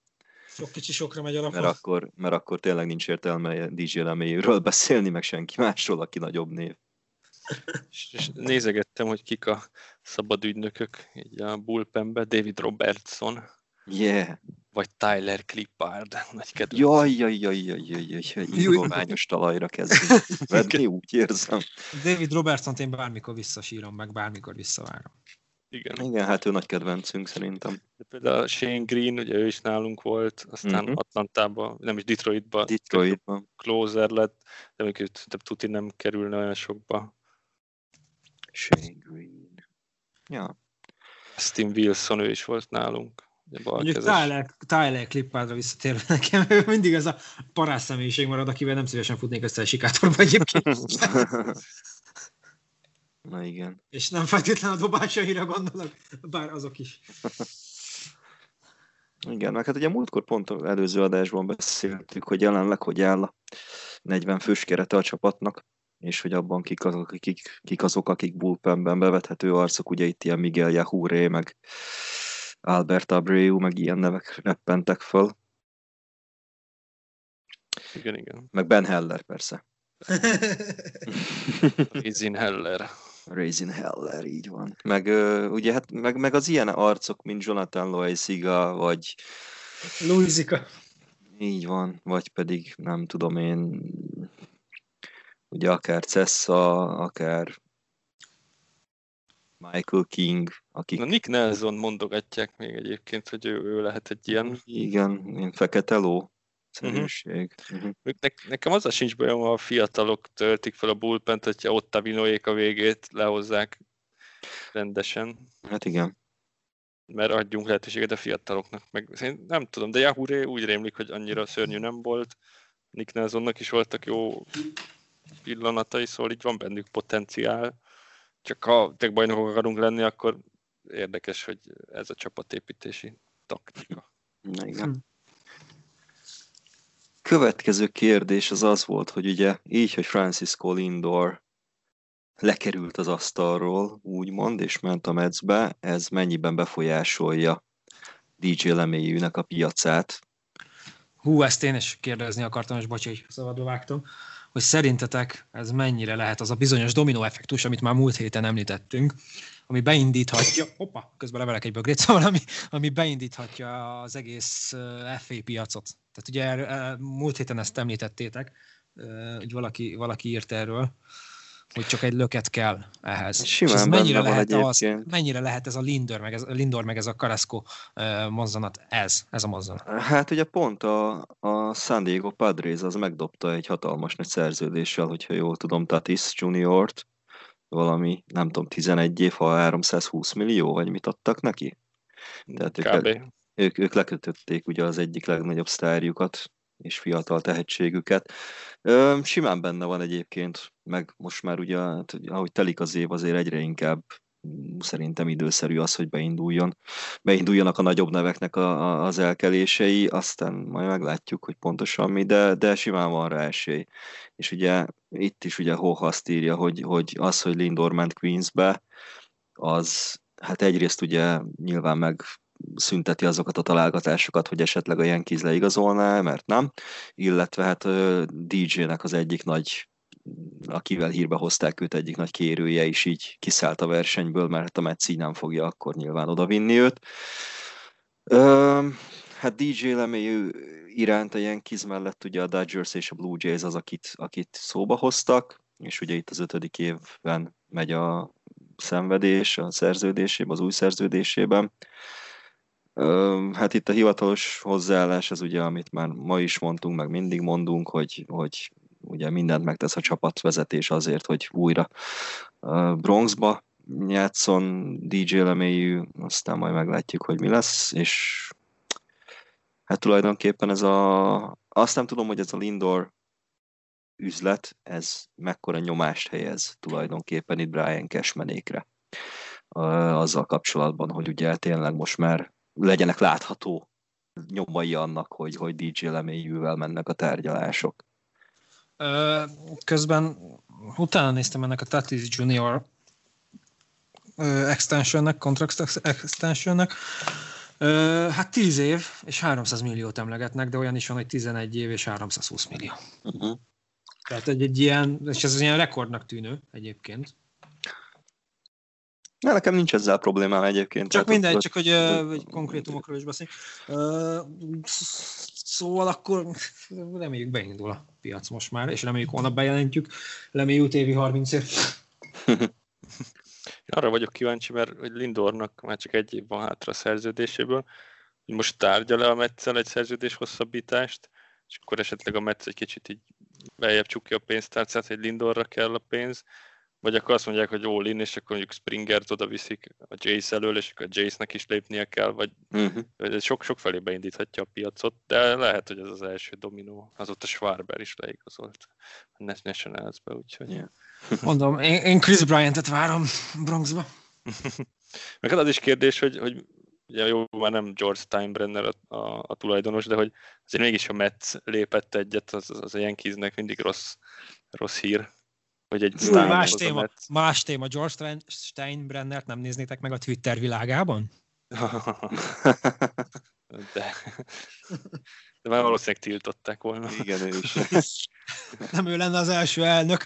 Sok kicsi sokra megy alapot. Mert akkor, mert akkor tényleg nincs értelme dé jé Leméről beszélni, meg senki másról, aki nagyobb név. És, és nézegettem, hogy kik a szabad ügynökök így a bullpenbe, David Robertson. Yeah. Vagy Tyler Clippard, nagy kedvenc. Jaj, jaj, jaj, jaj, jaj, jaj, jaj, hívományos talajra kezdünk venni, úgy érzem. David Robertson-t én bármikor visszasírom, meg bármikor visszavárom. Igen. Igen, hát ő nagy kedvencünk szerintem. Például Shane Green, ugye ő is nálunk volt, aztán uh-huh. Atlantában, nem is Detroitban, Detroitban. Closer lett, de még tuti nem kerülne olyan sokba. Shane Green. Ja. Austin Wilson, ő is volt nálunk. Mondjuk Tyler, Tyler Clippardra visszatérve nekem, ő mindig az a parás személyiség marad, akivel nem szívesen futnék össze a sikátorba egyébként. Na igen. És nem feltétlenül a dobásaira gondolok, bár azok is. Igen, meg hát ugye múltkor pont az előző adásban beszéltük, hogy jelenleg hogy áll a negyven fős kerete a csapatnak, és hogy abban kik azok, kik, kik, azok, akik bullpenben bevethető arcok, ugye itt ilyen Miguel Yahuré, meg Albert Abreu, meg ilyen nevek reppentek föl. Igen, igen. Meg Ben Heller, persze. Raisin Heller. Raisin Heller, így van. Meg, ugye, hát, meg, meg az ilyen arcok, mint Jonathan Loisaiga, vagy... Loisaiga. Így van, vagy pedig, nem tudom én, ugye akár Cessa, akár... Michael King, akik... Na, Nick Nelson mondogatják még egyébként, hogy ő, ő lehet egy ilyen... Igen, ilyen fekete ló szerűség. Uh-huh. Uh-huh. Ne, nekem az a sincs bajom, ha a fiatalok töltik fel a bullpent, hogyha ott a vinóék a végét lehozzák rendesen. Hát igen. Mert adjunk lehetőséget a fiataloknak. Meg, én nem tudom, de Yahuré úgy rémlik, hogy annyira szörnyű nem volt. Nick Nelsonnak is voltak jó pillanatai, szóval így van bennük potenciál. Csak ha tényleg bajnokok akarunk lenni, akkor érdekes, hogy ez a csapatépítési taktika. Na, igen. Következő kérdés az az volt, hogy ugye így, hogy Francisco Lindor lekerült az asztalról, úgymond, és ment a Metsbe, ez mennyiben befolyásolja dé jé Lemélyűnek a piacát? Hú, ezt én is kérdezni akartam, és bocs, hogy szabadba vágtam. Hogy szerintetek ez mennyire lehet az a bizonyos dominó effektus, amit már múlt héten említettünk, ami beindíthatja, opa, közben levelek egy bögrét, szóval ami, ami beindíthatja az egész ef á piacot. Tehát ugye múlt héten ezt említettétek, hogy valaki, valaki írt erről, hogy csak egy löket kell ehhez. Simán. És ez mennyire, lehet az, mennyire lehet ez a Lindor, meg ez, Lindor, meg ez a Carrasco uh, mozzanat, ez, ez a mozzanat? Hát ugye pont a, a San Diego Padres az megdobta egy hatalmas nagy szerződéssel, hogyha jól tudom, Tatis juniort, valami, nem tudom, tizenegy év, ha háromszázhúsz millió, vagy mit adtak neki? Tehát ők, ők, ők lekötötték ugye az egyik legnagyobb sztárjukat, és fiatal tehetségüket. Simán benne van egyébként, meg most már ugye, ahogy telik az év, azért egyre inkább szerintem időszerű az, hogy beinduljon. Beinduljanak a nagyobb neveknek a, a, az elkelései, aztán majd meglátjuk, hogy pontosan mi, de, de simán van rá esély. És ugye itt is ugye Hoha azt írja, hogy, hogy az, hogy Lindor ment Queensbe, az hát egyrészt ugye nyilván meg szünteti azokat a találgatásokat, hogy esetleg a Yankees leigazolná, mert nem. Illetve hát dé jének az egyik nagy, akivel hírbe hozták őt, egyik nagy kérője is így kiszállt a versenyből, mert a Mets így nem fogja akkor nyilván odavinni őt. Hát dé jé LeMahieu iránt a Yankees mellett ugye a Dodgers és a Blue Jays az, akit, akit szóba hoztak, és ugye itt az ötödik évben megy a szenvedés a szerződésében, az új szerződésében. Hát itt a hivatalos hozzáállás az ugye, amit már ma is mondtunk, meg mindig mondunk, hogy, hogy ugye mindent megtesz a csapatvezetés azért, hogy újra Bronxba játszon dé jé LeMahieu, aztán majd meglátjuk, hogy mi lesz, és hát tulajdonképpen ez a... Azt nem tudom, hogy ez a Lindor üzlet, ez mekkora nyomást helyez tulajdonképpen itt Brian Cashmanékre. Azzal kapcsolatban, hogy ugye tényleg most már legyenek látható nyomai annak, hogy, hogy dé jé LeMahieuvel mennek a tárgyalások. Közben utána néztem ennek a Tatis junior extensionnek, contract extensionnek. Hát tíz év és háromszáz milliót emlegetnek, de olyan is van, hogy tizenegy év és háromszázhúsz millió. Uh-huh. Tehát egy, egy ilyen, és ez ilyen rekordnak tűnő egyébként. Na, nekem nincs ezzel problémám egyébként. Csak mindegy, csak hogy konkrétumokról is beszéljünk. Szóval akkor reméljük beindul a piac most már, és reméljük holnap bejelentjük LeMahieu-t évi harminc év. Arra vagyok kíváncsi, mert Lindornak már csak egy év van hátra a szerződéséből, hogy most tárgyal le a Metszel egy szerződés hosszabbítást, és akkor esetleg a Metsz egy kicsit így beljebb csukja a pénztárcát, hogy Lindorra kell a pénz, vagy akkor azt mondják, hogy all in, és akkor mondjuk Springert oda viszik a Jace elől, és akkor a Jace-nek is lépnie kell, vagy uh-huh. sok-sok felé beindíthatja a piacot, de lehet, hogy ez az első dominó. Azóta Schwarber is leigazolt a Nationals-be, úgyhogy... Yeah. Mondom, én, én Chris Bryant-et várom Bronxba. Meg az is kérdés, hogy, hogy ugye jó, már nem George Steinbrenner a, a, a tulajdonos, de hogy azért mégis a Mets lépett egyet, az, az a Yankeesnek mindig rossz, rossz hír. Egy más, téma, más téma, George Steinbrennert nem néznétek meg a Twitter világában? De, de már valószínűleg tiltották volna. Igen, ő is. Nem ő lenne az első elnök.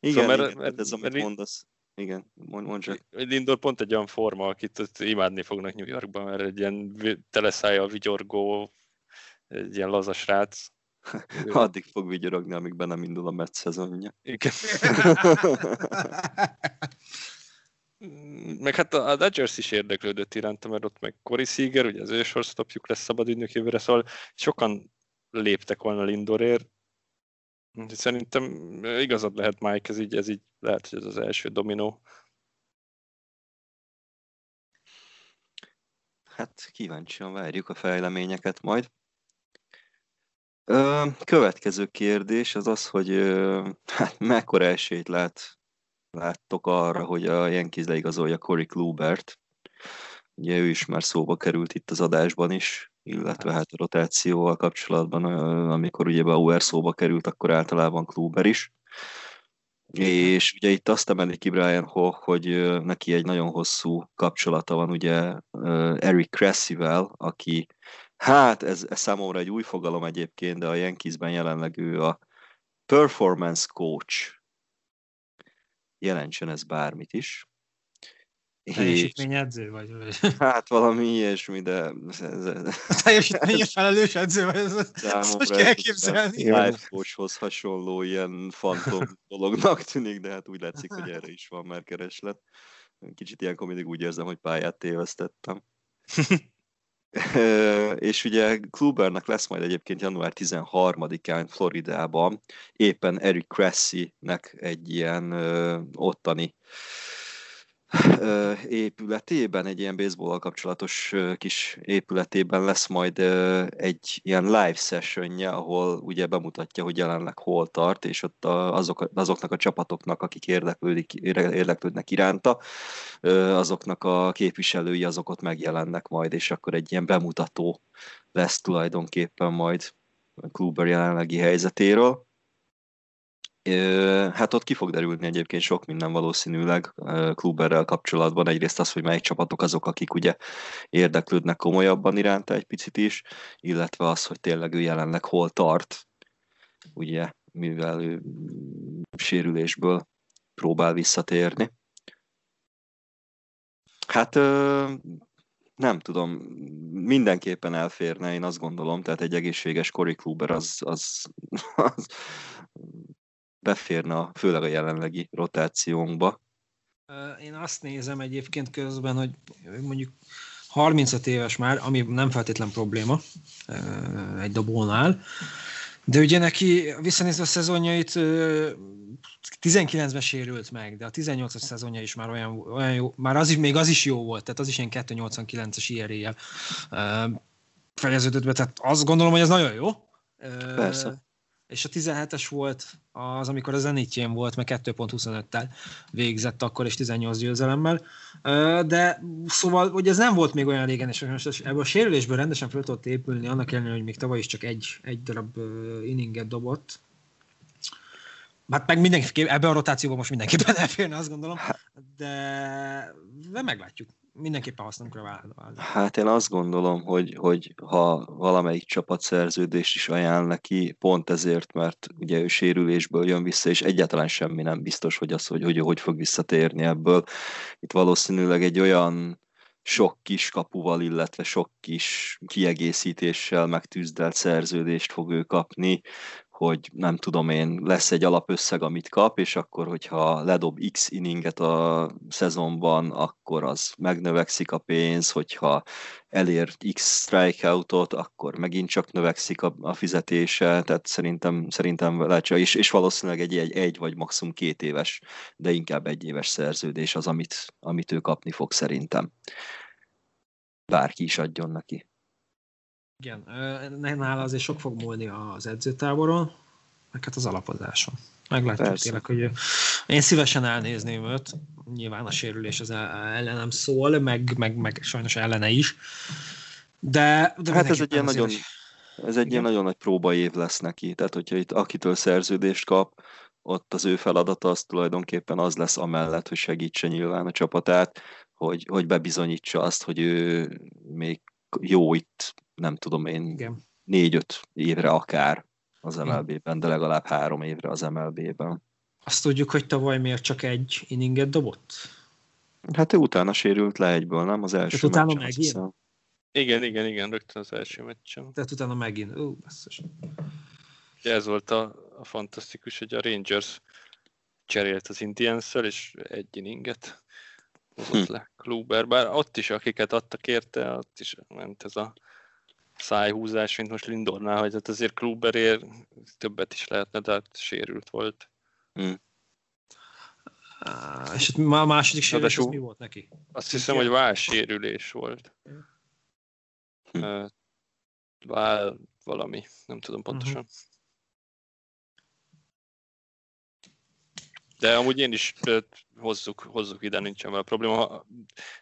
Igen, szóval, mert, igen mert, ez amit mert, mondasz. Igen, mondd csak. Lindor pont egy olyan forma, akit imádni fognak New Yorkban, mert egy ilyen teleszája vigyorgó, egy ilyen laza srác. Addig fog vigyorogni, amíg be nem indul a Mets szezonja. Igen. Meg hát a Dodgers is érdeklődött iránta, mert ott meg Corey Seager, ugye az ő shortstopjuk lesz szabad ügynök jövőre, szóval sokan léptek volna Lindorért. Szerintem igazad lehet, Mike, ez így, ez így lehet, hogy ez az első dominó. Hát kíváncsian várjuk a fejleményeket majd. Következő kérdés az az, hogy hát mekkora esélyt lát, láttok arra, hogy a Yankees leigazolja Corey Klubert. Ugye ő is már szóba került itt az adásban is, illetve hát a rotációval kapcsolatban, amikor ugye Bauer szóba került, akkor általában Kluber is. És ugye itt azt emeli ki Brian Hoch, hogy neki egy nagyon hosszú kapcsolata van ugye Eric Cressy-vel, aki hát ez, ez számomra egy új fogalom egyébként, de a Yankeesben jelenleg ő a performance coach. Jelentsen ez bármit is. Teljesítményedző vagy? Hát valami ilyesmi, de... Teljesítményes felelős edző vagy? Ezt hogy kell képzelni? Life coachhoz hasonló ilyen fantom dolognak tűnik, de hát úgy látszik, hogy erre is van már kereslet. Kicsit ilyenkor mindig úgy érzem, hogy pályát tévesztettem. És ugye Klubernek lesz majd egyébként január tizenharmadikán Floridában éppen Eric Cressy-nek egy ilyen ö, ottani ö, épületében, egy ilyen baseball-al kapcsolatos ö, kis épületében lesz majd ö, egy ilyen live sessionje, ahol ugye bemutatja, hogy jelenleg hol tart, és ott a, azok, azoknak a csapatoknak, akik érdeklődik, érdeklődnek iránta, azoknak a képviselői azok ott megjelennek majd, és akkor egy ilyen bemutató lesz tulajdonképpen majd Kluber jelenlegi helyzetéről. Hát ott ki fog derülni egyébként sok minden valószínűleg Kluberrel kapcsolatban. Egyrészt az, hogy melyik csapatok azok, akik ugye érdeklődnek komolyabban iránta egy picit is, illetve az, hogy tényleg ő jelenleg hol tart, ugye, mivel ő sérülésből próbál visszatérni. Hát Nem tudom, mindenképpen elférne, én azt gondolom, tehát egy egészséges Corey Kluber az, az, az beférne, a, főleg a jelenlegi rotációnkba. Én azt nézem egyébként közben, hogy mondjuk harmincöt éves már, ami nem feltétlen probléma egy dobónál, de ugye neki visszanézve a szezonjait tizenkilencben sérült meg, de a tizennyolcas szezonja is már olyan, olyan jó, már az is, még az is jó volt, tehát az is ilyen kettő egész nyolcvankilences i er éjjel fejeződött be, tehát azt gondolom, hogy ez nagyon jó. Persze. És a tizenhetes volt az, amikor a Zenitjén volt, meg kettő egész huszonöttel végzett akkor, és tizennyolc győzelemmel. De szóval, hogy ez nem volt még olyan régen, és ebből a sérülésből rendesen fel tudott épülni, annak ellenére, hogy még tavaly is csak egy, egy darab inninget dobott. Hát meg mindenképpen, ebben a rotációban most mindenképpen elférne, azt gondolom, de, de meglátjuk. Mindenképpen hasznunkra válna. Hát én azt gondolom, hogy, hogy ha valamelyik csapat szerződést is ajánl neki, pont ezért, mert ugye ő sérülésből jön vissza, és egyáltalán semmi nem biztos, hogy az, hogy hogy, hogy fog visszatérni ebből. Itt valószínűleg egy olyan sok kis kapuval, illetve sok kis kiegészítéssel megtűzdelt szerződést fog ő kapni, hogy nem tudom én, lesz egy alapösszeg, amit kap, és akkor, hogyha ledob X inninget a szezonban, akkor az megnövekszik a pénz, hogyha elér X strikeoutot, akkor megint csak növekszik a, a fizetése, tehát szerintem, szerintem lehetséges, és, és valószínűleg egy, egy, egy vagy maximum két éves, de inkább egy éves szerződés az, amit, amit ő kapni fog szerintem. Bárki is adjon neki. Igen, nála azért sok fog múlni az edzőtáboron, meg hát az alapozáson. Meglátjuk tényleg, hogy én szívesen elnézném őt, nyilván a sérülés az ellenem szól, meg, meg, meg sajnos ellene is. De, de hát ez egy ilyen nagyon, ez egy ilyen nagyon nagy próbaév lesz neki, tehát hogyha itt akitől szerződést kap, ott az ő feladata az tulajdonképpen az lesz amellett, hogy segítse nyilván a csapatát, hogy, hogy bebizonyítsa azt, hogy ő még jó itt, nem tudom én, igen, négy-öt évre akár az em el bé-ben, de legalább három évre az em el bé-ben. Azt tudjuk, hogy tavaly miért csak egy inninget dobott? Hát ő utána sérült le egyből, nem? Az első tehát meccsen. Megint? Hiszem. Igen, igen, igen, rögtön az első meccsen. Tehát utána megint, ó, basszus. De ez volt a, a fantasztikus, hogy a Rangers cserélt az Indians-szel, és egy inninget hozott hm. le Kluber, bár ott is, akiket adtak érte, ott is ment ez a szájhúzás, mint most Lindornál, hogy hát azért Kluberért többet is lehetne, de hát sérült volt. Hmm. Ah, és a második sérülés, mi volt neki? Azt hiszem, hogy vállsérülés volt. Hmm. Váll valami, nem tudom pontosan. Uh-huh. De amúgy én is hozzuk, hozzuk ide, nincsen vele probléma. Ha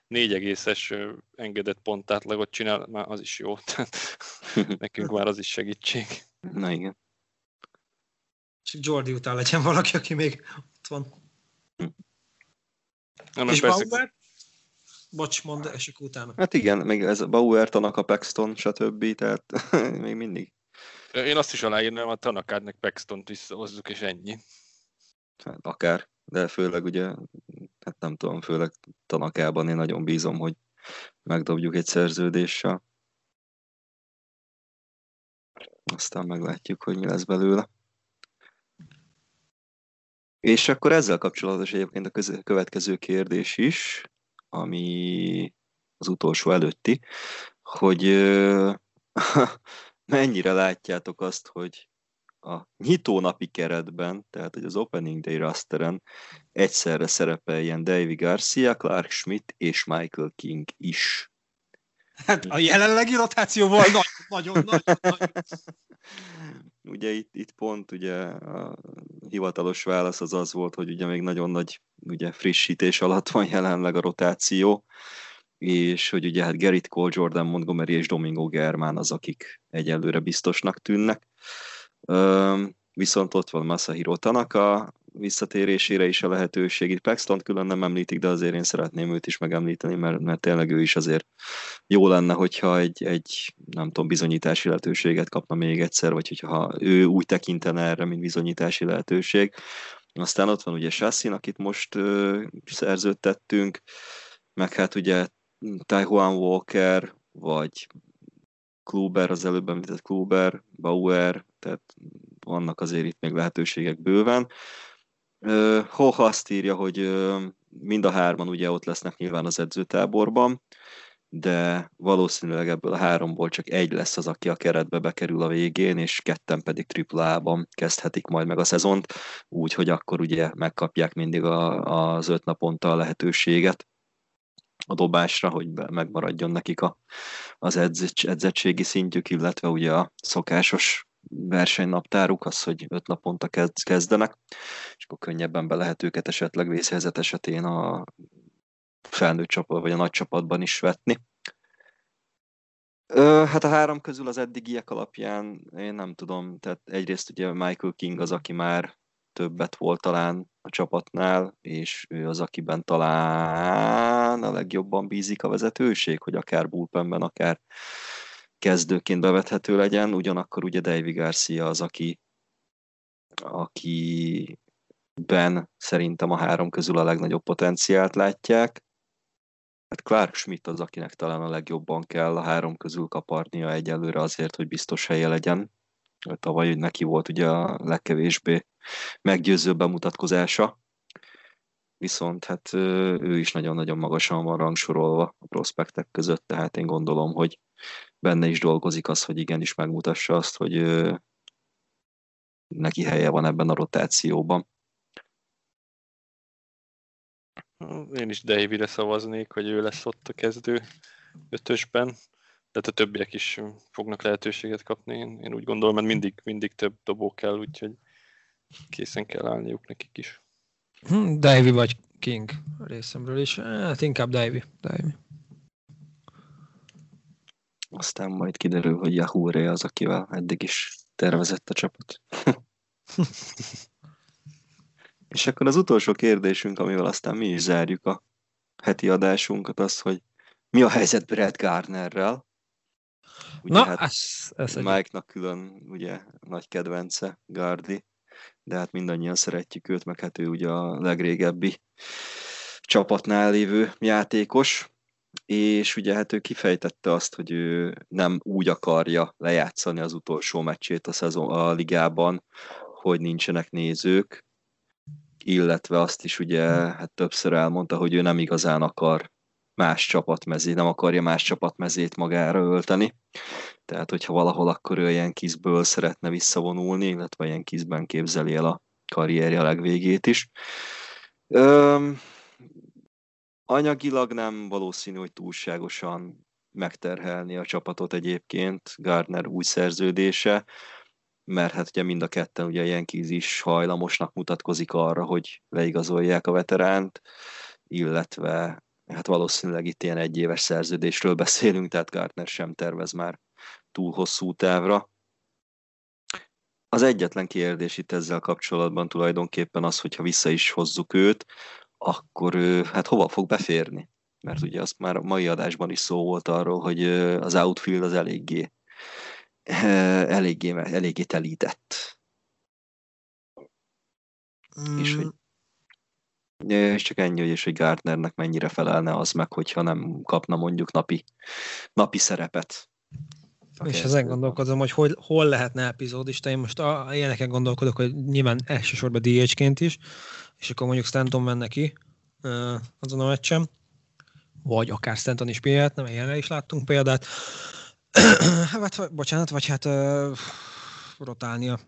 négy egészes engedett pont átlagot csinál, már az is jó. Nekünk már az is segítség. Na igen. Csak Jordi után legyen valaki, aki még ott van. Na, és persze... Bauer? Bocs, mondd, esik utána. Hát igen, még ez Bauer, Tanaka, Paxton, stb. Tehát még mindig. Én azt is aláírnám, a Tanakádnak Paxtont visszahozzuk, és ennyi. Hát akár, de főleg ugye, hát nem tudom, főleg Tanakában én nagyon bízom, hogy megdobjuk egy szerződéssel. Aztán meglátjuk, hogy mi lesz belőle. És akkor ezzel kapcsolatos egyébként a következő kérdés is, ami az utolsó előtti, hogy euh, mennyire látjátok azt, hogy a nyitónapi keretben, tehát hogy az Opening Day rosteren egyszerre szerepeljen Davey Garcia, Clark Schmidt és Michael King is. Hát a jelenlegi rotációval nagyon nagy. Ugye itt, itt pont ugye a hivatalos válasz az az volt, hogy ugye még nagyon nagy ugye, frissítés alatt van jelenleg a rotáció, és hogy ugye hát Gerrit Cole, Jordan Montgomery és Domingo Germán az, akik egyelőre biztosnak tűnnek. Üm, viszont ott van Masahiro Tanaka visszatérésére is a lehetőség. Itt Paxton külön nem említik, de azért én szeretném őt is megemlíteni, mert, mert tényleg ő is azért jó lenne, hogyha egy, egy nem tudom, bizonyítási lehetőséget kapna még egyszer, vagy hogyha ő úgy tekintene erre, mint bizonyítási lehetőség. Aztán ott van ugye Sassin, akit most ö, szerződtettünk, meg hát ugye Taijuan Walker, vagy Kluber, az előbb említett Kluber, Bauer, tehát vannak azért itt még lehetőségek bőven. Hoch azt írja, hogy mind a hárman ugye ott lesznek nyilván az edzőtáborban, de valószínűleg ebből a háromból csak egy lesz az, aki a keretbe bekerül a végén, és ketten pedig tripla á-ban kezdhetik majd meg a szezont, úgyhogy akkor ugye megkapják mindig a, az öt naponta a lehetőséget a dobásra, hogy megmaradjon nekik a, az edz, edzettségi szintjük, illetve ugye a szokásos versenynaptáruk az, hogy öt naponta kezdenek, és akkor könnyebben be lehet őket esetleg vészhelyzet esetén a felnőtt csapat, vagy a nagy csapatban is vetni. Ö, hát a három közül az eddigiek alapján én nem tudom, tehát egyrészt ugye Michael King az, aki már többet volt talán a csapatnál, és ő az, akiben talán a legjobban bízik a vezetőség, hogy akár bullpenben, akár kezdőként bevethető legyen, ugyanakkor ugye Davey Garcia az, aki akiben szerintem a három közül a legnagyobb potenciált látják. Hát Clark Schmidt az, akinek talán a legjobban kell a három közül kaparnia egyelőre azért, hogy biztos helye legyen. Tavaly neki volt ugye a legkevésbé meggyőző bemutatkozása, viszont hát ő is nagyon-nagyon magasan van rangsorolva a prospektek között, tehát én gondolom, hogy benne is dolgozik az, hogy igenis megmutassa azt, hogy neki helye van ebben a rotációban. Én is Daveyre szavaznék, hogy ő lesz ott a kezdő ötösben. Tehát a többiek is fognak lehetőséget kapni. Én úgy gondolom, mert mindig, mindig több dobó kell, úgyhogy készen kell állniuk nekik is. Hmm, Davey vagy King részemről is. Hát inkább Davey. Davey. Aztán majd kiderül, hogy Yahoo-re az, akivel eddig is tervezett a csapat. És akkor az utolsó kérdésünk, amivel aztán mi is zárjuk a heti adásunkat, az, hogy mi a helyzet Brad Gardnerrel? Ugye, na, hát ez, ez Mike-nak külön ugye, nagy kedvence, Gardi, de hát mindannyian szeretjük őt, meg hát ő ugye a legrégebbi csapatnál lévő játékos, és ugye hát ő kifejtette azt, hogy ő nem úgy akarja lejátszani az utolsó meccsét a, szezon, a ligában, hogy nincsenek nézők, illetve azt is ugye hát többször elmondta, hogy ő nem igazán akar más csapatmezét, nem akarja más csapatmezét magára ölteni. Tehát, hogyha valahol, akkor ő ilyen kizből szeretne visszavonulni, illetve ilyen kizben képzeli el a karrierje legvégét is. Öm, anyagilag nem valószínű, hogy túlságosan megterhelni a csapatot egyébként Gardner új szerződése, mert hát ugye mind a ketten ugye Yankees is hajlamosnak mutatkozik arra, hogy leigazolják a veteránt, illetve hát valószínűleg itt ilyen egyéves szerződésről beszélünk, tehát Gardner sem tervez már túl hosszú távra. Az egyetlen kérdés itt ezzel kapcsolatban tulajdonképpen az, hogyha vissza is hozzuk őt, akkor hát hova fog beférni? Mert ugye azt már a mai adásban is szó volt arról, hogy az outfield az eléggé, eléggé, eléggé telített. Mm. És hogy és csak ennyi, hogy, és, hogy Gardnernek mennyire felelne az meg, hogyha nem kapna mondjuk napi, napi szerepet. Okay. És ezen gondolkozom, hogy hol, hol lehetne epizódista. Én most a, ilyeneken gondolkodok, hogy nyilván elsősorban dé há-ként is, és akkor mondjuk Stanton menne ki azon a meccsen, vagy akár Stanton is példát, nem ilyenre is láttunk példát. Hát, bocsánat, vagy hát uh, rotálni a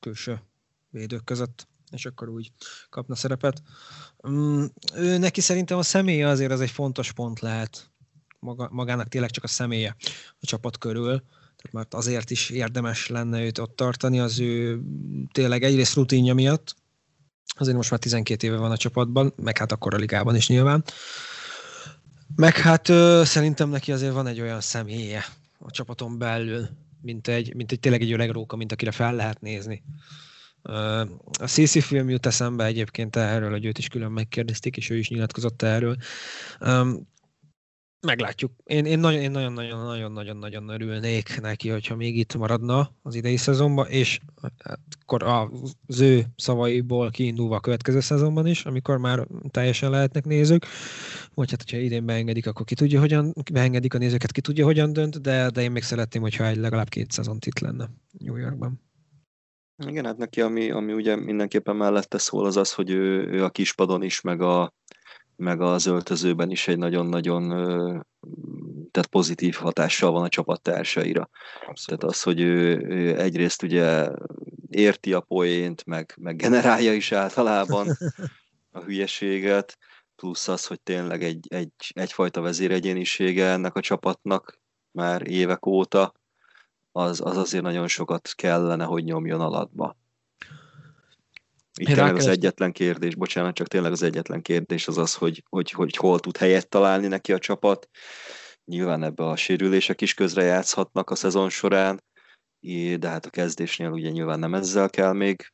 külső védők között, és akkor úgy kapna szerepet. Mm, ő, neki szerintem a személye azért az egy fontos pont lehet. Maga, magának tényleg csak a személye a csapat körül, tehát mert azért is érdemes lenne őt ott tartani, az ő tényleg egyrészt rutinja miatt, azért most már tizenkét éve van a csapatban, meg hát akkor a ligában is nyilván. Meg hát ö, szerintem neki azért van egy olyan személye a csapaton belül, mint egy, mint egy tényleg egy öreg róka, mint akire fel lehet nézni. A cé cé film jut eszembe egyébként erről, hogy őt is külön megkérdezték, és ő is nyilatkozott erről. meglátjuk. Én nagyon-nagyon-nagyon-nagyon örülnék neki, hogyha még itt maradna az idei szezonban, és akkor az ő szavaiból kiindulva a következő szezonban is, amikor már teljesen lehetnek nézők, vagy hát, hogyha idén beengedik, akkor ki tudja, hogyan beengedik a nézőket, ki tudja, hogyan dönt, de, de én még szeretném, hogyha egy legalább két szezont itt lenne New Yorkban. Igen, hát neki, ami, ami ugye mindenképpen mellette szól, az az, hogy ő, ő a kispadon is, meg a meg az öltözőben is egy nagyon-nagyon tehát pozitív hatással van a csapattársaira. Abszolút. Tehát az, hogy ő, ő egyrészt ugye érti a poént, meg, meg generálja is általában a hülyeséget, plusz az, hogy tényleg egy, egy, egyfajta vezéregyénisége ennek a csapatnak már évek óta, az, az azért nagyon sokat kellene, hogy nyomjon alatba. Itt Én tényleg az egyetlen kérdés, bocsánat, csak tényleg az egyetlen kérdés az az, hogy, hogy, hogy hol tud helyet találni neki a csapat. Nyilván ebbe a sérülések is közrejátszhatnak a szezon során, de hát a kezdésnél ugye nyilván nem ezzel kell még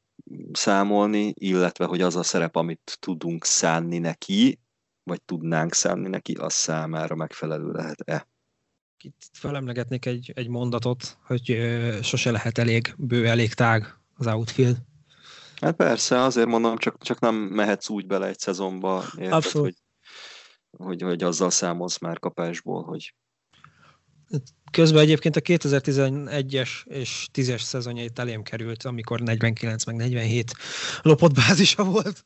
számolni, illetve hogy az a szerep, amit tudunk szánni neki, vagy tudnánk szánni neki, az számára megfelelő lehet-e. Itt felemlegetnék egy, egy mondatot, hogy ö, sose lehet elég bő, elég tág az outfield. Hát persze, azért mondom, csak, csak nem mehetsz úgy bele egy szezonba, érted, hogy, hogy, hogy azzal számolsz már kapásból, hogy... Közben egyébként a kétezer-tizenegyes és tízes szezonjait elém került, amikor negyvenkilenc meg negyvenhét lopott bázisa volt.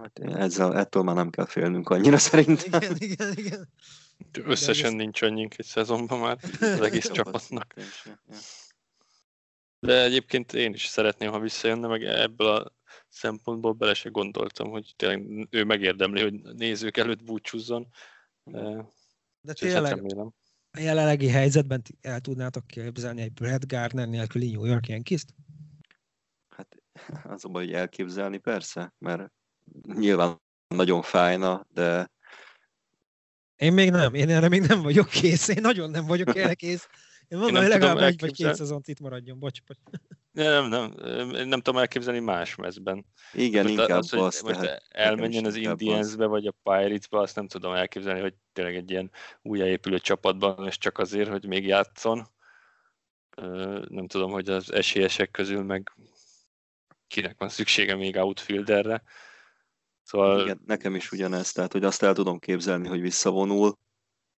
Hát ezzel, ettől már nem kell félnünk annyira szerintem. Igen, igen, igen. Összesen igen, nincs annyink egy szezonban már az egész csapatnak. De egyébként én is szeretném, ha visszajönne, meg ebből a szempontból bele se gondoltam, hogy tényleg ő megérdemli, hogy nézők előtt búcsúzzon. De, De tényleg a jelenlegi helyzetben el tudnátok képzelni egy Brad Gardner nélküli New York Yankees-t? Hát azonban, hogy elképzelni persze, mert nyilván nagyon fájna, de... Én még nem, én erre még nem vagyok kész, én nagyon nem vagyok erre kész. Én mondom, én hogy legalább egy vagy két szezont itt maradjon, bocs, bocs. Nem, nem, nem, nem tudom elképzelni más mezben. Igen, most inkább az, az hogy most elmenjen az Indiansbe, vagy a Piratesbe, azt nem tudom elképzelni, hogy tényleg egy ilyen újjáépülő csapatban, és csak azért, hogy még játszon. Nem tudom, hogy az esélyesek közül meg kinek van szüksége még outfielderre. Szóval... Igen, nekem is ugyanez, tehát hogy azt el tudom képzelni, hogy visszavonul,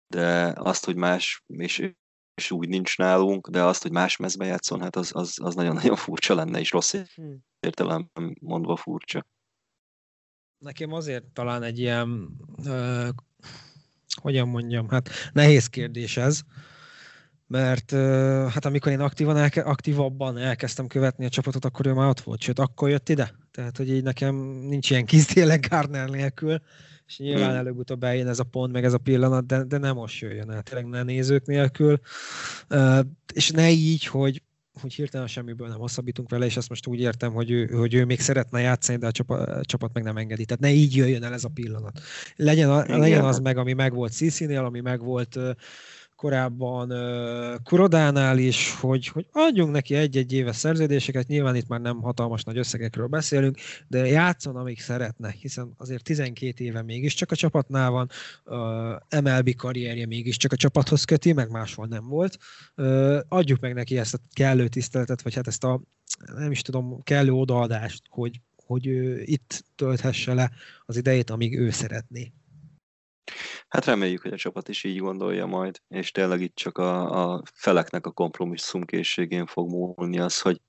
de azt, hogy más, és és úgy nincs nálunk, de azt, hogy más mezben játszon, hát az, az, az nagyon-nagyon furcsa lenne, és rossz értelemben mondva furcsa. Nekem azért talán egy ilyen, uh, hogyan mondjam, hát nehéz kérdés ez, mert uh, hát amikor én aktívan elke, aktívabban elkezdtem követni a csapatot, akkor ő már ott volt, sőt, akkor jött ide. Tehát, hogy így nekem nincs ilyen kis tényleg Gardner nélkül, és nyilván előbb-utóbb eljön ez a pont, meg ez a pillanat, de, de nem most jöjjön el, tényleg ne nézők nélkül, uh, és ne így, hogy, hogy hirtelen semmiből nem hosszabbítunk vele, és azt most úgy értem, hogy ő, hogy ő még szeretne játszani, de a csapat, a csapat meg nem engedi. Tehát ne így jöjjön el ez a pillanat. Legyen, a, legyen az meg, ami megvolt Cici-nél, ami megvolt uh, korábban uh, Kurodánál is, hogy, hogy adjunk neki egy-egy éves szerződéseket, nyilván itt már nem hatalmas nagy összegekről beszélünk, de játszon, amíg szeretne, hiszen azért tizenkét éve mégiscsak a csapatnál van, uh, em el bé karrierje mégiscsak a csapathoz köti, meg máshol nem volt. Uh, adjuk meg neki ezt a kellő tiszteletet, vagy hát ezt a, nem is tudom, kellő odaadást, hogy, hogy ő itt tölthesse le az idejét, amíg ő szeretné. Hát reméljük, hogy a csapat is így gondolja majd, és tényleg itt csak a, a feleknek a kompromisszumkészségén fog múlni az, hogy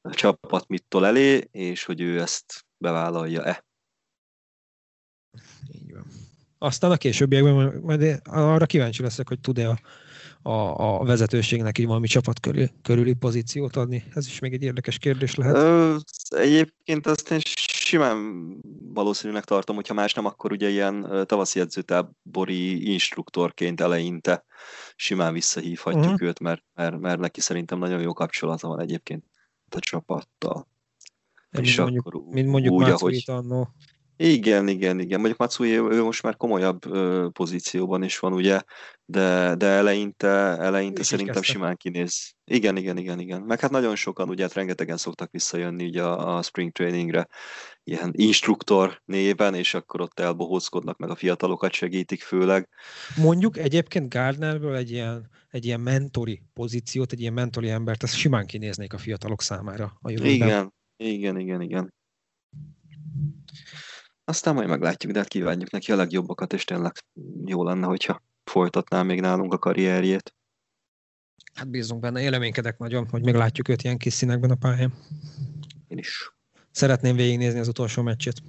a csapat mit tol elé, és hogy ő ezt bevállalja-e. Így van. Aztán a későbbiekben majd arra kíváncsi leszek, hogy tud-e a, a, a vezetőségnek így valami csapat körül, körüli pozíciót adni. Ez is még egy érdekes kérdés lehet. Ö, egyébként azt én simán valószínűnek tartom, hogyha más nem, akkor ugye ilyen tavaszi edzőtábori instruktorként eleinte simán visszahívhatjuk uh-huh. őt, mert, mert, mert neki szerintem nagyon jó kapcsolata van egyébként a csapattal. És mint mondjuk, akkor mint mondjuk úgy, ahogy... Annó. Igen, igen, igen. Mondjuk Matsui, ő most már komolyabb ö, pozícióban is van, ugye, de, de eleinte, eleinte szerintem simán kinéz. Igen, igen, igen, igen. Meg hát nagyon sokan, ugye, hát rengetegen szoktak visszajönni ugye a, a spring trainingre, ilyen instruktor néven, és akkor ott elbohózkodnak, meg a fiatalokat segítik főleg. Mondjuk egyébként Gardnerből egy ilyen, egy ilyen mentori pozíciót, egy ilyen mentori embert, ezt simán kinéznék a fiatalok számára a jövőben. Igen, igen, igen, igen. Aztán majd meglátjuk, de hát kívánjuk neki a legjobbakat, és tényleg jó lenne, hogyha folytatná még nálunk a karrierjét. Hát bízunk benne, én reménykedek nagyon, hogy meglátjuk őt ilyen kis színekben a pályán. Én is. Szeretném végignézni az utolsó meccsét.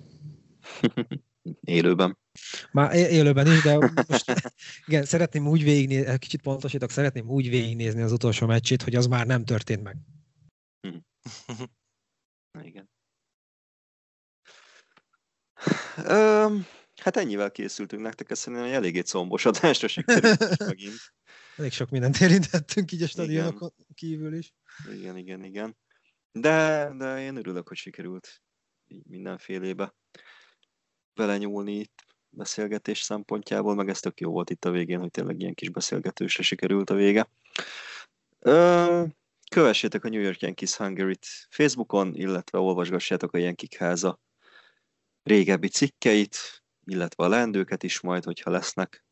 Élőben. Már élőben is, de most igen, szeretném úgy végignézni, kicsit pontosítok, szeretném úgy végignézni az utolsó meccsét, hogy az már nem történt meg. Na igen. Ö, hát ennyivel készültünk nektek, ez szerintem egy eléggé combos adásra sikerült megint. Elég sok mindent érintettünk így a stadionokon kívül is. Igen, igen, igen. De, de én örülök, hogy sikerült így mindenfélébe belenyúlni itt beszélgetés szempontjából, meg ez tök jó volt itt a végén, hogy tényleg ilyen kis beszélgetősre sikerült a vége. Ö, kövessétek a New York Yankees Hungary-t Facebookon, illetve olvasgassátok a Yankee háza régebbi cikkeit, illetve a leendőket is majd, hogyha lesznek.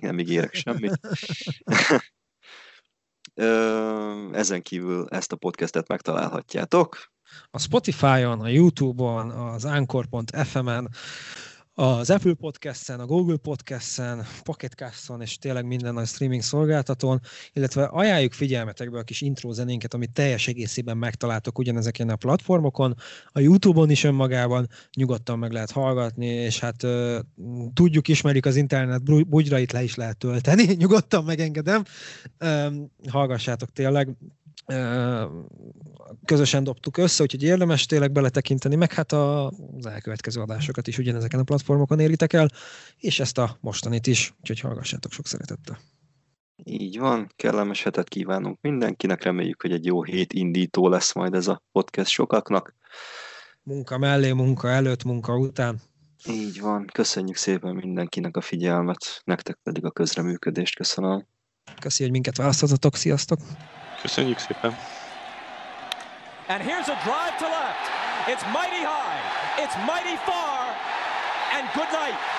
Nem ígérek semmit. Ezen kívül ezt a podcastet megtalálhatjátok. A Spotify-on, a YouTube-on, az anchor pont f m-en, az Apple Podcast-en, a Google Podcast-en, Pocketcast-on és tényleg minden a streaming szolgáltatón, illetve ajánljuk figyelmetekbe a kis intro zenénket, amit teljes egészében megtaláltok ugyanezeken a platformokon, a YouTube-on is önmagában nyugodtan meg lehet hallgatni, és hát euh, tudjuk, ismerjük az internet bugyrait, le is lehet tölteni, nyugodtan megengedem, um, hallgassátok tényleg. Közösen dobtuk össze, úgyhogy érdemes tényleg beletekinteni, meg hát az elkövetkező adásokat is ugyanezeken a platformokon éritek el, és ezt a mostanit is, úgyhogy hallgassátok sok szeretettel. Így van, kellemes hetet kívánunk mindenkinek, reméljük, hogy egy jó hét indító lesz majd ez a podcast sokaknak. Munka mellé, munka előtt, munka után. Így van, köszönjük szépen mindenkinek a figyelmet, nektek pedig a közreműködést, köszönöm. Köszi, hogy minket választhattatok, sziasztok! Köszönjük szépen. And here's a drive to left. It's mighty high. It's mighty far. And good night.